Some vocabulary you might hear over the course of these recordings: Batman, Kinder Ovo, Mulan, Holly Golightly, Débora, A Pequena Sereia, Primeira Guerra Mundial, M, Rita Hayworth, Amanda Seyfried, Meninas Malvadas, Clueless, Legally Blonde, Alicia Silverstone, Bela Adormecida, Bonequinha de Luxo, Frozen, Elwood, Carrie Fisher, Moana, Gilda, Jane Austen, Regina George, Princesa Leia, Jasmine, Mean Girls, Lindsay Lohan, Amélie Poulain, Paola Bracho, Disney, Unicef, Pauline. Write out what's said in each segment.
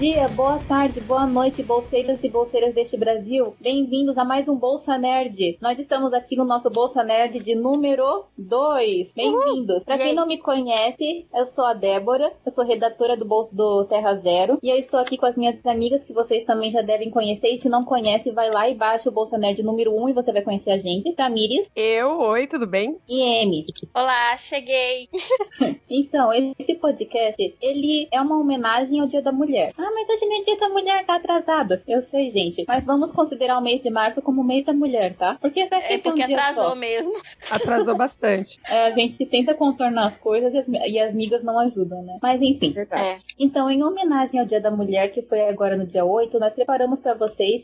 dia, boa tarde, boa noite, bolseiros e bolseiras deste Brasil. Bem-vindos a mais um Bolsa Nerd. Nós estamos aqui no nosso Bolsa Nerd de número 2. Bem-vindos. Pra quem não me conhece, eu sou a Débora, eu sou redatora do Terra Zero. E eu estou aqui com as minhas amigas, que vocês também já devem conhecer. E se não conhece, vai lá e baixa o Bolsa Nerd número 1 e você vai conhecer a gente. Tamires. Eu, oi, tudo bem? E M. Olá, cheguei. Então, esse podcast, ele é uma homenagem ao Dia da Mulher. Ah, mas hoje nem Dia da Mulher, tá atrasado. Eu sei, gente, mas vamos considerar o mês de março como o mês da mulher, tá? Porque essa é porque um atrasou dia só. Mesmo. Atrasou bastante. É, a gente tenta contornar as coisas e as migas não ajudam, né? Mas enfim. É. Então, em homenagem ao Dia da Mulher, que foi agora no dia 8, nós preparamos pra vocês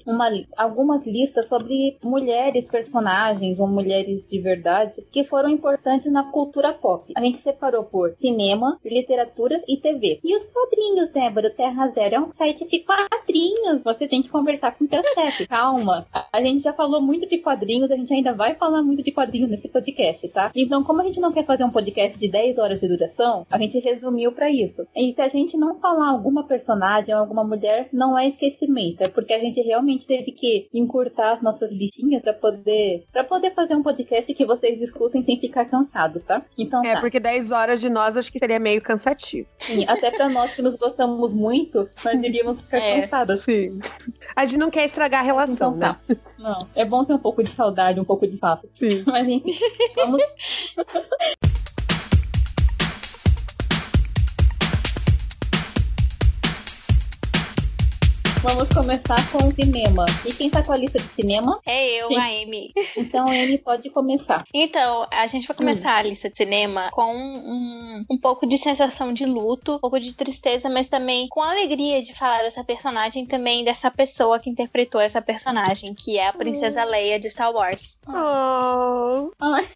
algumas listas sobre mulheres personagens ou mulheres de verdade que foram importantes na cultura pop. A gente separou por cinema, literatura e TV. E os quadrinhos, Débora, Terra Zero é um site de quadrinhos. Você tem que conversar com o teu chefe. Calma. A gente já falou muito de quadrinhos, a gente ainda vai falar muito de quadrinhos nesse podcast, tá? Então, como a gente não quer fazer um podcast de 10 horas de duração, a gente resumiu pra isso. E se a gente não falar alguma personagem ou alguma mulher, não é esquecimento. É porque a gente realmente teve que encurtar as nossas listinhas pra poder fazer um podcast que vocês escutem sem ficar cansados, tá? Então, tá. É, porque 10 horas de nós acho que seria meio cansativo. Sim, até pra nós que nos gostamos muito, nós iríamos ficar cansadas. Sim. A gente não quer estragar a relação, então, né? Tá. Não, é bom ter um pouco de saudade, um pouco de papo. Sim. Mas enfim, vamos... Vamos começar com o cinema. E quem tá com a lista de cinema? É eu, sim, a Amy. Então, a Amy pode começar. Então, a gente vai começar a lista de cinema com um pouco de sensação de luto, um pouco de tristeza, mas também com alegria de falar dessa personagem, também dessa pessoa que interpretou essa personagem, que é a Princesa Leia de Star Wars. Oh.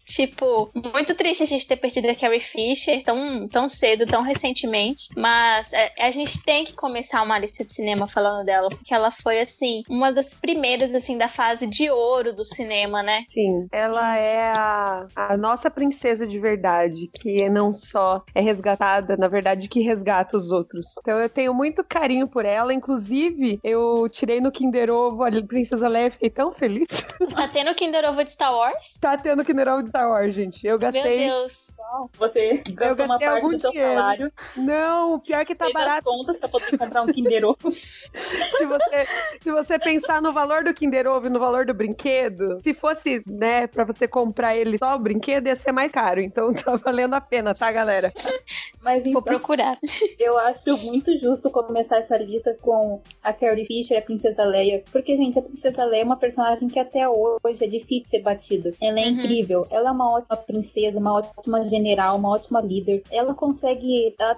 Tipo, muito triste a gente ter perdido a Carrie Fisher tão cedo, tão recentemente, mas a gente tem que começar uma lista de cinema falando dela, porque ela foi, assim, uma das primeiras, assim, da fase de ouro do cinema, né? Sim. Ela é a nossa princesa de verdade, que não só é resgatada, na verdade, que resgata os outros. Então eu tenho muito carinho por ela, inclusive eu tirei no Kinder Ovo a Princesa Leia e fiquei tão feliz. Tá tendo Kinder Ovo de Star Wars? Tá tendo Kinder Ovo de Star Wars, gente. Eu gastei... Meu Deus. Você gastou uma parte do seu salário. Não, o pior é que tá barato. Contas pra poder comprar um Kinder Ovo. Se você pensar no valor do Kinder Ovo e no valor do brinquedo, se fosse, né, pra você comprar ele só o brinquedo, ia ser mais caro. Então tá valendo a pena, tá, galera? Mas, então, vou procurar. Eu acho muito justo começar essa lista com a Carrie Fisher, a Princesa Leia, porque, gente, a Princesa Leia é uma personagem que até hoje é difícil ser batida. Ela é incrível. Ela é uma ótima princesa, uma ótima general, uma ótima líder. Ela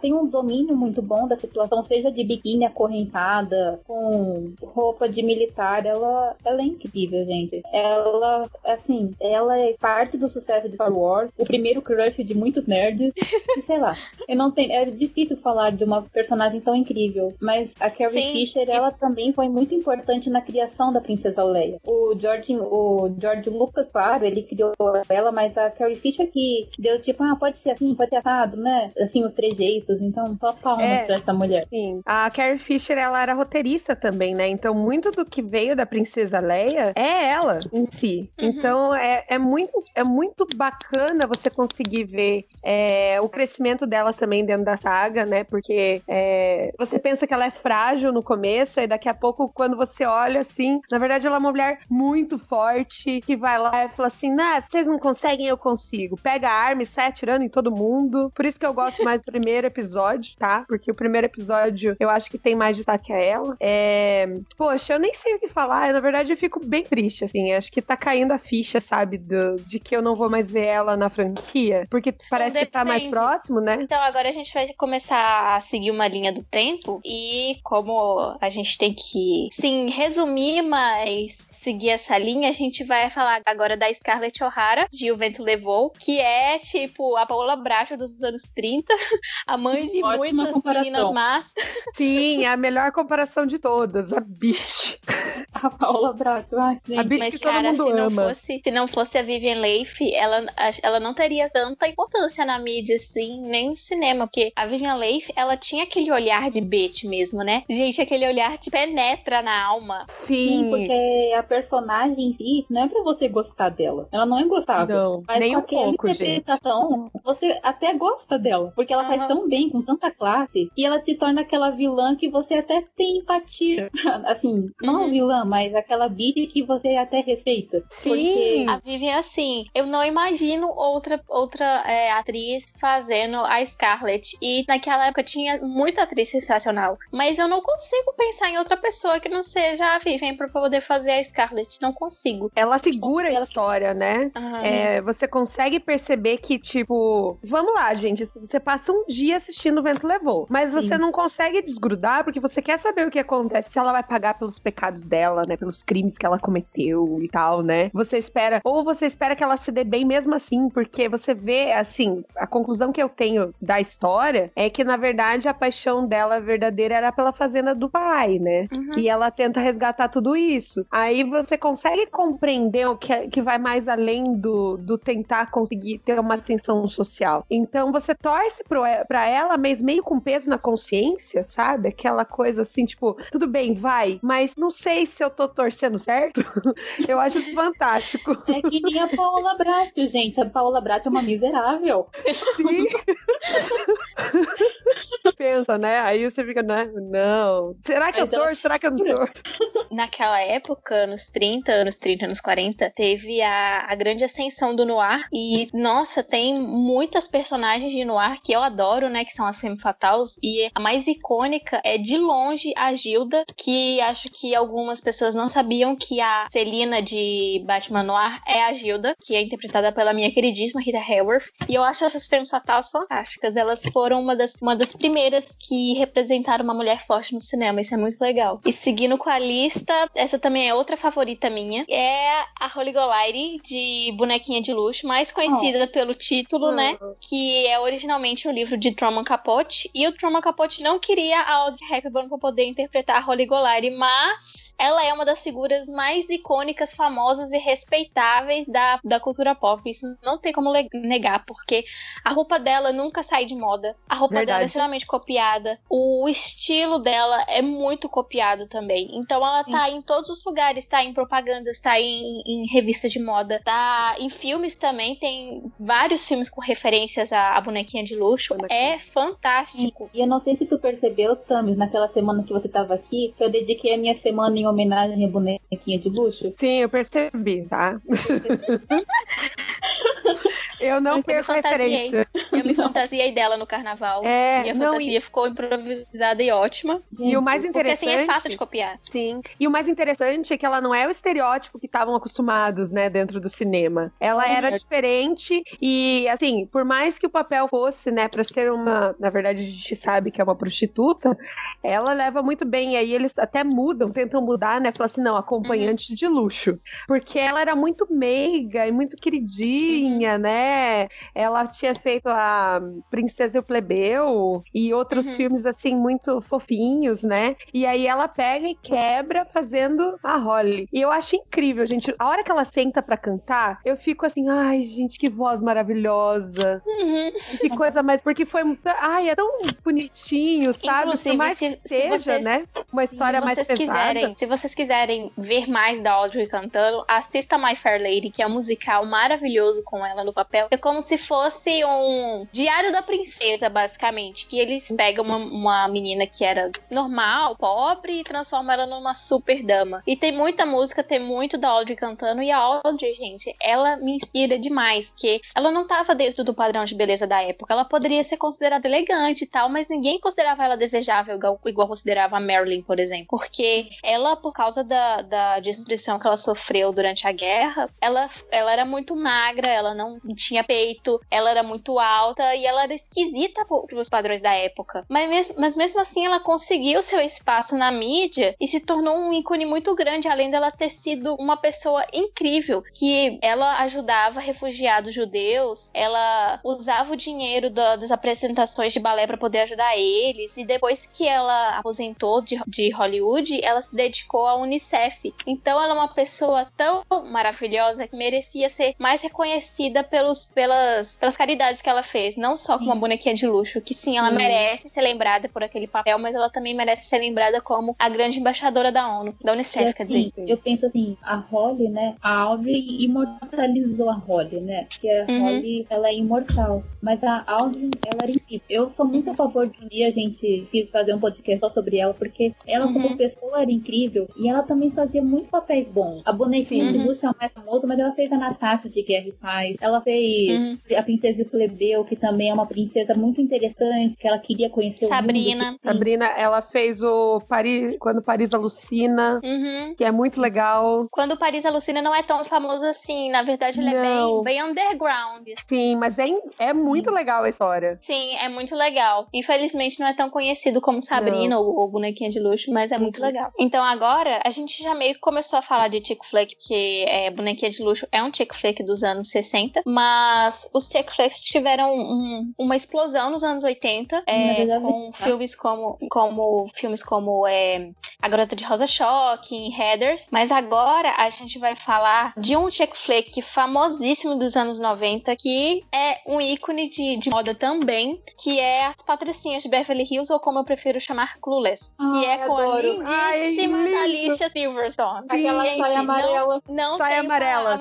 tem um domínio muito bom da situação, seja de biquíni acorrentada, com roupa de militar. Ela é incrível, gente. Ela, assim, ela é parte do sucesso de Star Wars, o primeiro crush de muitos nerds, e sei lá, eu não tenho, é difícil falar de uma personagem tão incrível, mas a Carrie Fisher, ela também foi muito importante na criação da Princesa Leia. O George Lucas, claro, ele criou ela, mas a Carrie Fisher que deu tipo, pode ser assim, pode ser errado, né, assim, os trejeitos. Então, só palmas pra essa mulher. Sim, a Carrie Fisher, ela era roteirista também, né? Então, muito do que veio da Princesa Leia é ela em si. Então, é muito bacana você conseguir ver o crescimento dela também dentro da saga, né? Porque você pensa que ela é frágil no começo, aí daqui a pouco, quando você olha assim, na verdade, ela é uma mulher muito forte, que vai lá e fala assim, nah, vocês não conseguem, eu consigo. Pega a arma e sai atirando em todo mundo. Por isso que eu gosto mais do primeiro episódio, tá? Porque o primeiro episódio, eu acho que tem mais destaque a ela. Poxa, eu nem sei o que falar. Na verdade, eu fico bem triste, assim. Acho que tá caindo a ficha, sabe, de que eu não vou mais ver ela na franquia. Porque parece que tá mais próximo, né? Então, agora a gente vai começar a seguir uma linha do tempo. E como a gente tem que, sim, resumir, mas seguir essa linha, a gente vai falar agora da Scarlett O'Hara, de O Vento Levou, que é, tipo, a Paola Bracho dos anos 30. A mãe de ótima muitas comparação. Meninas más. Sim, a melhor comparação de todas, a bicha. a Paola Bracho. A bicha que todo mundo ama. Se não fosse a Vivien Leigh, ela não teria tanta importância na mídia, assim, nem no cinema, porque a Vivien Leigh, ela tinha aquele olhar de bitch mesmo, né? Gente, aquele olhar que penetra na alma. Sim, porque a personagem em si, não é pra você gostar dela. Ela não é gostável. Não, mas nem um pouco, gente. Você até gosta dela, porque ela faz tão bem, com tanta classe, e ela se torna aquela vilã que você até tem empatia. Assim, não vilã, mas aquela bitch que você até respeita. Sim, porque... a Vivien, assim, eu não imagino outra atriz fazendo a Scarlett. E naquela época tinha muita atriz sensacional, mas eu não consigo pensar em outra pessoa que não seja a Vivien pra poder fazer a Scarlett. Não consigo. Ela segura a história, né? Você consegue perceber que, tipo, vamos lá, gente, você passa um dia assistindo O Vento Levou, mas você não consegue desgrudar, porque você quer saber o que acontece, se ela vai pagar pelos pecados dela, né, pelos crimes que ela cometeu e tal, né? Você espera que ela se dê bem mesmo assim, porque você vê, assim, a conclusão que eu tenho da história é que, na verdade, a paixão dela verdadeira era pela fazenda do pai, né? E ela tenta resgatar tudo isso. Aí você consegue compreender o que vai mais além do tentar conseguir ter uma ascensão social. Então você torce pra ela, mas meio com peso na consciência, sabe? Aquela coisa assim, tipo, tudo bem, vai, mas não sei se eu tô torcendo certo. Eu acho fantástico. É que nem a Paola Bracho, gente. A Paola Bracho é uma miserável. Sim. Pensa, né? Aí você fica, não. Será que eu torço? Será que eu não torço? Naquela época, nos 30, anos 40, teve a grande ascensão do noir. E, nossa, tem muitas personagens de noir que eu adoro, né? Que são as femme fatales. E a mais icônica é, de longe, a Gilda, que acho que algumas pessoas não sabiam que a Celina de Batman Noir é a Gilda, que é interpretada pela minha queridíssima Rita Hayworth. E eu acho essas femme fatales fantásticas. Elas foram uma das primeiras que representaram uma mulher forte no cinema. Isso é muito legal. E seguindo com a lista, essa também é outra favorita minha. É a Holly Golightly, de Bonequinha de Luxo, mais conhecida pelo título, né? Que é originalmente um livro de Truman Capote. E o Truman Capote não queria a Audrey Hepburn para poder interpretar a Holly Golightly, mas ela é uma das figuras mais icônicas, famosas e respeitáveis da cultura pop. Isso não tem como negar, porque a roupa dela nunca sai de moda. A roupa dela é extremamente copiada. O estilo dela é muito copiado também. Então ela tá em todos os lugares, tá em propagandas, tá em revistas de moda, tá em filmes também, tem vários filmes com referências à Bonequinha de Luxo. É fantástico. E eu não sei se tu percebeu, Tamires, naquela semana que você tava aqui, que eu dediquei a minha semana em homenagem à Bonequinha de Luxo. Sim, eu percebi, tá? Eu não perco referência. Eu me fantasiei dela no carnaval. Minha fantasia ficou improvisada e ótima. E o mais interessante... Porque assim é fácil de copiar. Sim. E o mais interessante é que ela não é o estereótipo que estavam acostumados, né, dentro do cinema. Ela era diferente e, assim, por mais que o papel fosse, né, pra ser uma... Na verdade, a gente sabe que é uma prostituta. Ela leva muito bem. E aí eles até tentam mudar, né? Falar assim, não, acompanhante de luxo. Porque ela era muito meiga e muito queridinha, né? Ela tinha feito a Princesa e o Plebeu e outros filmes, assim, muito fofinhos, né? E aí ela pega e quebra fazendo a Holly. E eu acho incrível, gente. A hora que ela senta pra cantar, eu fico assim, ai, gente, que voz maravilhosa. Que coisa mais... Porque foi... Ai, é tão bonitinho, sabe? Inclusive, mais se vocês, né? Uma história mais pesada. Se vocês quiserem ver mais da Audrey cantando, assista My Fair Lady, que é um musical maravilhoso com ela no papel. É como se fosse um diário da princesa, basicamente, que eles pegam uma menina que era normal, pobre, e transformam ela numa super dama. E tem muita música, tem muito da Audrey cantando, e a Audrey, gente, ela me inspira demais, porque ela não tava dentro do padrão de beleza da época. Ela poderia ser considerada elegante e tal, mas ninguém considerava ela desejável, igual considerava a Marilyn, por exemplo, porque ela, por causa da desnutrição que ela sofreu durante a guerra, ela era muito magra, ela não tinha peito, ela era muito alta. alta e ela era esquisita pelos padrões da época. Mas mesmo assim ela conseguiu seu espaço na mídia e se tornou um ícone muito grande, além dela ter sido uma pessoa incrível, que ela ajudava refugiados judeus, ela usava o dinheiro das apresentações de balé para poder ajudar eles, e depois que ela aposentou de Hollywood, ela se dedicou à Unicef. Então ela é uma pessoa tão maravilhosa que merecia ser mais reconhecida pelas caridades que ela fez, não só como uma bonequinha de luxo, que sim, ela merece ser lembrada por aquele papel, mas ela também merece ser lembrada como a grande embaixadora da ONU, da Unicef, assim, quer dizer. Eu penso assim, a Holly, né, a Audrey imortalizou a Holly, né, porque a Holly, ela é imortal, mas a Audrey, ela era incrível. Eu sou muito a favor de um dia a gente quis fazer um podcast só sobre ela, porque ela como pessoa era incrível, e ela também fazia muitos papéis bons. A bonequinha de luxo é o mais famoso, mas ela fez a Natasha de Guerra e Paz, ela fez a Princesa e o Plebeu, que também é uma princesa muito interessante, que ela queria conhecer Sabrina. O mundo. Sabrina, ela fez o Paris, quando Paris alucina, que é muito legal. Quando Paris alucina não é tão famoso assim, na verdade ele é bem underground. Assim. Sim, mas é muito legal a história. Sim, é muito legal. Infelizmente não é tão conhecido como Sabrina ou Bonequinha de Luxo, mas é muito legal. Então agora, a gente já meio que começou a falar de chick flick, porque Bonequinha de Luxo é um chick flick dos anos 60, mas os chick flicks tiveram uma explosão nos anos 80, com filmes como A Garota de Rosa Choque, Heathers, mas agora a gente vai falar de um chick flick famosíssimo dos anos 90, que é um ícone de moda também, que é As Patricinhas de Beverly Hills, ou como eu prefiro chamar, Clueless, que é com a lindíssima Alicia Silverstone. Sim, aquela saia amarela.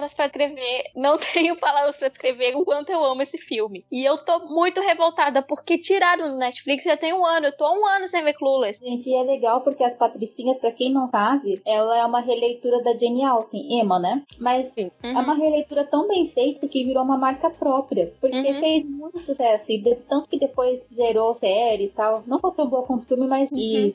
Não tenho palavras pra escrever, o quanto eu amo esse filme. E eu tô muito revoltada, porque tiraram no Netflix já tem um ano, eu tô há um ano sem ver Clueless. Gente, e é legal porque As Patricinhas, pra quem não sabe, ela é uma releitura da Jane Austen, Emma, né? Mas é uma releitura tão bem feita que virou uma marca própria, porque fez muito sucesso, e tanto que depois gerou série e tal, não foi tão boa como o filme,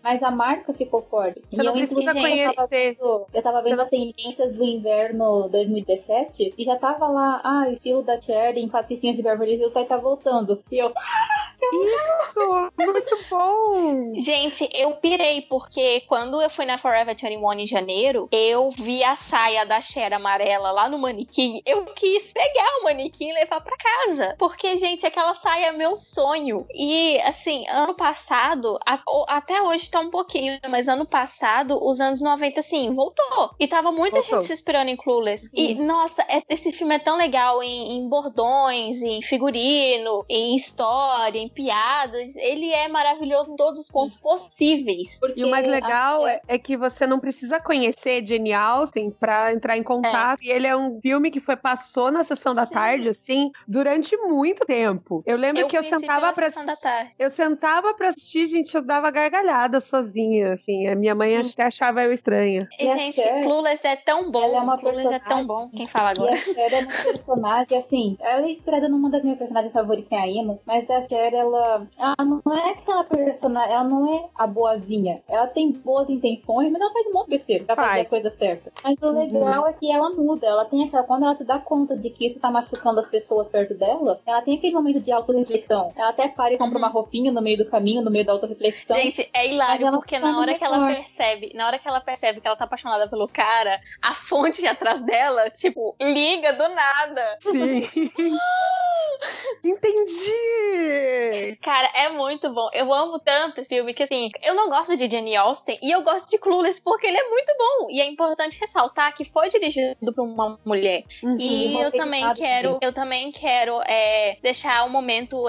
mas a marca ficou forte. Você não precisa conhecer. Eu tava vendo as tendências do inverno 2017 e já tava lá, o estilo da Cher em Patricinhas de Beverly Hills vai tá voltando. E eu... Isso! Muito bom! Gente, eu pirei, porque quando eu fui na Forever 21 em janeiro, eu vi a saia da Cher amarela lá no manequim. Eu quis pegar o manequim e levar pra casa. Porque, gente, aquela saia é meu sonho. E, assim, ano passado, até hoje tá um pouquinho, mas ano passado, os anos 90, assim, voltou. E tava muita gente se inspirando em Clueless. E, nossa, esse filme é tão legal em bordões, em figurino, em história, em piadas, ele é maravilhoso em todos os pontos possíveis. E o mais legal é que você não precisa conhecer Jane Austen pra entrar em contato, e ele é um filme que passou na sessão da tarde, assim, durante muito tempo. Eu lembro que eu sentava pra assistir, gente, eu dava gargalhada sozinha, assim, a minha mãe até achava eu estranha. E gente, Clueless é tão bom, Clueless é tão bom, quem fala agora. E a Cher é uma personagem, assim, ela é inspirada numa das minhas personagens favoritas, a Emma, mas a Cher, ela não é aquela personagem, ela não é a boazinha. Ela tem boas intenções, mas ela faz um monte de besteira pra fazer a coisa certa. Mas o legal é que ela muda, ela tem aquela, quando ela se dá conta de que isso tá machucando as pessoas perto dela, ela tem aquele momento de autorreflexão. Ela até para e compra uma roupinha no meio do caminho, no meio da autorreflexão. Gente, é hilário, porque na hora que ela percebe que ela tá apaixonada pelo cara, a fonte atrás dela, tipo, liga do nada. Sim. Entendi! Cara, é muito bom. Eu amo tanto esse filme que, assim, eu não gosto de Jane Austen e eu gosto de Clueless porque ele é muito bom. E é importante ressaltar que foi dirigido por uma mulher. E eu também quero deixar um momento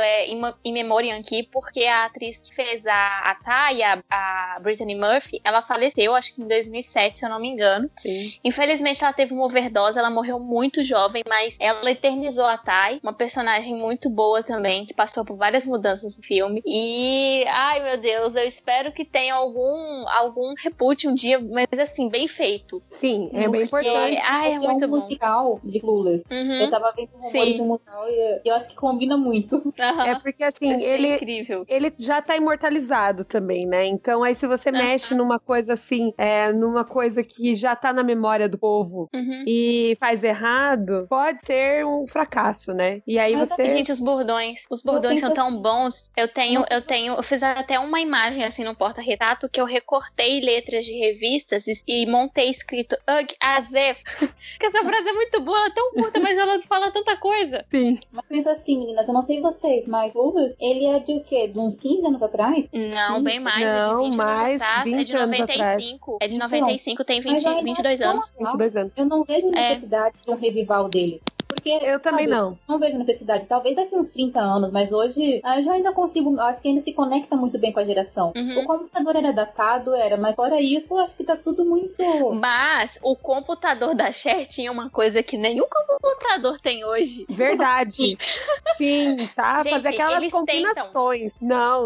em memória aqui, porque a atriz que fez a Thay, a Brittany Murphy, ela faleceu, acho que em 2007, se eu não me engano. Sim. Infelizmente, ela teve uma overdose, ela morreu muito jovem, mas ela eternizou a Thay, uma personagem muito boa também, que passou por várias mudanças no filme. E, ai meu Deus, eu espero que tenha algum reboot um dia, mas assim, bem feito. Sim, é bem importante. Ai, é muito bom. Musical de Clueless. Uhum. Eu tava vendo um rumor de musical e eu acho que combina muito. Uhum. É porque assim, ele é incrível. Ele já tá imortalizado também, né? Então aí se você mexe numa coisa assim, numa coisa que já tá na memória do povo e faz errado, pode ser um fracasso, né? E aí você... Gente, os bordões são tão bons. Eu fiz até uma imagem assim no porta-retrato que eu recortei letras de revistas e montei escrito Ugh, Azef. Que essa frase é muito boa, ela é tão curta, mas ela fala tanta coisa. Sim. Mas assim, meninas, eu não sei vocês, mas ele é de o quê? De uns 15 anos atrás? Não, bem mais. Não, é de 20 mais anos atrás. 20 é de 95. Atrás. É de 95, tem 22 anos. 22 anos. Eu não vejo necessidade de um revival dele. Porque, eu também não. Não vejo necessidade. Talvez daqui uns 30 anos, mas hoje eu já ainda consigo, acho que ainda se conecta muito bem com a geração. Uhum. O computador era datado, mas fora isso, acho que tá tudo muito... Mas o computador da Cher tinha uma coisa que nenhum computador tem hoje. Verdade. Sim, tá? Gente, fazer aquelas combinações.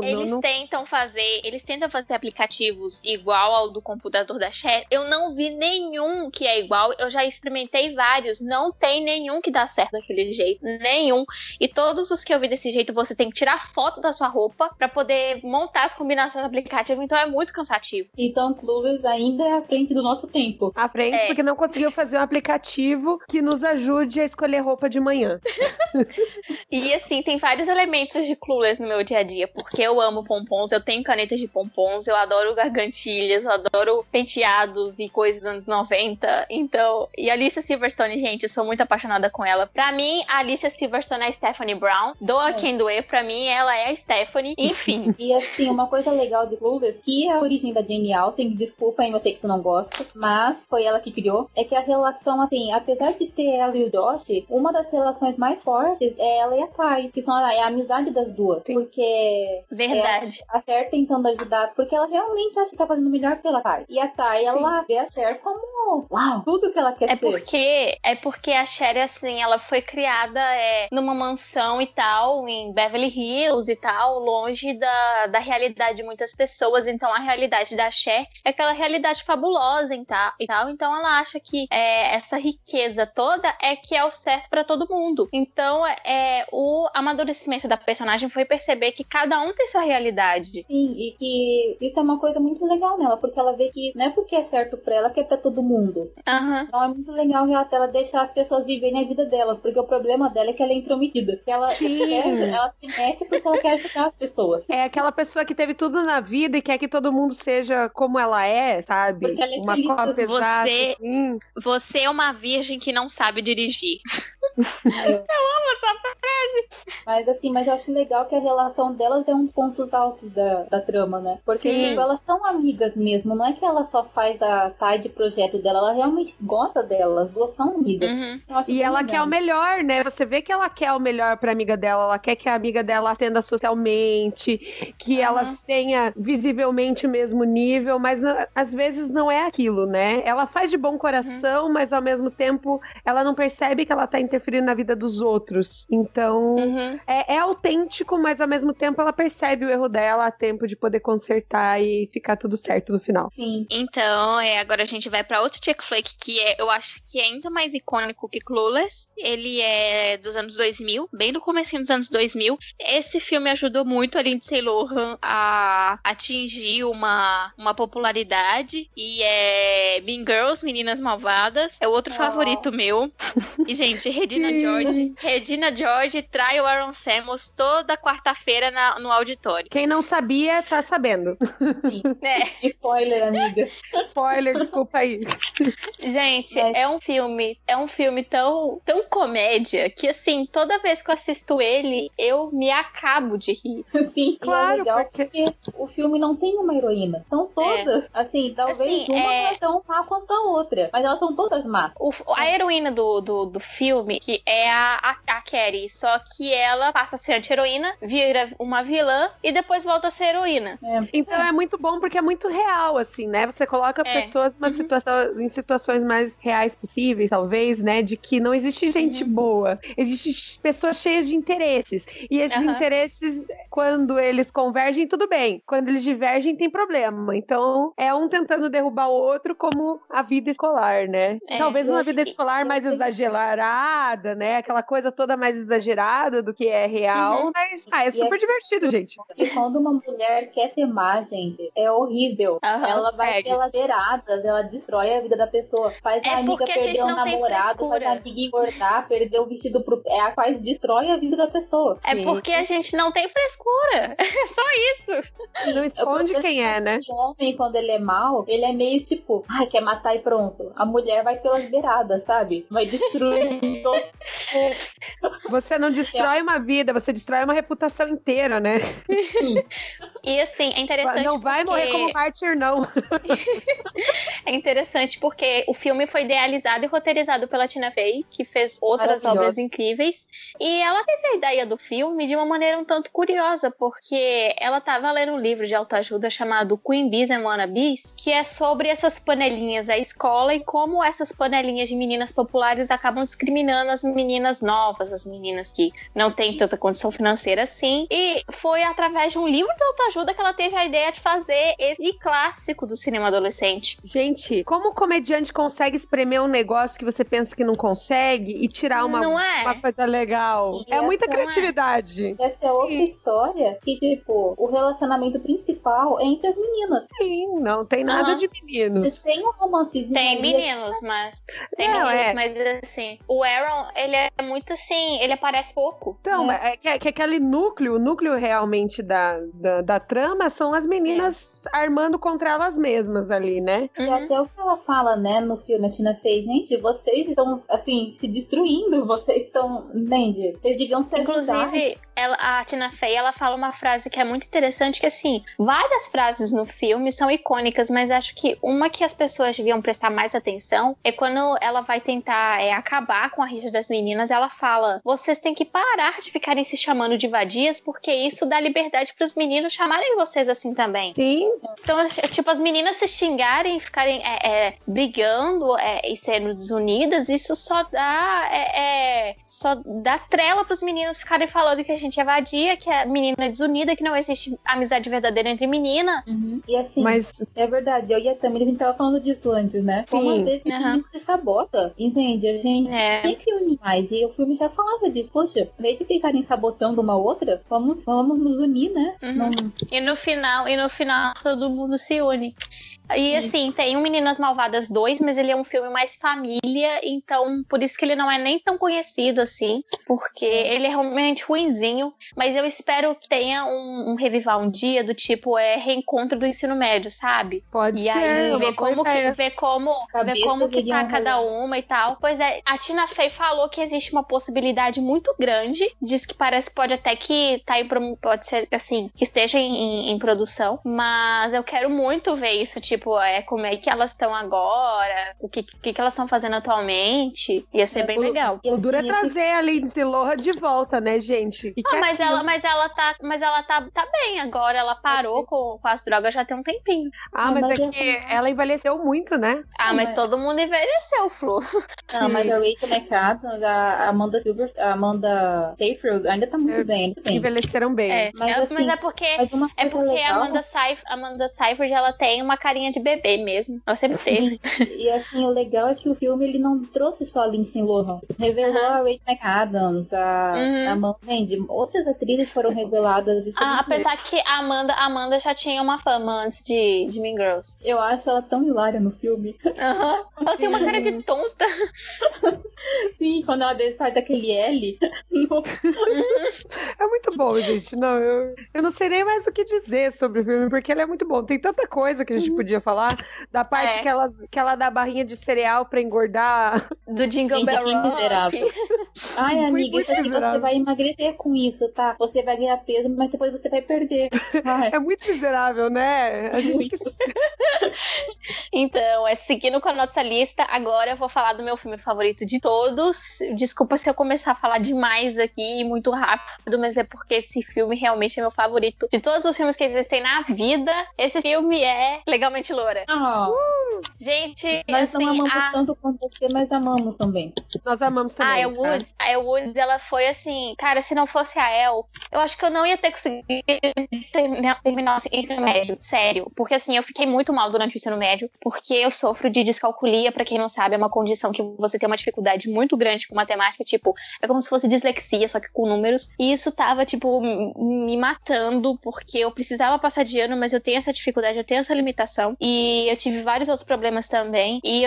Eles tentam fazer aplicativos igual ao do computador da Cher. Eu não vi nenhum que é igual. Eu já experimentei vários. Não tem nenhum que dá certo daquele jeito, nenhum. E todos os que eu vi desse jeito, você tem que tirar foto da sua roupa pra poder montar as combinações do aplicativo, então é muito cansativo. Então Clueless ainda é à frente do nosso tempo. À frente, porque não conseguiu fazer um aplicativo que nos ajude a escolher roupa de manhã. E assim, tem vários elementos de Clueless no meu dia a dia, porque eu amo pompons, eu tenho canetas de pompons, eu adoro gargantilhas, eu adoro penteados e coisas dos anos 90, então... E a Alicia Silverstone, gente, eu sou muito apaixonada com ela. Pra mim, a Alicia Silverstone é a Stephanie Brown. Doa quem doer, pra mim, ela é a Stephanie. Enfim. E assim, uma coisa legal de Clueless, que é a origem da Jane Austen, desculpa aí, eu sei que tu não gosta, mas foi ela que criou, é que a relação, assim, apesar de ter ela e o Josh, uma das relações mais fortes é ela e a Kai, que são a amizade das duas. Sim. Porque... Verdade. É a Cher tentando ajudar, porque ela realmente acha que tá fazendo melhor pela Kai. E a Kai, ela vê a Cher como, uau, tudo que ela quer ser. É porque a Cher é assim, ela foi criada numa mansão e tal, em Beverly Hills e tal, longe da realidade de muitas pessoas, então a realidade da Cher é aquela realidade fabulosa e tal, então ela acha que essa riqueza toda que é o certo pra todo mundo. Então o amadurecimento da personagem foi perceber que cada um tem sua realidade. Sim, e que isso é uma coisa muito legal nela, porque ela vê que não é porque é certo pra ela que é pra todo mundo. Uhum. Então é muito legal que ela deixa as pessoas viverem a vida dela, porque o problema dela é que ela é intrometida. Ela se mete porque ela quer ajudar as pessoas. É aquela pessoa que teve tudo na vida e quer que todo mundo seja como ela é, sabe? Porque ela é uma cópia. Você é uma virgem que não sabe dirigir. Eu amo essa frase. Mas eu acho legal que a relação delas é um dos pontos altos da trama, né? Porque elas são amigas mesmo. Não é que ela só faz a side projeto dela, ela realmente gosta dela. As duas são amigas. Uhum. E ela quer o melhor, né? Você vê que ela quer o melhor pra amiga dela. Ela quer que a amiga dela atenda socialmente, que ela tenha visivelmente o mesmo nível, mas às vezes não é aquilo, né? Ela faz de bom coração, mas ao mesmo tempo ela não percebe que ela tá interferindo na vida dos outros. Então, é autêntico, mas ao mesmo tempo ela percebe o erro dela a tempo de poder consertar e ficar tudo certo no final. Sim. Então, agora a gente vai pra outro chick flick que eu acho que é ainda mais icônico que Clueless. Ele é dos anos 2000, bem do comecinho dos anos 2000. Esse filme ajudou muito a Lindsay Lohan a atingir uma popularidade e é Mean Girls, Meninas Malvadas. É o outro favorito meu. E, gente, Regina George trai o Aaron Samuels toda quarta-feira no auditório. Quem não sabia, tá sabendo. Sim. Spoiler, amiga. Spoiler, desculpa aí. Gente, é um filme tão, tão comédia que, assim, toda vez que eu assisto ele, eu me acabo de rir. Sim, claro. É legal porque o filme não tem uma heroína. São todas, assim, talvez uma não é tão má quanto a outra, mas elas são todas más. A heroína do filme que é a Carrie, só que ela passa a ser anti-heroína, vira uma vilã e depois volta a ser heroína. É. Então é muito bom porque é muito real, assim, né? Você coloca pessoas numa situação, em situações mais reais possíveis, talvez, né? De que não existe gente boa, existe pessoas cheias de interesses. E esses interesses, quando eles convergem, tudo bem. Quando eles divergem, tem problema. Então, é um tentando derrubar o outro, como a vida escolar, né? É. Talvez uma vida escolar mais exagerada, né? Aquela coisa toda mais exagerada do que é real. Mas, é super divertido, gente. E quando uma mulher quer ter má, gente, é horrível. Ela vai pelas beiradas, ela destrói a vida da pessoa. Faz a amiga perder o namorado, faz a amiga engordar, perder o vestido pro... destrói a vida da pessoa. É porque a gente não tem frescura. É só isso. Não esconde quem é, né? O homem, quando ele é mau, ele é meio tipo, quer matar e pronto. A mulher vai pelas beiradas, sabe? Vai destruir todo... Você não destrói uma vida, você destrói uma reputação inteira, né? Sim. E assim, é interessante não vai morrer como mártir, não. É interessante porque o filme foi idealizado e roteirizado pela Tina Fey, que fez outras obras incríveis. E ela teve a ideia do filme de uma maneira um tanto curiosa, porque ela estava lendo um livro de autoajuda chamado Queen Bees and Wannabes, que é sobre essas panelinhas da escola e como essas panelinhas de meninas populares acabam discriminando as meninas novas, as meninas que não têm tanta condição financeira assim. E foi através de um livro de autoajuda que ela teve a ideia de fazer esse clássico do cinema adolescente. Gente, como o comediante consegue espremer um negócio que você pensa que não consegue e tirar uma coisa legal? É muita criatividade. Essa é outra história que, tipo, o relacionamento principal é entre as meninas. Sim, não tem nada de meninos. Tem um romantismo. Tem meninos, mas... mas assim, o Aaron, ele é muito assim, ele aparece pouco. Então, que aquele núcleo, o núcleo realmente da trama são as meninas armando contra elas mesmas ali, né? E até o que ela fala, né, no filme, a Tina Fey, gente, vocês estão, assim, se destruindo, vocês estão, entende? Vocês deviam ser... Inclusive, a Tina Fey, ela fala uma frase que é muito interessante, que assim, várias frases no filme são icônicas, mas acho que uma que as pessoas deviam prestar mais atenção é quando ela vai tentar acabar com a rixa das meninas, ela fala, vocês têm que parar de ficarem se chamando de vadias, porque isso dá liberdade pros meninos chamarem vocês assim também. Sim. Então, tipo, as meninas se xingarem, ficarem brigando e sendo desunidas, isso só dá trela pros meninos ficarem falando que a gente é vadia, que é menina desunida, que não existe amizade verdadeira entre menina. E assim, é verdade, eu e a Tamires, a gente tava falando disso antes, né? Sim. Como às vezes a gente se sabota, entende? A gente tem que se unir mais, e o filme já falava disso, poxa, em vez de ficarem sabotando uma outra, vamos nos unir, né? E no final todo mundo se une. E assim, tem o Meninas Malvadas 2, mas ele é um filme mais família, então por isso que ele não é nem tão conhecido assim, porque ele é realmente ruinzinho, mas eu espero que tenha um revival um dia do tipo reencontro do ensino médio, sabe? Pode e ser. E aí ver como que tá cada uma e tal. Pois é, a Tina Fey falou que existe uma possibilidade muito grande, diz que pode ser que esteja em produção, mas eu quero muito ver isso, tipo, como é que elas estão agora, o que elas estão fazendo atualmente, ia ser bem legal. O duro é trazer a Lindsay Lohan de volta, né, gente? Mas ela tá bem agora, ela parou com as drogas já tem um tempinho. Mas ela envelheceu muito, né? Mas todo mundo envelheceu, Flu. Mas a Rachel McAdams, a Amanda Silverstone, a Amanda Seyfried, ainda tá muito bem. Envelheceram bem. Mas porque Amanda Seyfried, ela tem uma carinha de bebê mesmo. Ela sempre teve. E assim, o legal é que o filme, ele não trouxe só a Lindsay Lohan. Revelou a Rachel McAdams, a Amanda, outras atrizes foram reveladas. Apesar que a Amanda já tinha uma fama antes de Mean Girls. Eu acho ela tão hilária no filme. Ela tem uma cara de tonta. Sim, quando ela sai daquele L. É muito bom, gente. Não, eu não sei nem mais o que dizer sobre o filme, porque ele é muito bom. Tem tanta coisa que a gente podia falar. Da parte que ela dá a barrinha de cereal pra engordar. Do Jingle Bell Rock. Ai, amiga, isso aqui você vai emagrecer com isso, tá? Você vai ganhar peso, mas depois você vai perder. Ai. É muito miserável, né? A gente... Então, seguindo com a nossa lista, agora eu vou falar do meu filme favorito de todos. Desculpa se eu começar a falar demais aqui, muito rápido, mas é porque esse filme realmente é meu favorito de todos os filmes que existem na vida. Esse filme é Legalmente Loura. Gente, nós assim, não amamos tanto quanto você, mas amamos também. Nós amamos também. A Elwood, ela foi assim, cara, se não fosse a El, eu acho que eu não ia ter conseguido terminar o ensino médio, sério, porque assim, eu fiquei muito mal durante o ensino médio, porque eu sofro de descalculia, pra quem não sabe, é uma condição que você tem uma dificuldade muito grande com matemática, tipo, é como se fosse dislexia, só que com números, e isso tava tipo, me matando, porque eu precisava passar de ano, mas eu tenho essa dificuldade, eu tenho essa limitação, e eu tive vários outros problemas também, e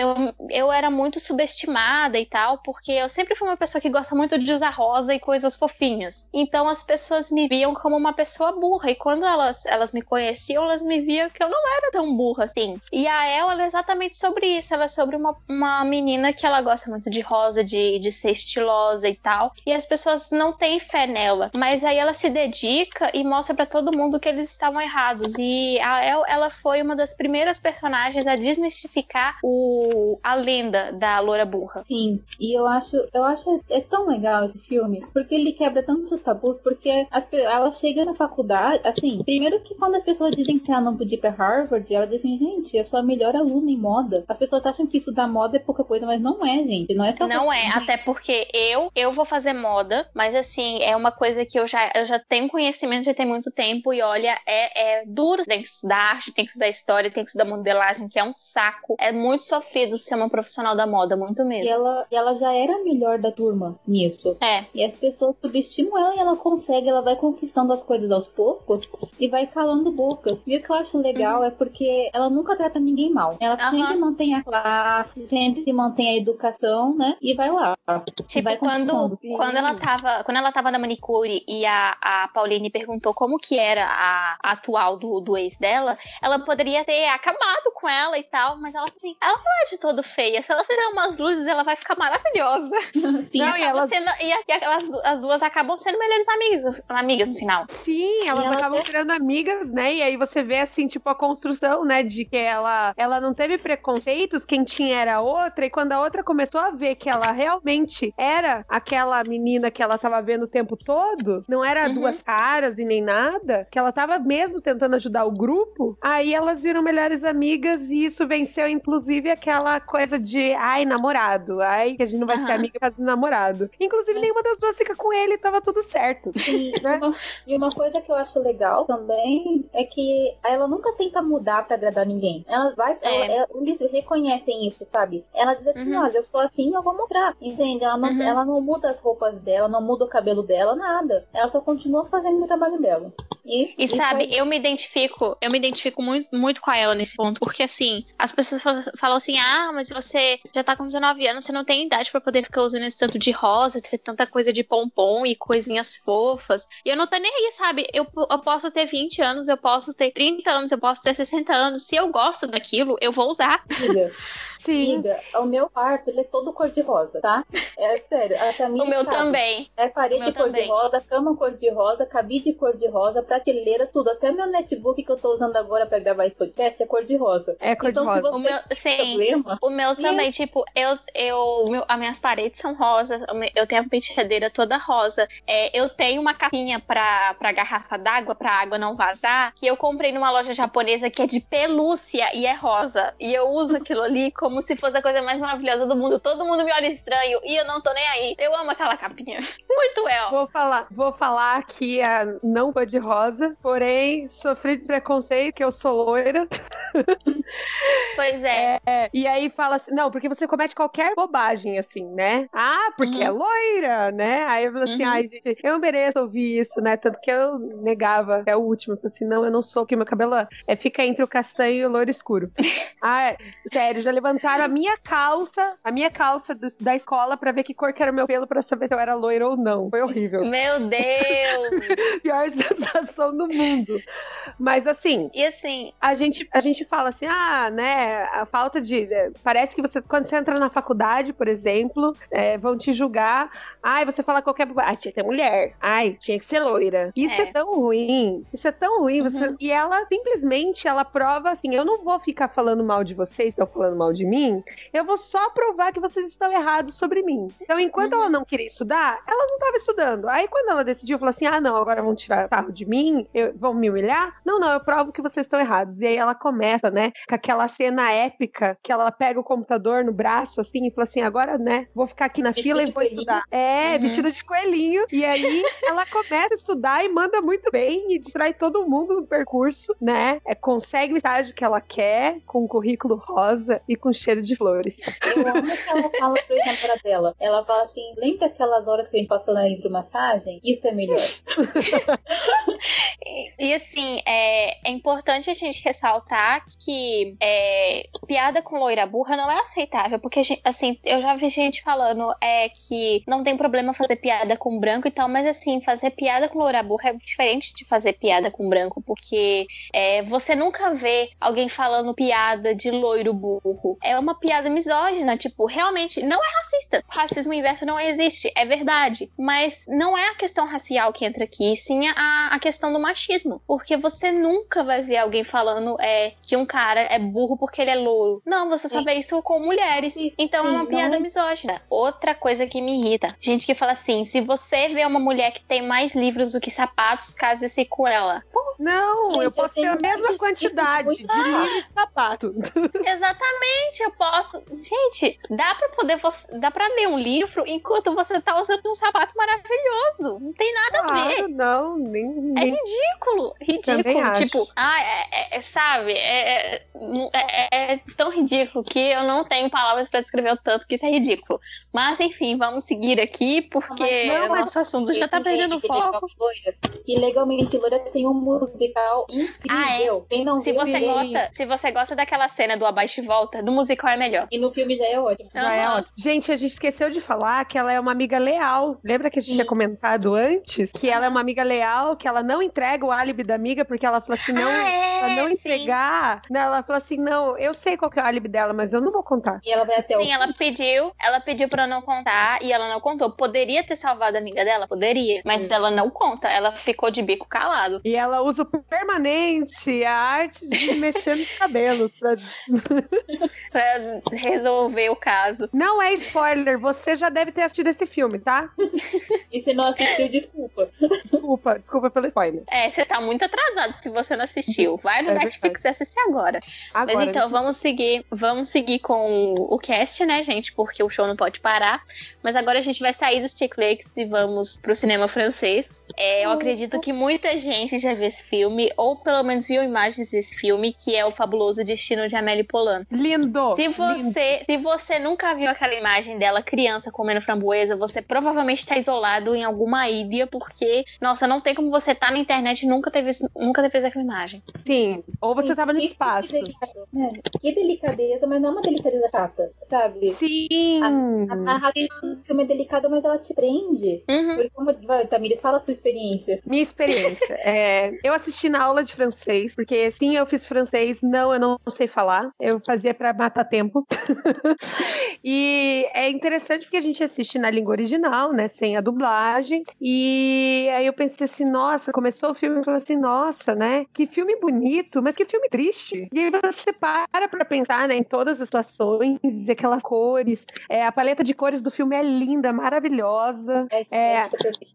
eu era muito subestimada e tal, porque eu sempre fui uma pessoa que gosta muito de usar rosa e coisas fofinhas, então as pessoas me viam como uma pessoa burra, e quando elas me conheciam, elas me viam que eu não era tão burra assim, e a El, ela é exatamente sobre isso, ela é sobre uma menina que ela gosta muito de rosa, de ser estilosa e tal, e as pessoas não têm fé nela, mas aí ela se dedica e mostra pra todo mundo que eles estavam errados, e a El, ela foi uma das primeiras personagens a desmistificar a lenda da loura burra. Sim, e eu acho é tão legal esse filme, porque ele quebra tantos tabus, porque ela chega na faculdade, assim, primeiro que quando as pessoas dizem que ela não podia ir pra Harvard, ela diz assim, gente, eu sou a melhor aluna em moda, as pessoas acham que estudar moda é pouca coisa, mas não é, gente, não é só... Não é, até porque eu vou fazer moda, mas assim, é uma coisa que eu já tenho conhecimento, já tem muito tempo, e olha, é duro, tem que estudar arte, tem que estudar história, tem que estudar modelagem, que é um saco, é muito sofrido ser uma profissional da moda, muito mesmo. E ela já era a melhor da turma nisso. É. E as pessoas subestimam ela e ela consegue, ela vai conquistando as coisas aos poucos e vai calando bocas. E o que eu acho legal é porque ela nunca trata ninguém mal. Ela sempre mantém a classe, sempre mantém a educação, né? E vai lá. Tipo, vai quando ela tava na manicure e a Pauline perguntou como que era a atual do ex dela, ela poderia ter acabado com ela e tal, mas ela assim, ela não é de todo feia, se ela tiver umas luzes, ela vai ficar maravilhosa. Sim, as duas acabam sendo melhores amigas no final. Sim, elas acabam virando amigas, né, e aí você vê assim, tipo, a construção, né, de que ela não teve preconceitos, quem tinha era a outra, e quando a outra começou a ver que ela realmente era aquela menina que ela tava vendo o tempo todo, não era duas caras e nem nada, que ela tava mesmo tentando ajudar o grupo, aí elas viram melhores amigas e isso venceu inclusive aquela coisa de namorado, que a gente não vai ser amiga por causa do namorado. Inclusive nenhuma das duas fica com ele, tava tudo certo. Sim, né? E uma coisa que eu acho legal também é que ela nunca tenta mudar pra agradar ninguém. Eles reconhecem isso, sabe? Ela diz assim, olha, eu sou assim, eu vou mostrar. Entende? Ela não muda as roupas dela, não muda o cabelo dela, nada. Ela só continua fazendo o trabalho dela. E sabe, eu me identifico muito, muito com a Ela nesse ponto, porque assim, as pessoas falam assim, mas você já tá com 19 anos, você não tem idade pra poder ficar usando esse tanto de rosa, ter tanta coisa de pompom e coisinhas fofas, e eu não tô nem aí, sabe, eu posso ter 20 anos, eu posso ter 30 anos, eu posso ter 60 anos, se eu gosto daquilo, eu vou usar. Sim. Liga, o meu quarto, ele é todo cor de rosa, tá? É sério, a minha, o meu sabe, também. É parede cor de rosa, cama cor de rosa, cabide cor de rosa, prateleira, tudo. Até meu netbook que eu tô usando agora pra gravar esse podcast é cor de rosa. É cor de rosa. O meu também, tipo, as minhas paredes são rosas, eu tenho a penteadeira toda rosa. Eu tenho uma capinha pra garrafa d'água, pra água não vazar, que eu comprei numa loja japonesa que é de pelúcia e é rosa. E eu uso aquilo ali como se fosse a coisa mais maravilhosa do mundo. Todo mundo me olha estranho e eu não tô nem aí. Eu amo aquela capinha. Muito El. Vou falar que não foi de rosa, porém sofri de preconceito que eu sou loira. Pois é. E aí fala assim, não, porque você comete qualquer bobagem, assim, né? Ah, porque é loira, né? Aí eu falo assim, ai, gente, eu mereço ouvir isso, né? Tanto que eu negava até o último. Eu falei assim, não, eu não sou, porque meu cabelo fica entre o castanho e o loiro escuro. Ah, sério, já levantaram a minha calça da escola pra ver que cor que era o meu pelo, pra saber se eu era loira ou não. Foi horrível. Meu Deus! Pior sensação do mundo. Mas assim... E assim... A gente fala assim, ah, né, a falta de... Parece que você, quando você entra na faculdade, por exemplo, vão te julgar. Ai, você fala qualquer... Ai, tinha que ter mulher. Ai, tinha que ser loira. Isso é tão ruim. Isso é tão ruim. Uhum. Você... E ela, simplesmente, ela prova assim, eu não vou ficar falando mal de vocês, estão falando mal de mim. Eu vou só provar que vocês estão errados sobre mim. Então, enquanto ela não queria estudar, ela não estava estudando. Aí, quando ela decidiu, falou assim, ah, não, agora vão tirar sarro de mim, vão me humilhar. Não, eu provo que vocês estão errados. E aí ela começa, né, com aquela cena épica que ela pega o computador no braço, assim, e fala assim, agora, né, vou ficar aqui na fila e vou estudar. Vestida de coelhinho. E aí ela começa a estudar e manda muito bem e distrai todo mundo no percurso, né? Consegue o estágio que ela quer, com um currículo rosa e com cheiro de flores. Eu amo que ela fala pra cara dela. Ela fala assim, lembra aquelas horas que a gente passou na hidromassagem? Isso é melhor. E assim, é importante a gente ressaltar que piada com loira burra não é aceitável, porque assim, eu já vi gente falando que não tem problema fazer piada com branco e tal, mas assim, fazer piada com loira burra é diferente de fazer piada com branco, porque você nunca vê alguém falando piada de loiro burro. É uma piada misógina, tipo, realmente não é racista. Racismo inverso não existe, é verdade, mas não é a questão racial que entra aqui, sim a questão do machismo, porque você nunca vai ver alguém falando que um cara é burro porque ele é louro. Não, você só vê isso com mulheres. Então é uma piada misógina. Outra coisa que me irrita, gente que fala assim, se você vê uma mulher que tem mais livros do que sapatos, case-se com ela. Não, gente, eu posso ter a mesma quantidade de livro de sapato. Exatamente, eu posso. Gente, dá pra ler um livro enquanto você tá usando um sapato maravilhoso. Não tem nada a ver. Não, nem. É ridículo. Ridículo. Tipo, sabe? É tão ridículo que eu não tenho palavras pra descrever o tanto que isso é ridículo. Mas, enfim, vamos seguir aqui, porque o nosso assunto já tá perdendo foco. E legalmente loira tem um musical incrível. Se você gosta daquela cena do Abaixo e Volta, do musical é melhor. E no filme já é ótimo. Já é ótimo. Gente, a gente esqueceu de falar que ela é uma amiga leal. Lembra que a gente tinha comentado antes? Que ela é uma amiga leal, que ela não entrega o álibi da amiga, porque ela fala assim, não, pra não entregar. Não, ela fala assim, não, eu sei qual que é o álibi dela, mas eu não vou contar. E ela vai até ela pediu pra não contar e ela não contou. Poderia ter salvado a amiga dela? Poderia. Mas ela não conta. Ela ficou de bico calado. E ela usa permanente a arte de mexer nos cabelos pra resolver o caso. Não é spoiler, você já deve ter assistido esse filme, tá? E se não assistiu, desculpa. Desculpa pelo spoiler. Você tá muito atrasado se você não assistiu. Vai no Netflix e assiste agora. Mas então, vamos seguir com o cast, né, gente? Porque o show não pode parar. Mas agora a gente vai sair dos Chiclex e vamos pro cinema francês. Eu acredito que muita gente já viu esse filme, ou pelo menos viu imagens desse filme, que é O Fabuloso Destino de Amélie Poulain. Lindo! Se você nunca viu aquela imagem dela criança comendo framboesa, você provavelmente está isolado em alguma ilha, porque, nossa, não tem como você estar na internet e nunca ter aquela imagem. Sim, ou você estava no espaço. Que delicadeza, mas não é uma delicadeza chata, sabe? Sim! A narrativa do filme é delicada, mas ela te prende. Porque como Tamires, fala a sua experiência. Minha experiência. Eu assisti na aula de francês, porque sim, eu fiz francês, não, eu não sei falar, eu fazia pra matar tempo. E é interessante porque a gente assiste na língua original, né, sem a dublagem, e aí eu pensei assim, nossa, começou o filme e falei assim, nossa, né, que filme bonito, mas que filme triste. E aí você para pra pensar, né, em todas as situações, aquelas cores, a paleta de cores do filme é linda, maravilhosa,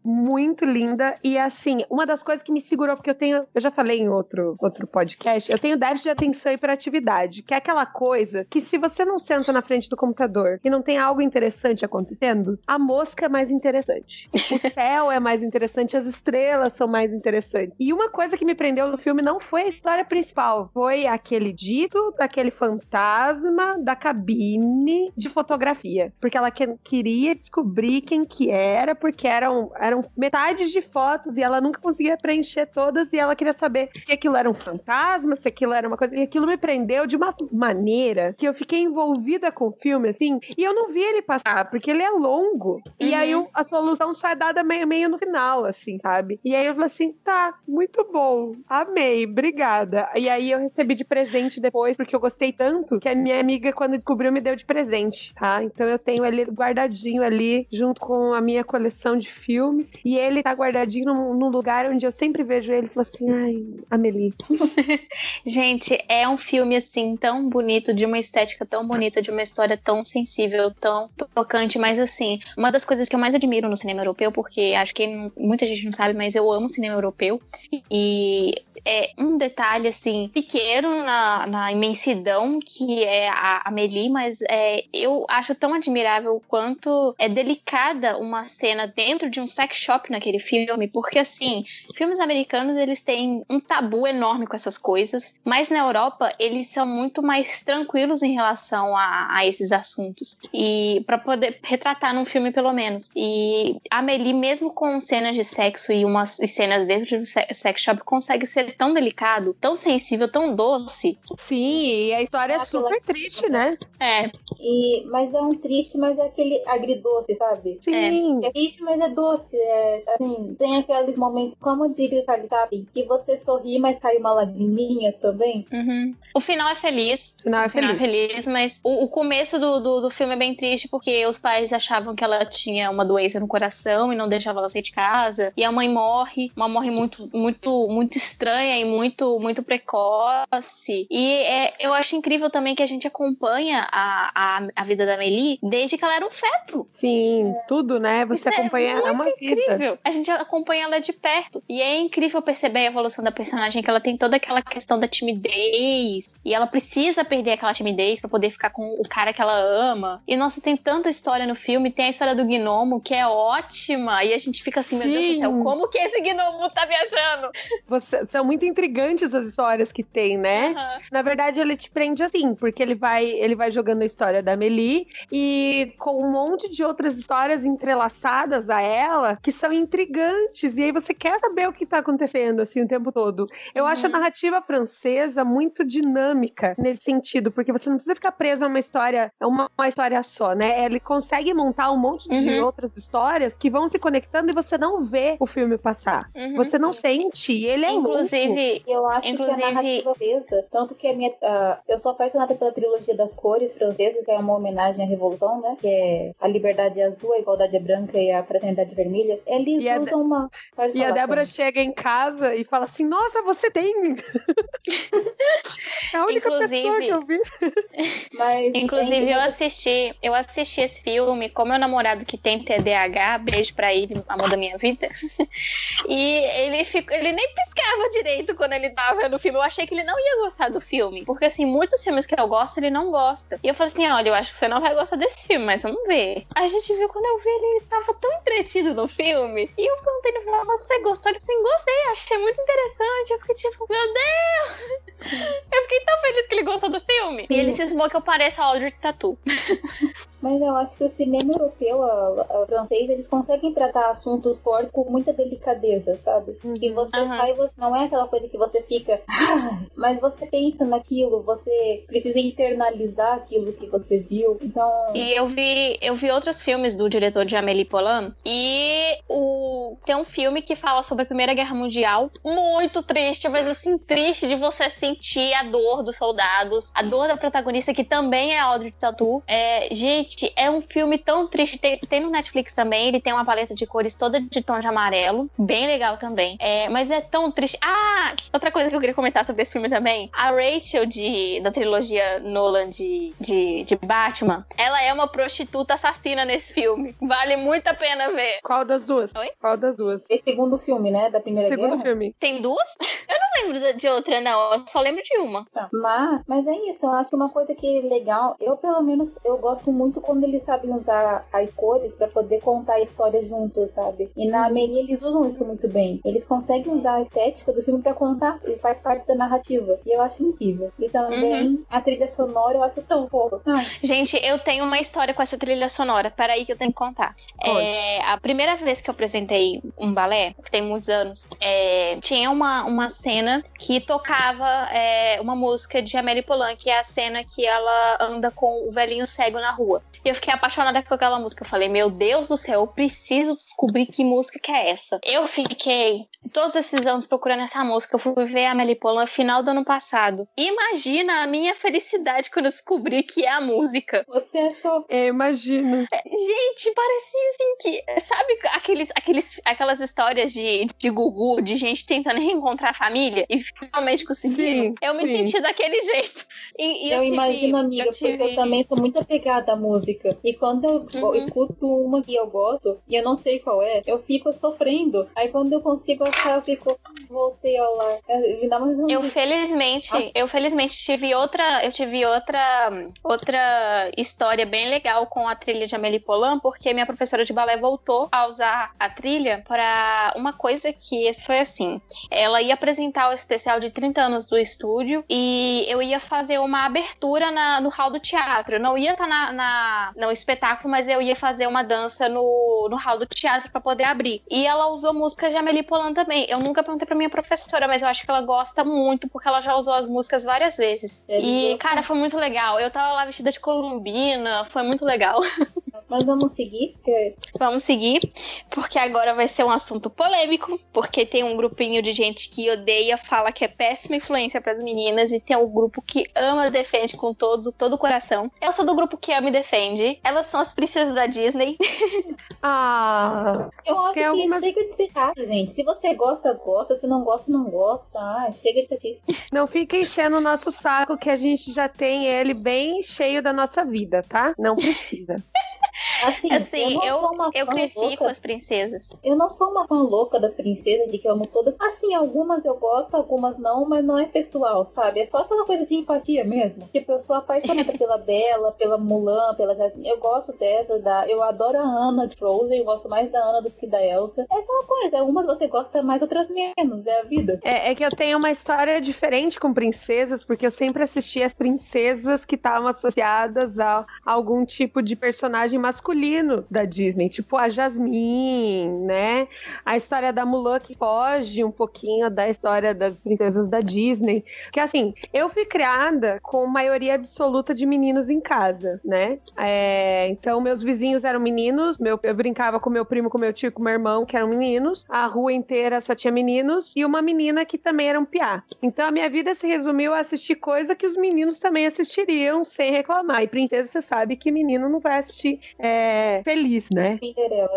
muito linda, e assim, uma das coisas que me segurou, porque eu já falei em outro podcast, eu tenho déficit de atenção e hiperatividade, que é aquela coisa que se você não senta na frente do computador e não tem algo interessante acontecendo, a mosca é mais interessante, o céu é mais interessante, as estrelas são mais interessantes, interessante. E uma coisa que me prendeu no filme não foi a história principal, foi aquele dito daquele fantasma da cabine de fotografia, porque ela queria descobrir quem que era, porque eram metades de fotos e ela nunca conseguia preencher todas, e ela queria saber se aquilo era um fantasma, se aquilo era uma coisa, e aquilo me prendeu de uma maneira que eu fiquei envolvida com o filme, assim, e eu não vi ele passar, porque ele é longo, e aí a solução só é dada meio no final, assim, sabe? E aí eu falei assim, tá, muito bom, amei, obrigada. E aí eu recebi de presente depois, porque eu gostei tanto, que a minha amiga, quando descobriu, me deu de presente, tá? Então eu tenho ele guardadinho ali, junto com a minha coleção de filmes, e ele tá guardadinho num lugar onde eu sempre vejo ele e falo assim, ai, Amélie. Gente, é um filme, assim, tão bonito, de uma estética tão bonita, de uma história tão sensível, tão tocante, mas assim, uma das coisas que eu mais admiro no cinema europeu, porque acho que muita gente não sabe, mas eu amo cinema europeu, e é um detalhe, assim, pequeno na imensidão que é a Amélie, mas eu acho tão admirável o quanto é delicada uma cena dentro de um sex shop naquele filme, porque, assim, filmes americanos, eles têm um tabu enorme com essas coisas, mas na Europa, eles são muito mais tranquilos em relação a esses assuntos, e pra poder retratar num filme, pelo menos. E a Amélie, mesmo com cenas de sexo e cenas dentro de um sex shop, consegue ser tão delicado, tão sensível, tão doce. Sim, e a história é super triste, né? É. Mas é um triste, mas é aquele agridoce, sabe? Sim. É triste, mas é doce. É, assim, tem aqueles momentos, como diria, sabe? Que você sorri, mas cai uma lagriminha também. Uhum. O final é feliz. O final é feliz, mas o começo do filme é bem triste, porque os pais achavam que ela tinha uma doença no coração e não deixavam ela sair de casa. E a mãe morre. Uma morre muito, muito, muito estranha e muito, muito precoce. E eu acho incrível também que a gente acompanha a vida da Amélie desde que ela era um feto. Sim, tudo, né? Você acompanha é uma incrível. Vida. É incrível. A gente acompanha ela de perto. E é incrível perceber a evolução da personagem, que ela tem toda aquela questão da timidez. E ela precisa perder aquela timidez pra poder ficar com o cara que ela ama. E, nossa, tem tanta história no filme. Tem a história do gnomo, que é ótima. E a gente fica assim, meu Sim. Deus do céu, como que esse gnomo tá viajando? São muito intrigantes as histórias que tem, né? Uhum. Na verdade, ele te prende assim, porque ele vai jogando a história da Amélie e com um monte de outras histórias entrelaçadas a ela, que são intrigantes, e aí você quer saber o que tá acontecendo, assim, o tempo todo. Eu acho a narrativa francesa muito dinâmica nesse sentido, porque você não precisa ficar preso a uma história só, né? Ele consegue montar um monte de outras histórias que vão se conectando e você não vê o filme passar. Uhum. Você não sente, e ele é inclusive, eu acho que a narrativa francesa, tanto que eu sou apaixonada pela trilogia das cores francesas, que é uma homenagem à Revolução, né? Que é a liberdade azul, a igualdade branca e a fraternidade vermelha. Eles usam uma... E a Débora chega em casa e fala assim, nossa, você tem! É a única pessoa que eu vi. Mas, inclusive, eu assisti esse filme com meu namorado que tem TDAH, beijo pra ele, amor da minha vida. E ele nem piscava direito quando ele tava no filme. Eu achei que ele não ia gostar do filme, porque, assim, muitos filmes que eu gosto, ele não gosta. E eu falei assim, olha, eu acho que você não vai gostar desse filme, mas vamos ver. A gente viu, quando eu vi, ele tava tão entretido no filme. E eu perguntei no final, você gostou? Ele disse assim, gostei, achei muito interessante. Eu fiquei tipo, meu Deus! Eu fiquei tão feliz que ele gostou do filme. E ele cismou que eu pareço a Audrey Tautou. Mas eu acho que o cinema europeu, o francês, eles conseguem tratar assuntos fortes com muita delicadeza, sabe? Que você sai, você não é aquela coisa que você fica, mas você pensa naquilo, você precisa internalizar aquilo que você viu. Então. E eu vi outros filmes do diretor de Amélie Poulain, e tem um filme que fala sobre a Primeira Guerra Mundial, muito triste, mas assim, triste de você sentir a dor dos soldados, a dor da protagonista, que também é a Audrey Tautou. Gente, é um filme tão triste. Tem no Netflix também, ele tem uma paleta de cores toda de tom de amarelo, bem legal também. Mas é tão triste. Ah, outra coisa que eu queria comentar sobre esse filme também, a Rachel da trilogia Nolan de Batman, ela é uma prostituta assassina nesse filme. Vale muito a pena ver. Qual das duas? Oi? Qual das duas? Esse segundo filme, né? Da primeira guerra? Segundo filme. Tem duas? Eu não não lembro de outra, não. Eu só lembro de uma. Tá. Mas é isso. Eu acho que uma coisa que é legal... Eu, pelo menos, eu gosto muito quando eles sabem usar as cores pra poder contar a história junto, sabe? E na Amélie eles usam isso muito bem. Eles conseguem usar a estética do filme pra contar. Ele faz parte da narrativa. E eu acho incrível. E também a trilha sonora eu acho tão fofa. Gente, eu tenho uma história com essa trilha sonora. Peraí que eu tenho que contar. É, a primeira vez que eu apresentei um balé, que tem muitos anos, tinha uma cena que tocava uma música de Amélie Poulain, que é a cena que ela anda com o velhinho cego na rua. E eu fiquei apaixonada com aquela música. Eu falei, meu Deus do céu, eu preciso descobrir que música que é essa. Eu fiquei todos esses anos procurando essa música. Eu fui ver a Amélie Poulain no final do ano passado. Imagina a minha felicidade quando eu descobri que é a música. Você achou? Eu imagino. Gente, parecia assim que... Sabe aquelas histórias de Gugu, de gente tentando reencontrar a família e finalmente conseguindo? Eu me senti daquele jeito. E eu imagino, amiga, porque eu também sou muito apegada à música. E quando eu escuto uma que eu gosto e eu não sei qual é, eu fico sofrendo. Aí quando eu consigo achar, eu fico... Voltei ao lar. Eu felizmente tive outra história bem legal com a trilha de Amélie Poulain, porque minha professora de balé voltou a usar a trilha para uma coisa que foi assim: ela ia apresentar o especial de 30 anos do estúdio e eu ia fazer uma abertura no hall do teatro. Eu não ia estar no espetáculo, mas eu ia fazer uma dança no hall do teatro para poder abrir. E ela usou músicas de Amélie Poulain também. Eu nunca perguntei pra minha professora, mas eu acho que ela gosta muito porque ela já usou as músicas várias vezes. E, cara, foi muito legal. Eu tava lá vestida de colombina, foi muito legal. Mas vamos seguir? Vamos seguir, porque agora vai ser um assunto polêmico, porque tem um grupinho de gente que odeia, fala que é péssima influência pras meninas, e tem um grupo que ama e defende com todo o coração. Eu sou do grupo que ama e defende. Elas são as princesas da Disney. Ah! Eu acho que chega de ficar, gente. Se você gosta, gosta. Se não gosta, não gosta. Ah, chega de aqui. Não fica enchendo o nosso saco, que a gente já tem ele bem cheio da nossa vida, tá? Não precisa. Assim, eu cresci louca com as princesas. Eu não sou uma fã louca das princesas, de que eu amo todas. Assim, algumas eu gosto, algumas não, mas não é pessoal, sabe? É só aquela coisa de empatia mesmo. Tipo, eu sou apaixonada pela Bela, pela Mulan, pela Jasmine. Eu gosto dessa, eu adoro a Anna de Frozen, eu gosto mais da Anna do que da Elsa. É só uma coisa, algumas você gosta mais, outras menos, é a vida. É que eu tenho uma história diferente com princesas, porque eu sempre assisti as princesas que estavam associadas a algum tipo de personagem masculino da Disney, tipo a Jasmine, né? A história da Mulan, que foge um pouquinho da história das princesas da Disney. Porque assim, eu fui criada com maioria absoluta de meninos em casa, né? Então meus vizinhos eram meninos, eu brincava com meu primo, com meu tio, com meu irmão, que eram meninos. A rua inteira só tinha meninos e uma menina que também era um piá. Então a minha vida se resumiu a assistir coisa que os meninos também assistiriam sem reclamar. E princesa, você sabe que menino não vai assistir feliz, né? Cinderela.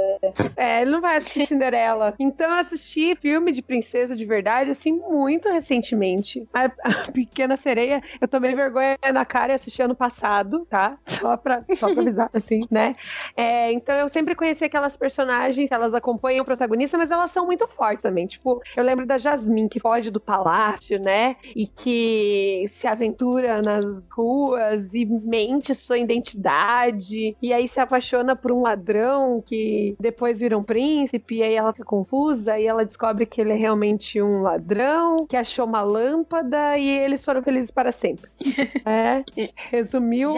Ele não vai assistir Cinderela. Então eu assisti filme de princesa de verdade, assim, muito recentemente. A Pequena Sereia, eu tomei vergonha na cara e assisti ano passado, tá? Só pra avisar, assim, né? Então eu sempre conheci aquelas personagens, elas acompanham o protagonista, mas elas são muito fortes também. Tipo, eu lembro da Jasmine, que foge do palácio, né? E que se aventura nas ruas e mente sua identidade. E aí se apaixona por um ladrão que depois vira um príncipe, e aí ela fica confusa, e ela descobre que ele é realmente um ladrão, que achou uma lâmpada, e eles foram felizes para sempre. Resumiu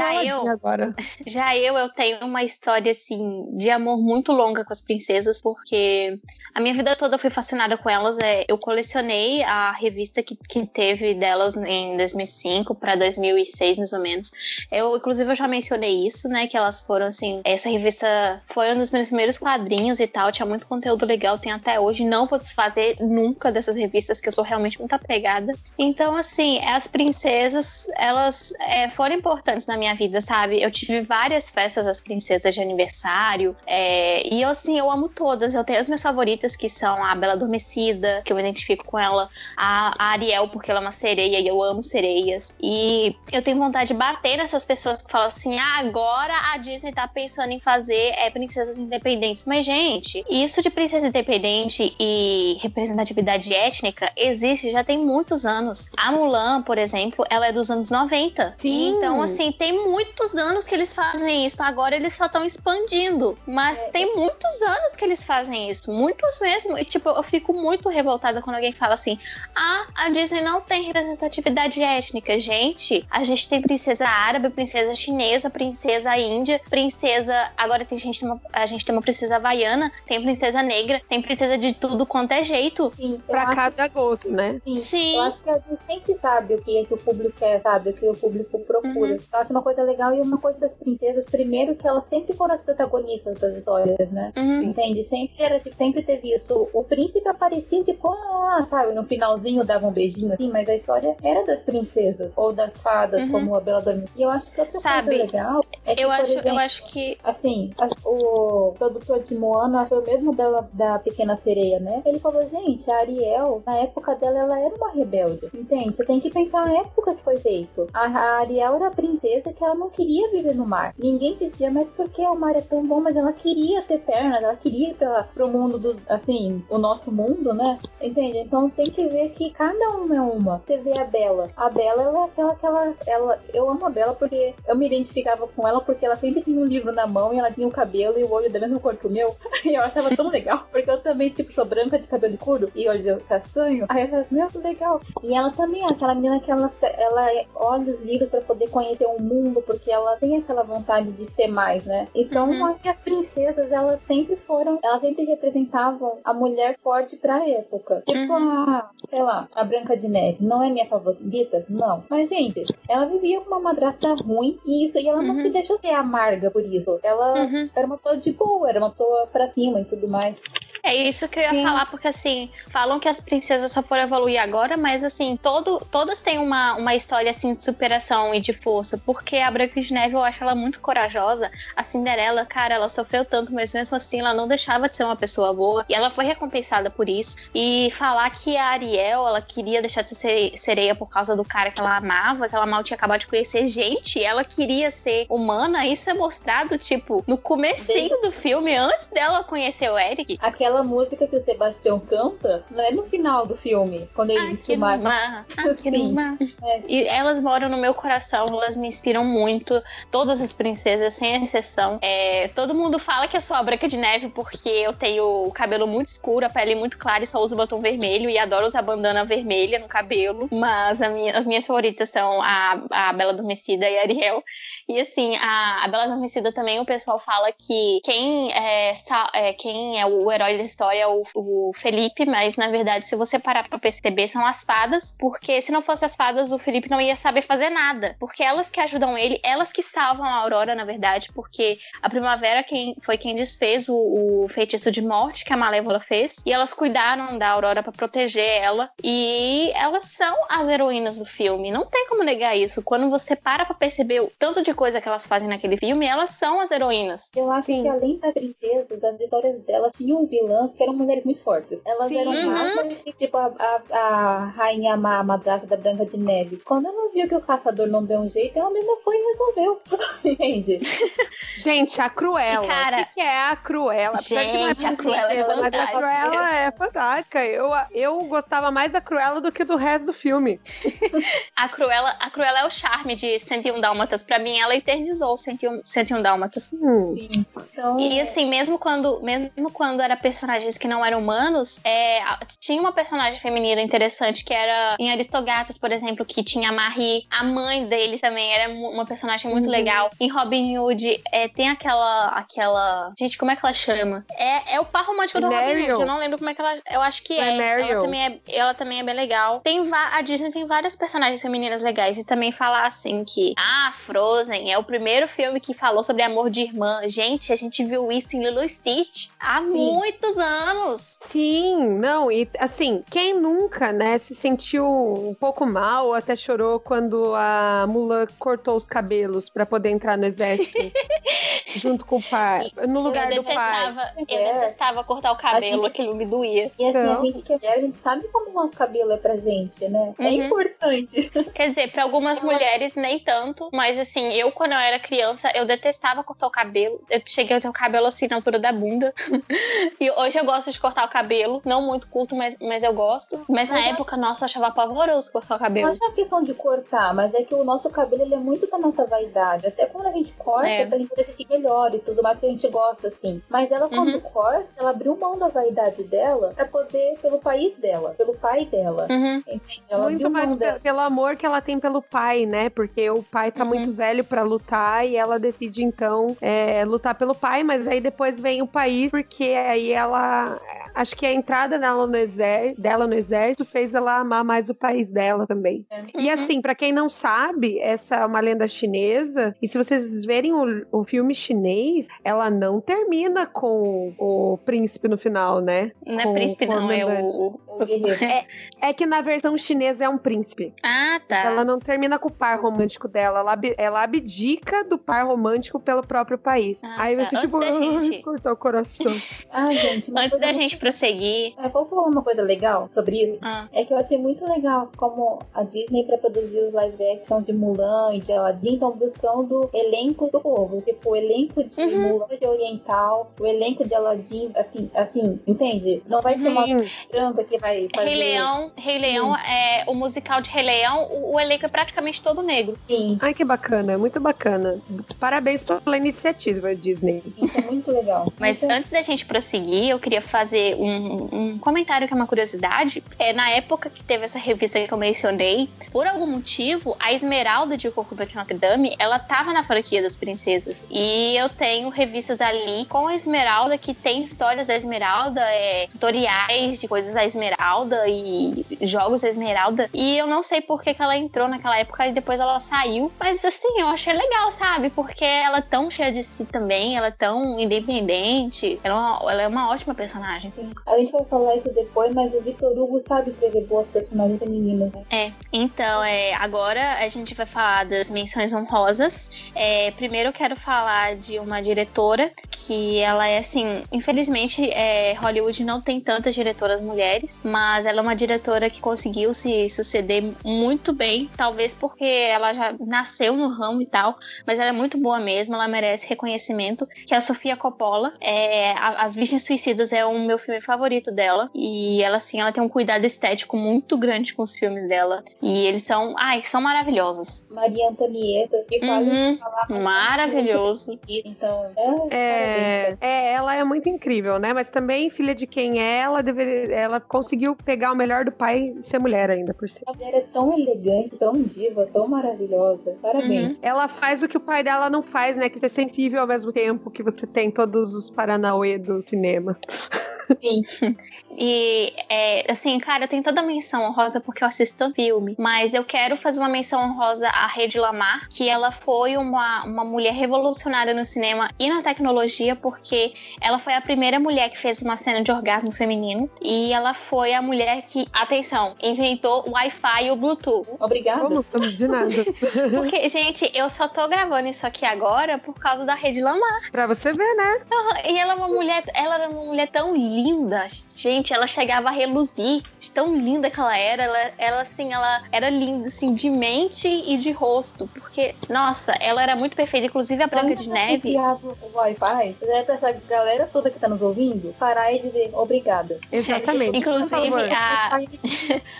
agora. Já eu tenho uma história, assim, de amor muito longa com as princesas, porque a minha vida toda eu fui fascinada com elas. Eu colecionei a revista que teve delas em 2005 para 2006, mais ou menos. Inclusive, eu já mencionei isso, né, que elas foram, assim, essa revista foi um dos meus primeiros quadrinhos e tal, tinha muito conteúdo legal, tem até hoje, não vou desfazer nunca dessas revistas, que eu sou realmente muito apegada. Então, assim, as princesas, elas foram importantes na minha vida, sabe? Eu tive várias festas das princesas de aniversário, e eu, assim, eu amo todas. Eu tenho as minhas favoritas, que são a Bela Adormecida, que eu me identifico com ela, a Ariel, porque ela é uma sereia e eu amo sereias, e eu tenho vontade de bater nessas pessoas que falam assim, agora a Disney tá pensando pensando em fazer princesas independentes. Mas, gente, isso de princesa independente e representatividade étnica existe já tem muitos anos. A Mulan, por exemplo, ela é dos anos 90. Sim. Então, assim, tem muitos anos que eles fazem isso. Agora eles só estão expandindo. Mas tem muitos anos que eles fazem isso. Muitos mesmo. E, tipo, eu fico muito revoltada quando alguém fala assim: ah, a Disney não tem representatividade étnica. Gente, a gente tem princesa árabe, princesa chinesa, princesa índia, princesa... Agora tem gente, a gente tem uma princesa havaiana, tem princesa negra, tem princesa de tudo quanto é jeito. Sim, pra cada gosto, né? Sim. Sim. Eu acho que a gente sempre sabe o que o público quer, sabe? O que o público procura. Uhum. Eu acho uma coisa legal e uma coisa das princesas, primeiro, que elas sempre foram as protagonistas das histórias, né? Uhum. Entende? Sempre teve isso. O príncipe aparecia de pô, sabe? No finalzinho dava um beijinho assim, mas a história era das princesas ou das fadas, uhum, como a Bela Adormecida. E eu acho que essa coisa legal é que, eu acho que... Assim, o produtor de Moana foi o mesmo da Pequena Sereia, né? Ele falou, gente, a Ariel, na época dela, ela era uma rebelde, entende? Você tem que pensar na época que foi feito. A Ariel era a princesa que ela não queria viver no mar. Ninguém dizia, mas por que o mar é tão bom? Mas ela queria ter pernas, ela queria ir pro mundo do, assim, o nosso mundo, né? Entende? Então tem que ver que cada uma é uma. Você vê a Bela. A Bela, ela é aquela que ela... Eu amo a Bela porque eu me identificava com ela porque ela sempre tinha um livro na mão e ela tinha o cabelo e o olho da mesma cor que o meu. E eu achava tão legal. Porque eu também, tipo, sou branca de cabelo escuro e olho castanho. Aí eu falava, meu, que legal. E ela também é aquela menina que ela olha os livros pra poder conhecer o mundo, porque ela tem aquela vontade de ser mais, né? Então, uhum, acho que as princesas, elas sempre representavam a mulher forte pra época. Tipo, a Branca de Neve. Não é minha favorita? Não. Mas, gente, ela vivia com uma madrasta ruim e ela não se deixou ser amarga por isso. Ela era uma pessoa de boa, era uma pessoa pra cima e tudo mais. É isso que eu ia falar, porque assim, falam que as princesas só foram evoluir agora, mas assim, todas têm uma história assim de superação e de força, porque a Branca de Neve eu acho ela muito corajosa, a Cinderela, cara, ela sofreu tanto, mas mesmo assim ela não deixava de ser uma pessoa boa, e ela foi recompensada por isso, e falar que a Ariel, ela queria deixar de ser sereia por causa do cara que ela amava, que ela mal tinha acabado de conhecer, gente, ela queria ser humana, isso é mostrado, tipo, no comecinho do filme, antes dela conhecer o Eric. Aquela música que o Sebastião canta não é no final do filme, quando ele se mata. E elas moram no meu coração, elas me inspiram muito, todas as princesas, sem exceção. Todo mundo fala que eu sou a Branca de Neve porque eu tenho o cabelo muito escuro, a pele muito clara e só uso batom vermelho e adoro usar bandana vermelha no cabelo, mas as minhas favoritas são a Bela Adormecida e a Ariel. E assim, a Bela Adormecida também, o pessoal fala que quem é o herói da história é o Felipe, mas na verdade, se você parar pra perceber, são as fadas, porque se não fossem as fadas, o Felipe não ia saber fazer nada, porque elas que ajudam ele, elas que salvam a Aurora, na verdade, porque a Primavera foi quem desfez o feitiço de morte que a Malévola fez, e elas cuidaram da Aurora pra proteger ela, e elas são as heroínas do filme, não tem como negar isso. Quando você para pra perceber o tanto de coisa que elas fazem naquele filme, elas são as heroínas. Eu acho que além das princesas, as histórias delas tinham vilãs que eram mulheres muito fortes. Elas eram magas, tipo a rainha má, a madrasta da Branca de Neve. Quando ela viu que o caçador não deu um jeito, ela mesma foi e resolveu. Entende? Gente, a Cruella. Cara, o que é a Cruella? Gente, a Cruella é fantástica. A Cruella é fantástica. Eu gostava mais da Cruella do que do resto do filme. A Cruella é o charme de 101 Dálmatas. Pra mim, ela eternizou 101 Dálmatas. Sim. Então, e assim, mesmo quando eram personagens que não eram humanos, tinha uma personagem feminina interessante que era em Aristogatos, por exemplo, que tinha a Marie. A mãe deles também era uma personagem muito legal. Em Robin Hood tem aquela... Gente, como é que ela chama? É o par romântico do Meryl. Robin Hood. Eu não lembro como é que ela... Eu acho que Ela também é bem legal. A Disney tem várias personagens femininas legais. E também falar assim que Frozen é o primeiro filme que falou sobre amor de irmã. Gente, a gente viu isso em Lilo & Stitch há muitos anos. Sim, não, e assim, quem nunca, né, se sentiu um pouco mal, até chorou quando a Mulan cortou os cabelos pra poder entrar no exército. junto com o pai, no lugar do pai. Eu detestava cortar o cabelo, aquilo me doía. E assim, então, a gente que é mulher, a gente sabe como o nosso cabelo é pra gente, né? É importante. Quer dizer, pra algumas mulheres nem tanto, mas assim, eu quando eu era criança, eu detestava cortar o cabelo. Eu cheguei a ter o cabelo assim na altura da bunda. E hoje eu gosto de cortar o cabelo, não muito curto, mas eu gosto. Mas na época, nossa, eu achava pavoroso cortar o cabelo. Não achava questão de cortar, mas é que o nosso cabelo, ele é muito da nossa vaidade. Até quando a gente corta, pra gente se sentir melhor e tudo mais, que a gente gosta, assim. Mas ela, quando corta, ela abriu mão da vaidade dela pra poder, pelo país dela, pelo pai dela. Enfim, ela muito mais pelo amor que ela tem pelo pai, né? Porque o pai tá muito velho pra lutar e ela decide, então, lutar pelo pai, mas aí depois vem o país, porque aí ela... Acho que a entrada dela no exército fez ela amar mais o país dela também. E assim, pra quem não sabe, essa é uma lenda chinesa, e se vocês verem o filme chinês, ela não termina com o príncipe no final, né? Não é príncipe, não, é o guerreiro. É que na versão chinesa é um príncipe. Ah, tá. Ela não termina com o par romântico dela, ela abdica do par romântico pelo próprio país. Ah, aí você, tá. Tipo, cortou o coração. Ah, gente, antes da gente prosseguir. Vou falar uma coisa legal sobre isso. É que eu achei muito legal como a Disney, pra produzir os live action de Mulan e de Aladdin, estão buscando elenco do povo. Tipo, o elenco de Mulan de oriental, o elenco de Aladdin, assim, entende? Não vai ser uma trampa que vai fazer... Rei Leão é o musical de Rei Leão, o elenco é praticamente todo negro. Sim. Ai, que bacana, muito bacana. Parabéns pela iniciativa, Disney. Isso é muito legal. Mas antes da gente prosseguir, eu queria fazer um comentário que é uma curiosidade. Na época que teve essa revista que eu mencionei, por algum motivo, a Esmeralda de O Corcunda de Notre Dame, ela tava na franquia das princesas. E eu tenho revistas ali com a Esmeralda, que tem histórias da Esmeralda, tutoriais de coisas da Esmeralda e jogos da Esmeralda. E eu não sei por que ela entrou naquela época e depois ela saiu. Mas assim, eu achei legal, sabe? Porque ela é tão cheia de si também, ela é tão independente. Ela é uma ótima personagem. Sim. A gente vai falar isso depois, mas o Victor Hugo sabe escrever boas personagens femininas, né? Então, agora a gente vai falar das menções honrosas. Primeiro eu quero falar de uma diretora, que ela é assim, infelizmente Hollywood não tem tantas diretoras mulheres, mas ela é uma diretora que conseguiu se suceder muito bem, talvez porque ela já nasceu no ramo e tal, mas ela é muito boa mesmo, ela merece reconhecimento, que é a Sofia Coppola. As Virgens Suicidas é o meu filme favorito dela, e ela assim, ela tem um cuidado estético muito grande com os filmes dela, e eles são maravilhosos. Maria Antonieta, que fala maravilhoso. Então, ela é muito incrível, né? Mas também, filha de quem é, ela conseguiu pegar o melhor do pai e ser mulher ainda por si. A mulher é tão elegante, tão diva, tão maravilhosa. Parabéns. Ela faz o que o pai dela não faz, né? Que você é sensível ao mesmo tempo que você tem todos os paranauê do cinema. Sim. E, assim, cara, tem toda a menção honrosa porque eu assisto tanto filme, mas eu quero fazer uma menção honrosa à Hedy Lamarr, que ela foi uma mulher revolucionária no cinema e na tecnologia, porque ela foi a primeira mulher que fez uma cena de orgasmo feminino, e ela foi a mulher que, atenção, inventou o Wi-Fi e o Bluetooth. Obrigada. De nada. Porque, gente, eu só tô gravando isso aqui agora por causa da Hedy Lamarr. Pra você ver, né? E ela era uma mulher tão linda, gente, ela chegava a reluzir de tão linda que ela era. Ela era linda, assim, de mente e de rosto, porque, nossa, ela era muito perfeita, inclusive a Branca de Neve. O Wi-Fi, essa galera toda que tá nos ouvindo, parar e dizer obrigada. Exatamente. Inclusive,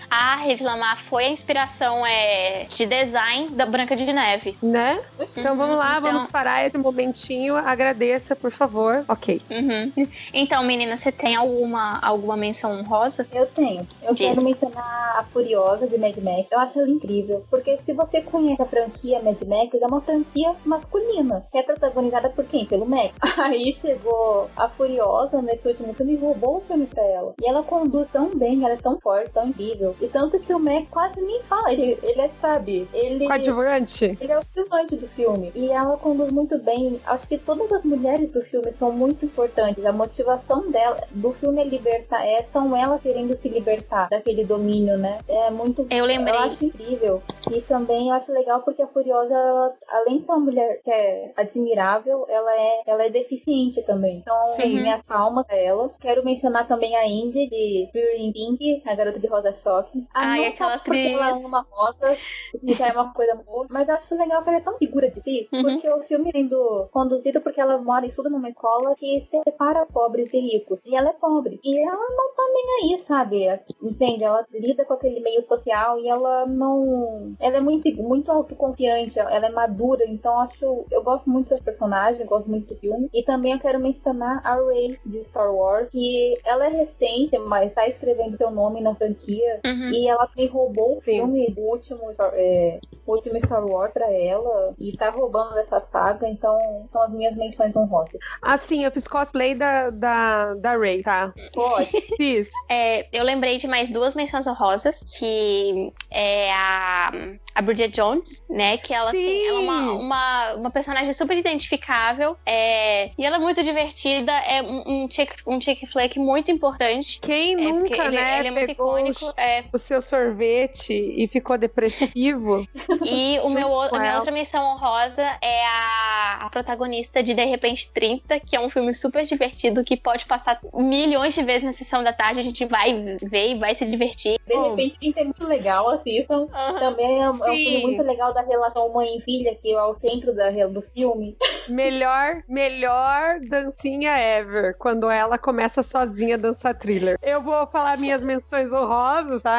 a Hedy Lamarr foi a inspiração de design da Branca de Neve. Né? Então vamos lá, vamos parar esse momentinho, agradeça, por favor. Ok. Então, menina, você tem alguma menção honrosa? Eu tenho. Quero mencionar a Furiosa de Mad Max. Eu acho ela incrível, porque se você conhece a franquia Mad Max, é uma franquia masculina, que é protagonizada por quem? Pelo Max. Aí chegou a Furiosa nesse último filme e roubou o filme pra ela. E ela conduz tão bem, ela é tão forte, tão incrível. E tanto que o Max quase nem fala. Ele coadjuvante? Ele é o coadjuvante do filme. E ela conduz muito bem. Acho que todas as mulheres do filme são muito importantes. A motivação dela do filme é libertar, é tão ela querendo se libertar daquele domínio, né? É muito... Eu lembrei. Eu acho incrível. E também eu acho legal porque a Furiosa, ela, além de ser uma mulher que é admirável, ela é deficiente também. Então, minhas palmas a ela. Quero mencionar também a Indy, de Pretty in Pink, a garota de rosa choque. Ai, aquela atriz. Ela ama rosas, que já é uma coisa boa. Mas eu acho legal que ela é tão segura de si, porque o filme vem conduzido porque ela mora e estuda numa escola que separa pobres e ricos. E ela é pobre. E ela não tá nem aí, sabe? Entende? Ela lida com aquele meio social e ela não... Ela é muito, muito autoconfiante, ela é madura, então eu gosto muito das personagens, eu gosto muito do filme. E também eu quero mencionar a Rey de Star Wars, que ela é recente, mas tá escrevendo seu nome na franquia, e ela me roubou o filme do último Star Wars pra ela, e tá roubando dessa saga, então são as minhas menções honrosas. Assim, eu fiz cosplay da Rey, tá? Pode. Fiz. Eu lembrei de mais duas menções honrosas, que é a Bridget Jones, né, que ela, assim, ela é uma personagem super identificável, e ela é muito divertida, é um chick flick muito importante. Quem nunca, né, ele é muito icônico. O seu sorvete e ficou depressivo. E a minha outra menção honrosa é a protagonista de Repente 30, que é um filme super divertido, que pode passar milhões de vezes na sessão da tarde, a gente vai ver e vai se divertir. De Repente 30 é muito legal, assistam. Também é um filme muito legal da relação mãe e filha, que é o centro do filme. Melhor dancinha ever, quando ela começa sozinha a dançar Thriller. Eu vou falar minhas menções honrosas, tá?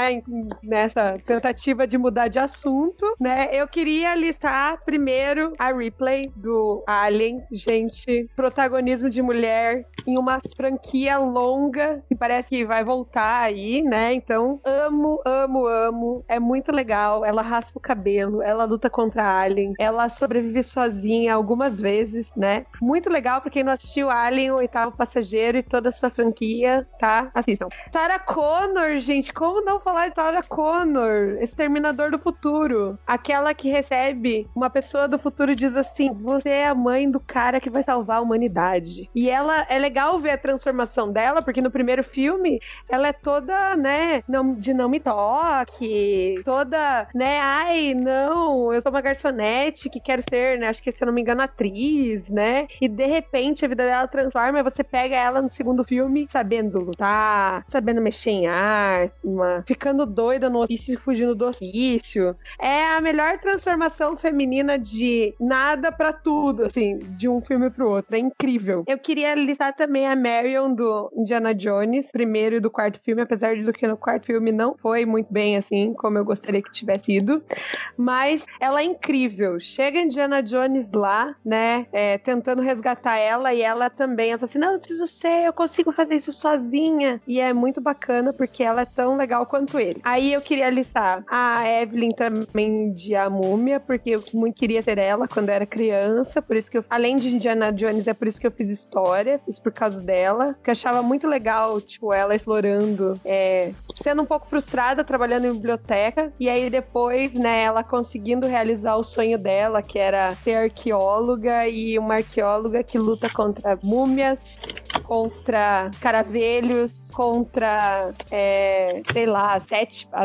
Nessa tentativa de mudar de assunto, né? Eu queria listar primeiro a Ripley do Alien. Gente, protagonismo de mulher em uma franquia longa que parece que vai voltar aí, né? Então, amo, amo, amo. É muito legal. Ela raspa o cabelo, ela luta contra aliens, ela sobrevive sozinha algumas vezes, né? Muito legal pra quem não assistiu Alien, o Oitavo Passageiro e toda a sua franquia, tá? Assistam. Sarah Connor, gente, como não falar de Sarah Connor? Exterminador do Futuro. Aquela que recebe uma pessoa do futuro e diz assim: você é a mãe do cara que vai salvar a humanidade. E ela, é legal ver a transformação dela, porque no primeiro filme, ela é toda, né, de não me toque, toda, né, ai, não, eu sou uma garçonete que quero ser, né, acho que se eu não me engano, atriz, né, e de repente a vida dela transforma, e você pega ela no segundo filme, sabendo lutar, sabendo mexer em arma, ficando doida no ofício, fugindo do ofício. É a melhor transformação feminina de nada pra tudo, assim, de um filme pro outro, é incrível. Eu queria listar também a Marion do Indiana Jones, primeiro e do quarto filme, apesar de que no quarto filme não foi muito bem assim, como eu gostaria que tivesse ido, mas ela é incrível. Chega Indiana Jones lá, né, tentando resgatar ela, e ela também, ela fala assim, não, eu preciso ser, eu consigo fazer isso sozinha, e é muito bacana, porque ela é tão legal quanto ele. Aí eu queria listar a Evelyn também de A Múmia, porque eu muito queria ser ela quando eu era criança, por isso que eu, além de Indiana Jones, é por isso que eu fiz história, fiz por causa dela, que eu achava muito legal, tipo, ela explorando, sendo um pouco frustrada, trabalhando em biblioteca, e aí depois, né, ela conseguindo realizar o sonho dela, que era ser arqueóloga, e uma arqueóloga que luta contra múmias, contra caravelhos, contra, sei lá, as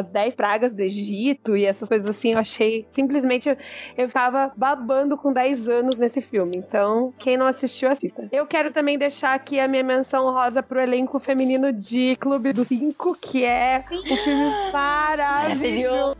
10 pragas do Egito, e essas coisas assim, eu achei, simplesmente, eu tava babando com 10 anos nesse filme, então, quem não assistiu, assista. Eu quero também deixar aqui a minha menção honrosa pro elenco feminino de Clube dos 5, que é um filme maravilhoso.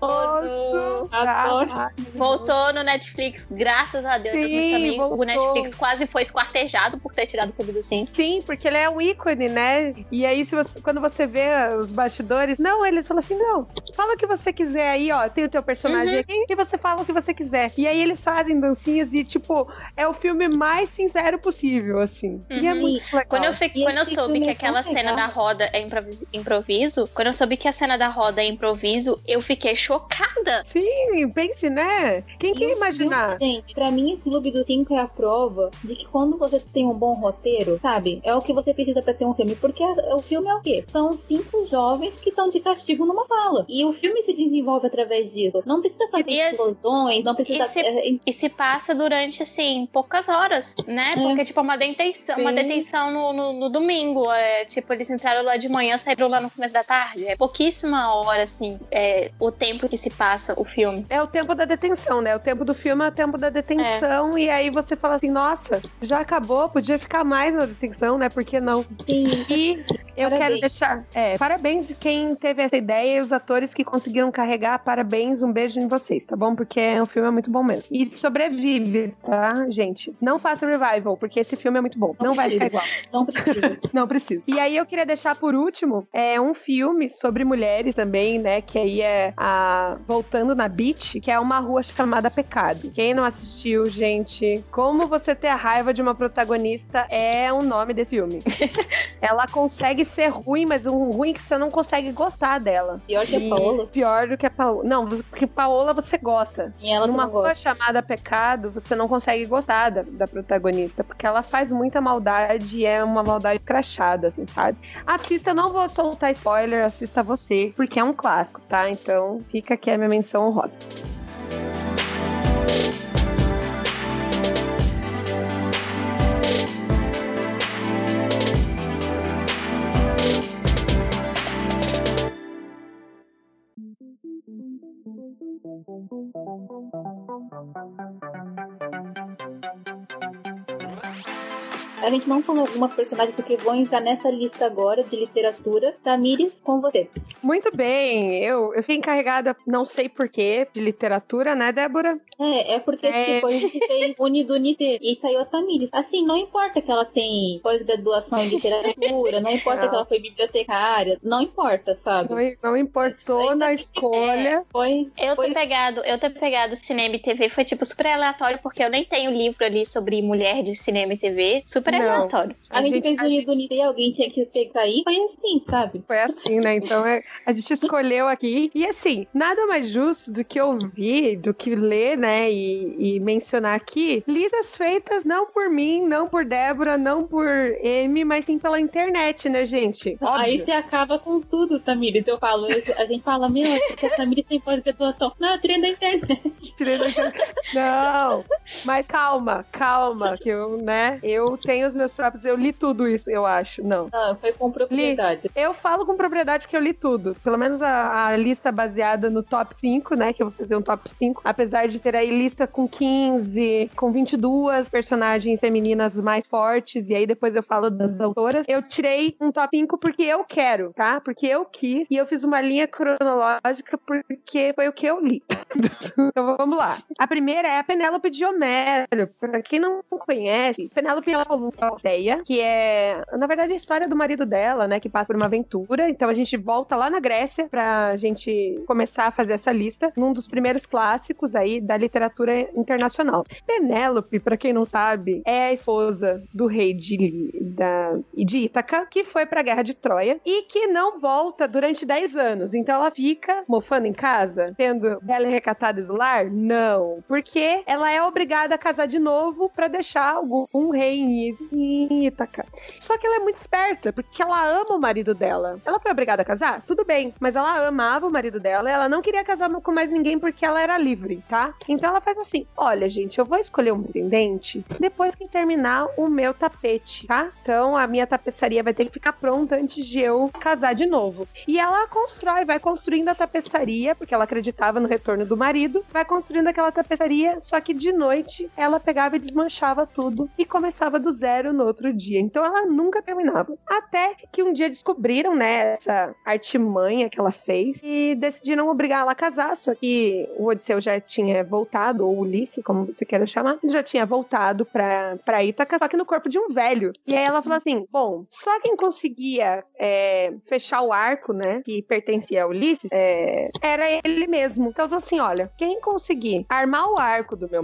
Voltou no Netflix, graças a Deus. Sim, mas também voltou. O Netflix quase foi esquartejado por ter tirado o Clube dos 5. Sim, porque ele é um ícone, né? E aí, quando você vê os bastidores, não, eles falam assim, não, fala o que você quiser aí, ó, tem o teu personagem aqui, e você fala o que você quiser. E aí eles fazem dancinhas e, tipo, é o filme mais sincero possível, assim. E é muito legal. Quando eu soube que aquela cena da roda é improviso, quando eu soube que a cena da roda é improviso, eu fiquei chocada. Sim, pense, né? Quem quer imaginar? Gente, pra mim, o Clube do 5 é a prova de que quando você tem um bom roteiro, sabe? É o que você precisa pra ter um filme, porque o filme é o quê? São 5 jovens que estão de castigo numa sala. E o filme se desenvolve através disso. Não precisa fazer explosões, não precisa... E se passa durante, assim, poucas horas, né? Porque, tipo, uma detenção no domingo. É, tipo, eles entraram lá de manhã, saíram lá no começo da tarde. É pouquíssima hora, assim, o tempo que se passa o filme. É o tempo da detenção, né? O tempo do filme é o tempo da detenção. E aí você fala assim, nossa, já acabou, podia ficar mais na detenção, né? Por que não? Sim. E eu quero deixar... parabéns quem teve essa ideia e os atores que conseguiram carregar. Parabéns, um beijo em vocês, tá bom? Porque o filme é muito bom mesmo. E sobrevive, tá, gente? Não faça revival, porque esse filme é muito bom. Não vai ficar igual. Não precisa. Não precisa. E aí eu queria deixar por último um filme sobre mulheres também, né? Que aí é a... Voltando na Beach, que é uma rua chamada Pecado. Quem não assistiu, gente, Como Você Ter a Raiva de uma Protagonista é o nome desse filme. Ela consegue ser ruim, mas um ruim que você não consegue gostar dela. Pior que a Paola? Pior do que a Paola. Não, porque Paola você gosta. E ela numa rua chamada Pecado, você não consegue gostar da protagonista, porque ela faz muita maldade e é uma maldade escrachada, assim, sabe? Assista, não vou soltar spoiler, assista você, porque é um clássico, tá? Então fica aqui a minha menção honrosa. A gente não falou algumas personagens porque vão entrar nessa lista agora de literatura. Tamires, com você. Muito bem, eu fui encarregada, não sei porquê, de literatura, né, Débora? É porque depois a gente fez Unidunite e saiu a Tamires. Assim, não importa que ela tem pós-graduação em literatura, não importa que ela foi bibliotecária, não importa, sabe? Não importou então, na escolha. Eu ter pegado cinema e TV foi tipo super aleatório, porque eu nem tenho livro ali sobre mulher de cinema e TV, super aleatório. A gente fez Unida e alguém tinha que pegar aí. Foi assim, sabe? Foi assim, né? Então a gente escolheu aqui. E assim, nada mais justo do que ouvir, do que ler, né? E mencionar aqui listas feitas não por mim, não por Débora, não por M, mas sim pela internet, né, gente? Óbvio. Aí você acaba com tudo, Tamires. A gente fala, meu, porque a Tamires tem pós-graduação. Não, eu tirei da internet. Não! Mas calma, que eu tenho os meus próprios... Eu li tudo isso, eu acho. Não. Ah, foi com propriedade. Eu falo com propriedade que eu li tudo. Pelo menos a lista baseada no top 5, né? Que eu vou fazer um top 5. Apesar de ter aí lista com 15, com 22 personagens femininas mais fortes. E aí depois eu falo das autoras. Eu tirei um top 5 porque eu quero, tá? Porque eu quis. E eu fiz uma linha cronológica porque foi o que eu li. Então vamos lá. A primeira é a Penélope de Homero. Pra quem não conhece, Penélope que é, na verdade, a história do marido dela, né, que passa por uma aventura. Então a gente volta lá na Grécia pra gente começar a fazer essa lista, num dos primeiros clássicos aí da literatura internacional. Penélope, pra quem não sabe, é a esposa do rei de Ítaca, que foi pra Guerra de Troia e que não volta durante 10 anos. Então ela fica mofando em casa, sendo bela e recatada do lar? Não, porque ela é obrigada a casar de novo pra deixar um rei em Ítaca. Só que ela é muito esperta, porque ela ama o marido dela. Ela foi obrigada a casar? Tudo bem. Mas ela amava o marido dela e ela não queria casar com mais ninguém porque ela era livre, tá? Então ela faz assim, olha, gente, eu vou escolher um pretendente depois que terminar o meu tapete, tá? Então a minha tapeçaria vai ter que ficar pronta antes de eu casar de novo. E ela vai construindo a tapeçaria, porque ela acreditava no retorno do marido, vai construindo aquela tapeçaria, só que de noite ela pegava e desmanchava tudo e começava do zero no outro dia. Então ela nunca terminava. Até que um dia descobriram, né, essa artimanha que ela fez e decidiram obrigá-la a casar, só que o Odisseu já tinha voltado, ou Ulisses, como você queira chamar, já tinha voltado pra Ítaca, só que no corpo de um velho. E aí ela falou assim, bom, só quem conseguia fechar o arco, né, que pertencia a Ulisses, era ele mesmo. Então ela falou assim, olha, quem conseguir armar o arco do meu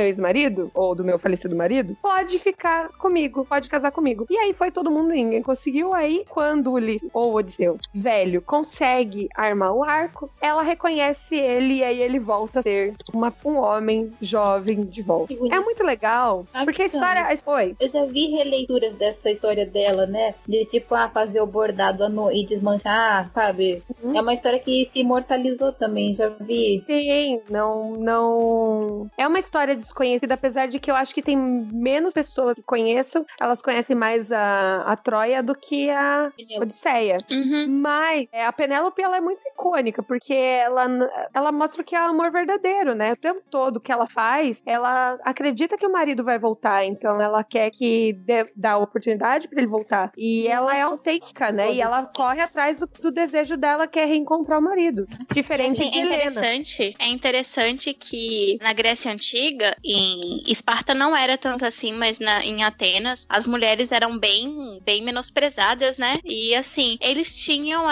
ex-marido, ou do meu falecido marido, pode ficar ficar comigo, pode casar comigo. E aí foi todo mundo, ninguém conseguiu. Aí quando o Odisseu, velho, consegue armar o arco, ela reconhece ele e aí ele volta a ser um homem jovem de volta. É muito legal, porque a história... Foi. Eu já vi releituras dessa história dela, né? De tipo, fazer o bordado e desmanchar, sabe? Uhum. É uma história que se imortalizou também, já vi. Sim, não... É uma história desconhecida, apesar de que eu acho que tem menos pessoas que conheçam, elas conhecem mais a Troia do que a Odisseia. Uhum. Mas a Penélope, ela é muito icônica, porque ela mostra o que é amor verdadeiro, né? O tempo todo que ela faz, ela acredita que o marido vai voltar, então ela quer que dá a oportunidade pra ele voltar. E ela é autêntica, né? E ela corre atrás do desejo dela, que é reencontrar o marido. Diferente de Helena. É interessante que na Grécia Antiga, em Esparta não era tanto assim, mas em Atenas, as mulheres eram bem, bem menosprezadas, né? E assim, eles tinham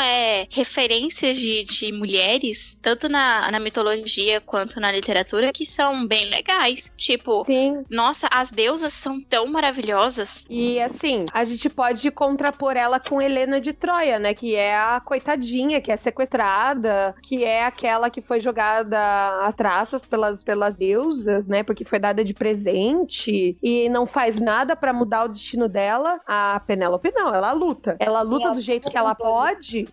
referências de mulheres, tanto na mitologia quanto na literatura, que são bem legais. Tipo, sim. Nossa, as deusas são tão maravilhosas. E assim, a gente pode contrapor ela com Helena de Troia, né? Que é a coitadinha, que é sequestrada, que é aquela que foi jogada às traças pelas deusas, né? Porque foi dada de presente e não faz nada pra mudar o destino dela. A Penélope não, ela luta. Ela luta do jeito que ela pode,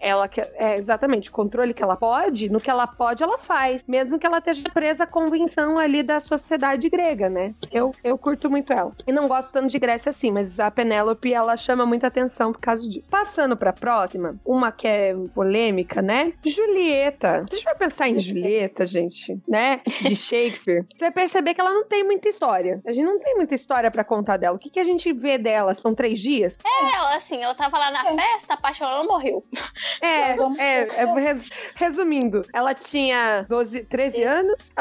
exatamente, o controle que ela pode, no que ela pode, ela faz. Mesmo que ela esteja presa à convenção ali da sociedade grega, né? Eu curto muito ela. E não gosto tanto de Grécia assim, mas a Penélope, ela chama muita atenção por causa disso. Passando pra próxima, uma que é polêmica, né? Julieta. Vocês vão pensar em Julieta, gente, né? De Shakespeare. Você vai perceber que ela não tem muita história. A gente não tem muita história pra contar dela. O que a gente vê dela? São 3 dias? É, assim, ela tava lá na festa, apaixonada, morreu. Resumindo, ela tinha 13 anos,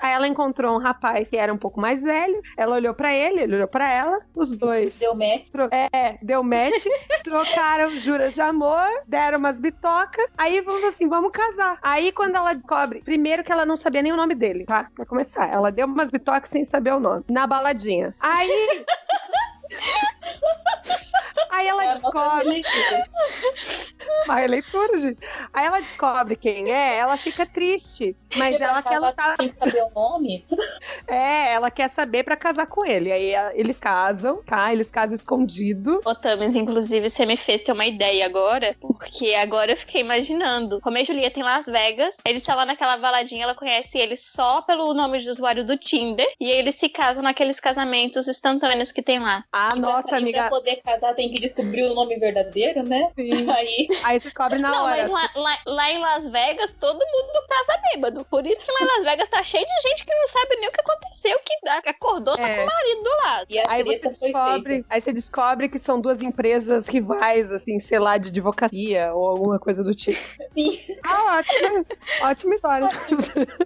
aí ela encontrou um rapaz que era um pouco mais velho, ela olhou pra ele, ele olhou pra ela, os dois... Deu match, trocaram juras de amor, deram umas bitocas, aí vamos assim, vamos casar. Aí quando ela descobre, primeiro que ela não sabia nem o nome dele, tá? Pra começar, ela deu umas bitocas sem saber o nome, na baladinha. Aí... Aí ela descobre... Vai, leitura, gente. Aí ela descobre quem é, ela fica triste. Mas ela quer lutar. Tem que saber o nome? Ela quer saber pra casar com ele. Aí eles casam, tá? Eles casam escondido. Ô, Tamires, inclusive, você me fez ter uma ideia agora, porque agora eu fiquei imaginando. Como a Julieta em Las Vegas, eles estão lá naquela baladinha, ela conhece ele só pelo nome de usuário do Tinder, e aí eles se casam naqueles casamentos instantâneos que tem lá. Ah, nossa, amiga. Pra poder casar, tem que descobrir o nome verdadeiro, né? Sim. Aí descobre na hora. Não, mas lá em Las Vegas, todo mundo casa bêbado. Por isso que lá em Las Vegas tá cheio de gente que não sabe nem o que aconteceu, que acordou, tá com o marido do lado. E aí você descobre que são 2 empresas rivais, assim, sei lá, de advocacia ou alguma coisa do tipo. Sim. Ah, ótima história.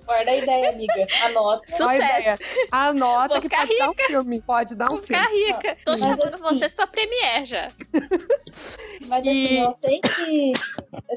Guarda a ideia, amiga. Anota. Sucesso. Anota. Vou que pode rica. Dar um filme. Pode dar um filme. Vou ficar rica. Tô chamando vocês pra Premiere já. Mas assim, eu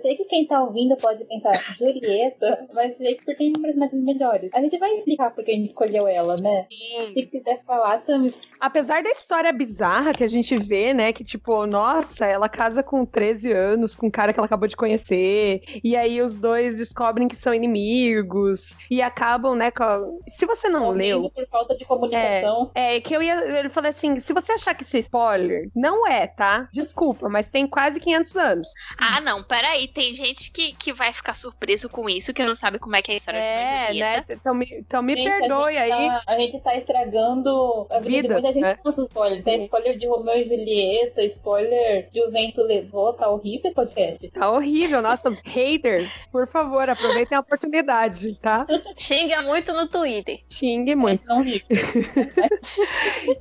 sei que quem tá ouvindo pode pensar, Julieta, mas por que tem mais melhores? A gente vai explicar porque a gente escolheu ela, né? Sim. Se quiser falar também. Apesar da história bizarra que a gente vê, né? Que tipo, nossa, ela casa com 13 anos, com um cara que ela acabou de conhecer, e aí os dois descobrem que são inimigos, e acabam, né? Se você não leu... por falta de comunicação. Ele falou assim, se você achar que isso é spoiler, não é, tá? Desculpa, mas tem quase 500 anos. Ah, não, peraí, tem gente que vai ficar surpreso com isso, que não sabe como é que é a história de Julieta. Né? Então me gente, perdoe a aí. A gente tá estragando a vida de muita gente, né? Com spoilers. Tem spoiler de Romeu e Julieta, spoiler de O Vento Levou, tá horrível esse podcast. Tá horrível, nossa, haters, por favor, aproveitem a oportunidade, tá? Xinga muito no Twitter. Xingue muito.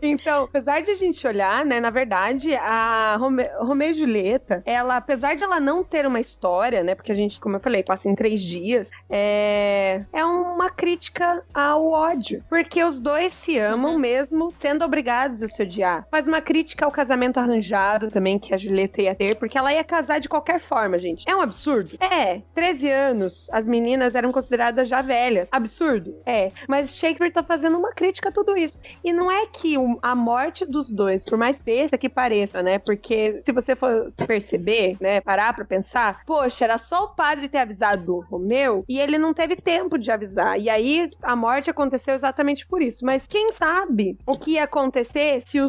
Então, apesar de a gente olhar, né, na verdade, a Romeu e Julieta Julieta, ela, apesar de ela não ter uma história, né, porque a gente, como eu falei, passa em 3 dias, é uma crítica ao ódio, porque os dois se amam mesmo sendo obrigados a se odiar. Faz uma crítica ao casamento arranjado também que a Julieta ia ter, porque ela ia casar de qualquer forma, gente. É um absurdo? É. 13 anos, as meninas eram consideradas já velhas. Absurdo? É. Mas Shakespeare tá fazendo uma crítica a tudo isso. E não é que a morte dos dois, por mais besta que pareça, né? Porque se você for perceber, né? Parar pra pensar, poxa, era só o padre ter avisado o Romeu e ele não teve tempo de avisar. E aí a morte aconteceu exatamente por isso. Mas quem sabe o que ia acontecer se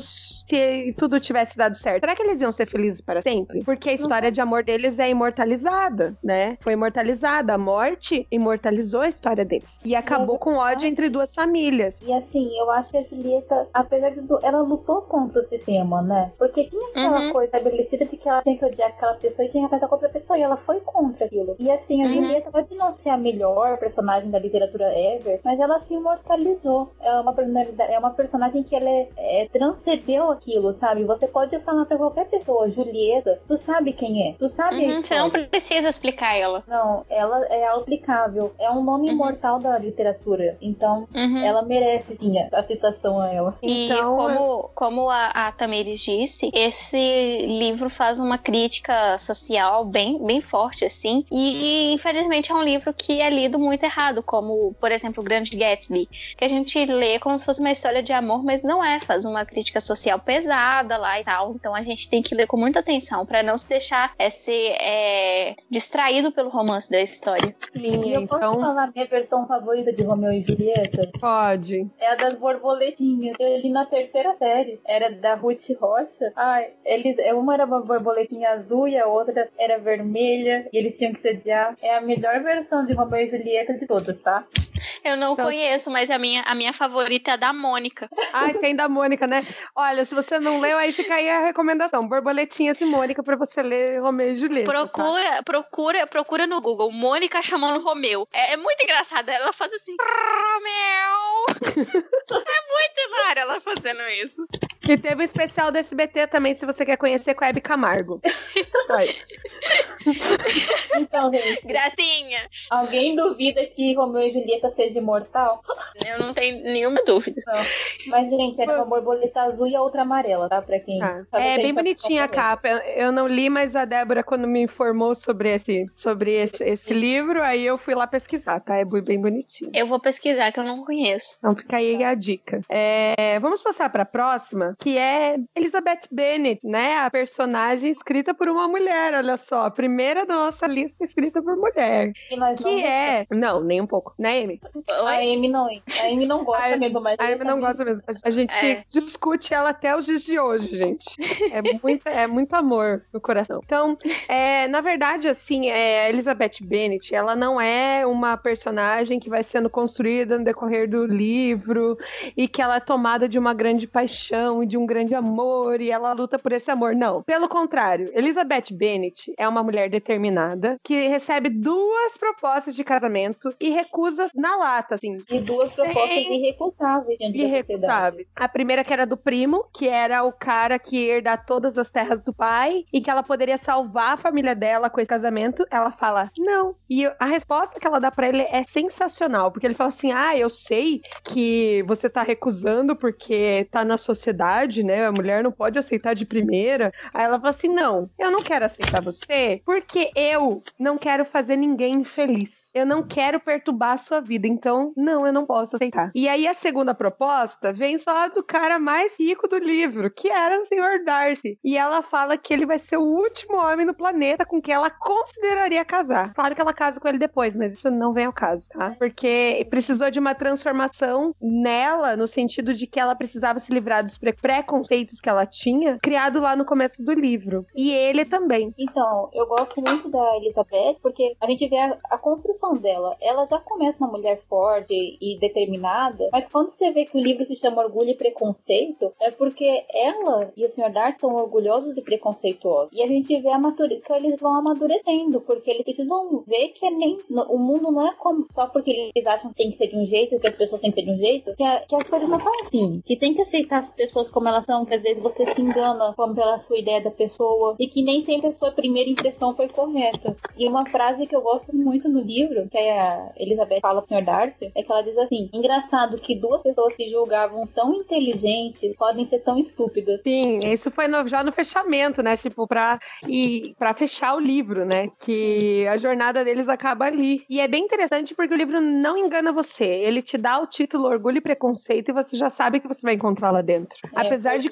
tudo tivesse dado certo? Será que eles iam ser felizes para sempre? Porque a história de amor deles é imortalizada, né? Foi imortalizada. A morte imortalizou a história deles. E acabou com ódio entre duas famílias. E assim, eu acho que a Julieta, apesar de tudo, ela lutou contra o sistema, né? Porque tinha aquela coisa estabelecida de que ela tinha que odiar aquela pessoa e tinha que casar com outra pessoa. E ela foi contra aquilo. E assim, a Julieta pode não ser a melhor personagem da literatura ever, mas ela se imortalizou. É uma personagem que ela transcendeu aquilo, sabe? Você pode falar pra qualquer pessoa, Julieta, tu sabe quem é, tu sabe... você não precisa explicar ela. Não, ela é aplicável. É um nome imortal da literatura. Então, ela merece, sim, a citação a ela. Então, como a Tamires disse, esse livro faz uma crítica social bem, bem forte, assim. E, infelizmente, é um livro que é lido muito errado, como, por exemplo, O Grande Gatsby, que a gente lê como se fosse uma história de amor, mas não é. Faz uma crítica social pesada lá e tal. Então, a gente tem que ler com muita atenção pra não se deixar distraído pelo romance da história. Sim, eu posso falar minha versão favorita de Romeu e Julieta? Pode. É a das borboletinhas. Eu li na 3ª série. Era da Ruth Rocha. Ai, uma era uma borboletinha azul e a outra era vermelha. E eles tinham que se odiar. É a melhor versão de Romeu e Julieta de todas, tá? Eu não conheço, mas a minha favorita é a da Mônica. Ai, tem da Mônica, né? Olha, se você não leu, aí fica aí a recomendação. Borboletinhas e Mônica pra você ler Romeu e Julieta. Procura no Google. Mônica chamando Romeu. É muito engraçado. Ela faz assim... Romeu! É muito raro ela fazendo isso. E teve um especial do SBT também, se você quer conhecer, com a Hebe Camargo. Só isso. Então, gente... Gracinha! Alguém duvida que Romeu e Julieta seja imortal? Eu não tenho nenhuma dúvida. Não. Mas, gente, era uma borboleta azul e a outra amarela, tá? Pra quem... Ah, é bem bonitinha a capa. Eu não li, mas a Débora, quando me informou sobre esse livro, aí eu fui lá pesquisar, tá? É bem bonitinho. Eu vou pesquisar, que eu não conheço. Então fica aí a dica. Vamos passar pra próxima, que é Elizabeth Bennet, né? A personagem escrita por uma mulher, olha só. A primeira da nossa lista escrita por mulher. Não, nem um pouco. Né, Amy? A Amy não gosta mesmo, mas... A Amy não gosta mesmo. A gente discute ela até os dias de hoje, gente. É muito amor no coração. Então, na verdade, assim, a Elizabeth Bennet, ela não é uma personagem que vai sendo construída no decorrer do livro e que ela é tomada de uma grande paixão e de um grande amor e ela luta por esse amor. Não. Pelo contrário, Elizabeth Bennet é uma mulher determinada que recebe 2 propostas de casamento e recusa na lata, assim. E 2 propostas irrecusáveis. A primeira que era do primo, que era o cara que ia herdar todas as terras do pai e que ela poderia salvar a família dela com esse casamento. Ela fala, não. E a resposta que ela dá pra ele é sensacional, porque ele fala assim, eu sei que você tá recusando porque tá na sociedade, né? A mulher não pode aceitar de primeira. Aí ela fala assim, não, eu não quero aceitar você porque eu não quero fazer ninguém infeliz. Eu não quero perturbar a sua vida, então não, eu não posso aceitar. E aí a segunda proposta vem só do cara mais rico do livro, que era o Sr. Darcy. E ela fala que ele vai ser o último homem no planeta com quem ela consideraria casar. Claro que ela casa com ele depois, mas isso não vem ao caso, tá? Porque precisou de uma transformação nela, no sentido de que ela precisava se livrar dos preconceitos que ela tinha, criado lá no começo do livro. E ele também. Então, eu gosto gosto muito da Elizabeth, porque a gente vê a construção dela. Ela já começa uma mulher forte e determinada, mas quando você vê que o livro se chama Orgulho e Preconceito, é porque ela e o Sr. Dart são orgulhosos e preconceituosos. E a gente vê a maturidade, que eles vão amadurecendo, porque eles precisam ver que nem, o mundo não é como, só porque eles acham que tem que ser de um jeito, que as pessoas têm que ser de um jeito, que as coisas não são assim. Que tem que aceitar as pessoas como elas são, que às vezes você se engana como pela sua ideia da pessoa, e que nem sempre a sua primeira impressão foi correta. E uma frase que eu gosto muito no livro, que a Elizabeth fala pro Sr. Darcy, é que ela diz assim: engraçado que duas pessoas que julgavam tão inteligentes podem ser tão estúpidas. Sim, isso foi já no fechamento, né? Tipo, pra fechar o livro, né? Que a jornada deles acaba ali. E é bem interessante porque o livro não engana você. Ele te dá o título Orgulho e Preconceito e você já sabe que você vai encontrar lá dentro. Apesar de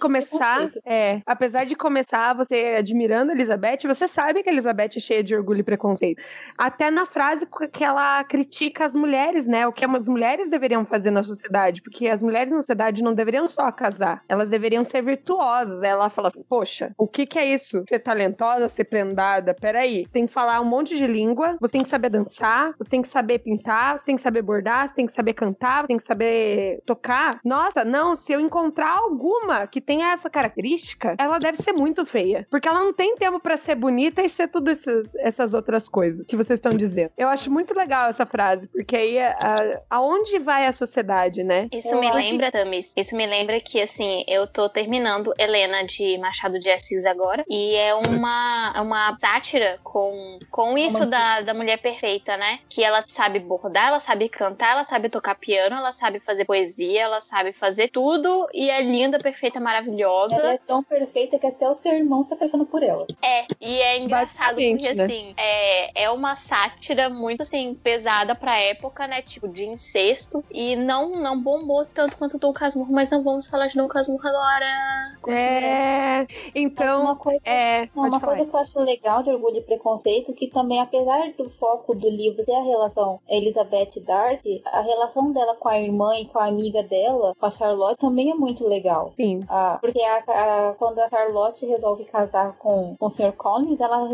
começar você admirando a Elizabeth, você sabe que a Elizabeth é cheia de orgulho e preconceito. Até na frase que ela critica as mulheres, né? O que as mulheres deveriam fazer na sociedade. Porque as mulheres na sociedade não deveriam só casar. Elas deveriam ser virtuosas. Ela fala assim, poxa, o que é isso? Ser talentosa, ser prendada, peraí. Você tem que falar um monte de língua, você tem que saber dançar, você tem que saber pintar, você tem que saber bordar, você tem que saber cantar, você tem que saber tocar. Nossa, não, se eu encontrar alguma que tenha essa característica, ela deve ser muito feia. Porque ela não tem tempo pra ser bonita e ser tudo essas outras coisas que vocês estão dizendo. Eu acho muito legal essa frase, porque aí aonde vai a sociedade, né? Isso me lembra que, assim, eu tô terminando Helena de Machado de Assis agora, e é uma sátira com isso da mulher perfeita, né? Que ela sabe bordar, ela sabe cantar, ela sabe tocar piano, ela sabe fazer poesia, ela sabe fazer tudo, e é linda, perfeita, maravilhosa. Ela é tão perfeita que até o seu irmão tá pensando por ela. É, e é engraçado porque, assim, é uma sátira muito, assim, pesada pra época, né? Tipo, de incesto. E não bombou tanto quanto Dom Casmurro, mas não vamos falar de Dom Casmurro agora. Então, uma coisa que eu acho legal de Orgulho e Preconceito, que também, apesar do foco do livro ter a relação Elizabeth Darcy, a relação dela com a irmã e com a amiga dela, com a Charlotte, também é muito legal. Sim. Porque quando a Charlotte resolve casar com o Sr. Collins, ela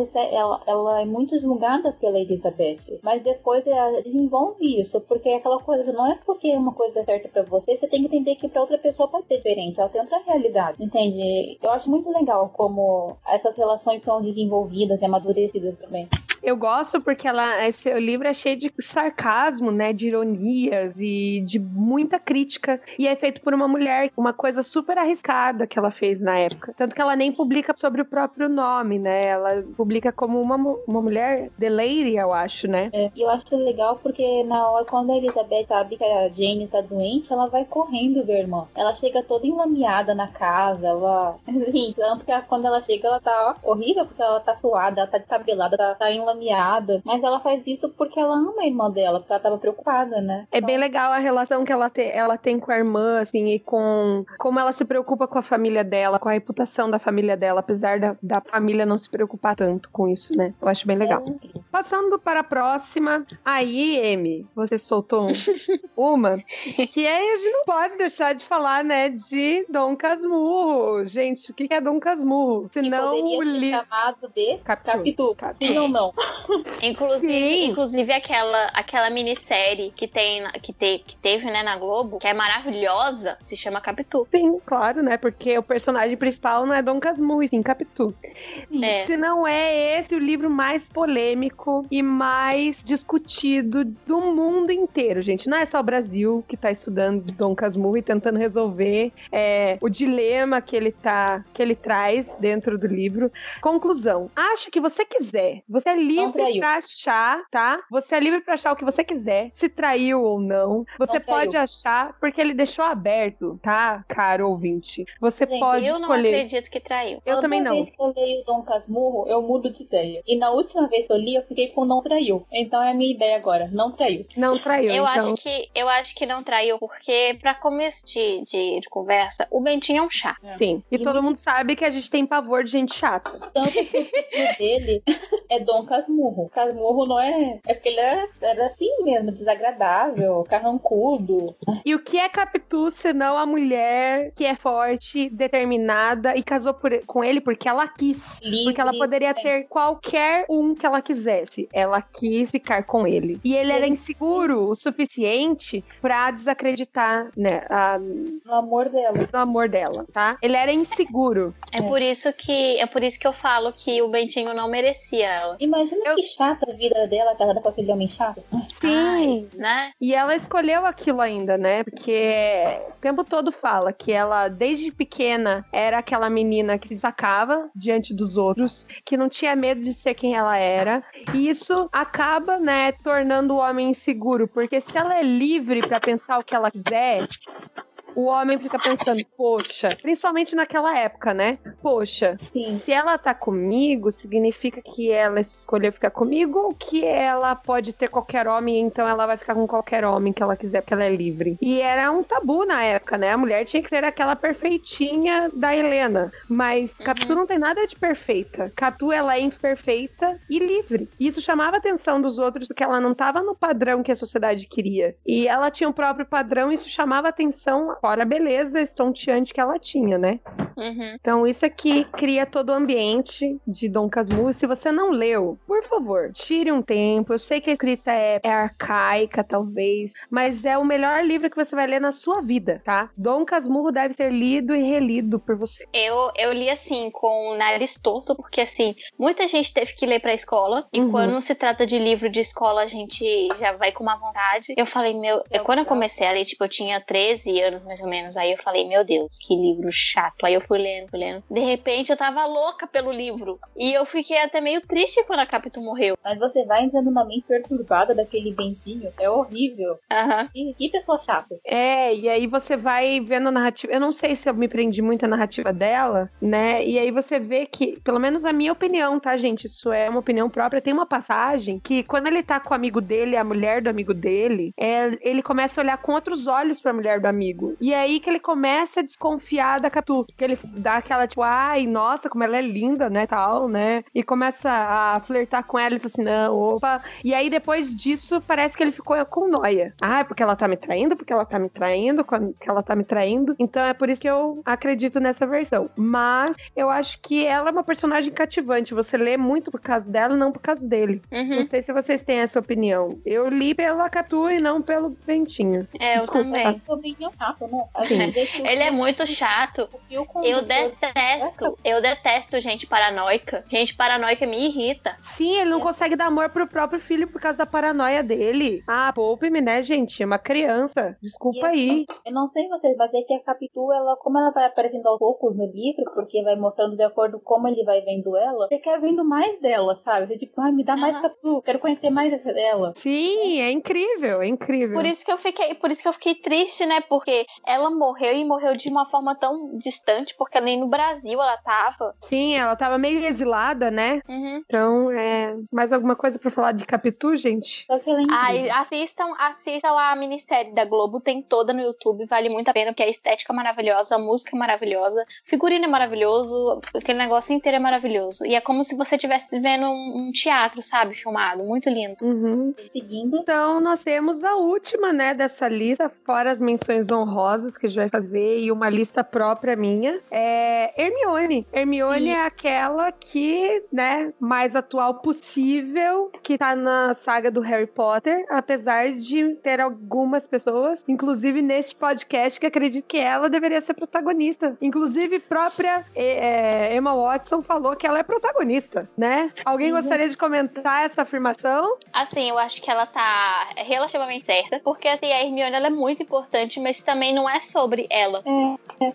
é muito julgada pela Elizabeth. Mas depois ela desenvolve isso, porque é aquela coisa, não é porque uma coisa é certa pra você, você tem que entender que pra outra pessoa pode ser diferente, ela tem outra realidade, entende? Eu acho muito legal como essas relações são desenvolvidas e amadurecidas também. Eu gosto porque esse livro é cheio de sarcasmo, né, de ironias e de muita crítica, e é feito por uma mulher, uma coisa super arriscada que ela fez na época, tanto que ela nem publica sobre o próprio nome, né, ela publica como uma mulher de Lady, eu acho, né. É, e eu acho legal porque na hora, quando a Elizabeth sabe que a Jane tá doente, ela vai correndo ver a irmã, ela chega toda enlameada na casa, ela, então, porque quando ela chega ela tá horrível, porque ela tá suada, ela tá descabelada, ela tá enlameada, mas ela faz isso porque ela ama a irmã dela, porque ela tava preocupada, né? É então... bem legal a relação que ela tem com a irmã, assim, e com como ela se preocupa com a família dela, com a reputação da família dela, apesar da família não se preocupar tanto com isso, né? Eu acho bem legal. É. Passando para a próxima, aí, Amy, você soltou uma, que aí a gente não pode deixar de falar, né, de Dom Casmurro. Gente, o que é Dom Casmurro? Senão o livro chamado de Capitu. Sim ou não? Inclusive aquela minissérie que teve, né, na Globo, que é maravilhosa, se chama Capitu. Sim, claro, né, porque o personagem principal não é Dom Casmurro, e sim Capitu. É. Se não é esse o livro mais polêmico e mais discutido do mundo inteiro, gente. Não é só o Brasil que tá estudando Dom Casmurro e tentando resolver o dilema que ele traz dentro do livro. Conclusão, acho que você quiser, você é livre pra achar, tá? Você é livre pra achar o que você quiser, se traiu ou não. Você pode achar, porque ele deixou aberto, tá, caro ouvinte? Você pode escolher. Eu não acredito que traiu. Eu também não. Toda vez que eu leio Dom Casmurro, eu mudo de ideia. E na última vez que eu li, eu fiquei com não traiu. Então é a minha ideia agora, não traiu. Não traiu, então. Eu acho que não traiu, porque pra começo de conversa, o Bentinho é um chato. É. Sim, e todo mundo sabe que a gente tem pavor de gente chata. Tanto que o dele... é Dom Casmurro. Casmurro não é... É porque ele era assim mesmo, desagradável, carrancudo. E o que é Capitu senão a mulher que é forte, determinada e casou com ele porque ela quis. Livre, porque ela poderia ter qualquer um que ela quisesse. Ela quis ficar com ele. E ele era inseguro o suficiente pra desacreditar, né, no amor dela. No amor dela, tá? Ele era inseguro. É por isso que eu falo que o Bentinho não merecia ela. Imagina que chata a vida dela, casada com aquele homem chato. Sim, ai, né? E ela escolheu aquilo ainda, né? Porque o tempo todo fala que ela, desde pequena, era aquela menina que se destacava diante dos outros, que não tinha medo de ser quem ela era. E isso acaba, né, tornando o homem inseguro. Porque se ela é livre pra pensar o que ela quiser... O homem fica pensando, poxa, principalmente naquela época, né? Poxa, sim, se ela tá comigo, significa que ela escolheu ficar comigo ou que ela pode ter qualquer homem, então ela vai ficar com qualquer homem que ela quiser, porque ela é livre. E era um tabu na época, né? A mulher tinha que ser aquela perfeitinha da Helena. Mas Capitu não tem nada de perfeita. Capitu, ela é imperfeita e livre. E isso chamava a atenção dos outros, porque ela não tava no padrão que a sociedade queria. E ela tinha o próprio padrão, e isso chamava a atenção... Fora a beleza estonteante que ela tinha, né? Uhum. Então isso aqui cria todo o ambiente de Dom Casmurro. Se você não leu, por favor, tire um tempo. Eu sei que a escrita é arcaica, talvez, mas é o melhor livro que você vai ler na sua vida, tá? Dom Casmurro deve ser lido e relido por você. Eu li assim, com o nariz torto, porque assim, muita gente teve que ler pra escola, e quando não se trata de livro de escola, a gente já vai com uma vontade. Eu falei, quando eu comecei a ler, tipo, eu tinha 13 anos, mais ou menos, aí eu falei, meu Deus, que livro chato. Aí eu fui lendo, de repente eu tava louca pelo livro, e eu fiquei até meio triste quando a Capitu morreu. Mas você vai entrando numa mente perturbada daquele benzinho, é horrível. Que pessoa chata. É, e aí você vai vendo a narrativa, eu não sei se eu me prendi muito à narrativa dela, né, e aí você vê que, pelo menos a minha opinião, tá, gente, isso é uma opinião própria, tem uma passagem que quando ele tá com o amigo dele, a mulher do amigo dele, ele começa a olhar com outros olhos pra mulher do amigo. E aí que ele começa a desconfiar da Capitu, que ele dá aquela tipo, ai, nossa, como ela é linda, né, tal, né, e começa a flertar com ela e fala assim, não, opa. E aí depois disso, parece que ele ficou com noia. Ah, porque ela tá me traindo, então é por isso que eu acredito nessa versão. Mas eu acho que ela é uma personagem cativante, você lê muito por causa dela, não por causa dele. Não sei se vocês têm essa opinião. Eu li pela Capitu e não pelo Bentinho. Desculpa, eu também ele é muito chato. Eu detesto gente paranoica. Gente paranoica me irrita. Sim, ele não consegue dar amor pro próprio filho por causa da paranoia dele. Ah, poupe-me, né, gente? É uma criança. Desculpa aí. Eu não sei vocês, mas é que a Capitu, ela, como ela vai aparecendo aos poucos no livro, porque vai mostrando de acordo como ele vai vendo ela, você quer vendo mais dela, sabe? Você tipo, me dá mais Capitu, quero conhecer mais dela. Sim, é incrível, é incrível. Por isso que eu fiquei triste, né? Porque ela morreu, e morreu de uma forma tão distante, porque nem no Brasil ela tava. Sim, ela tava meio exilada, né? Então, mais alguma coisa pra falar de Capitu, gente? Assistam a minissérie da Globo, tem toda no YouTube, vale muito a pena, porque a estética é maravilhosa, a música é maravilhosa, o figurino é maravilhoso, aquele negócio inteiro é maravilhoso. E é como se você estivesse vendo um teatro, sabe? Filmado, muito lindo. Seguindo. Então, nós temos a última, né, dessa lista, fora as menções honrosas que a gente vai fazer e uma lista própria minha, é Hermione. Hermione é aquela que, né, mais atual possível, que tá na saga do Harry Potter, apesar de ter algumas pessoas, inclusive neste podcast, que acredito que ela deveria ser protagonista. Inclusive, própria Emma Watson falou que ela é protagonista, né? Alguém gostaria de comentar essa afirmação? Assim, eu acho que ela tá relativamente certa, porque assim, a Hermione, ela é muito importante, mas também não é sobre ela.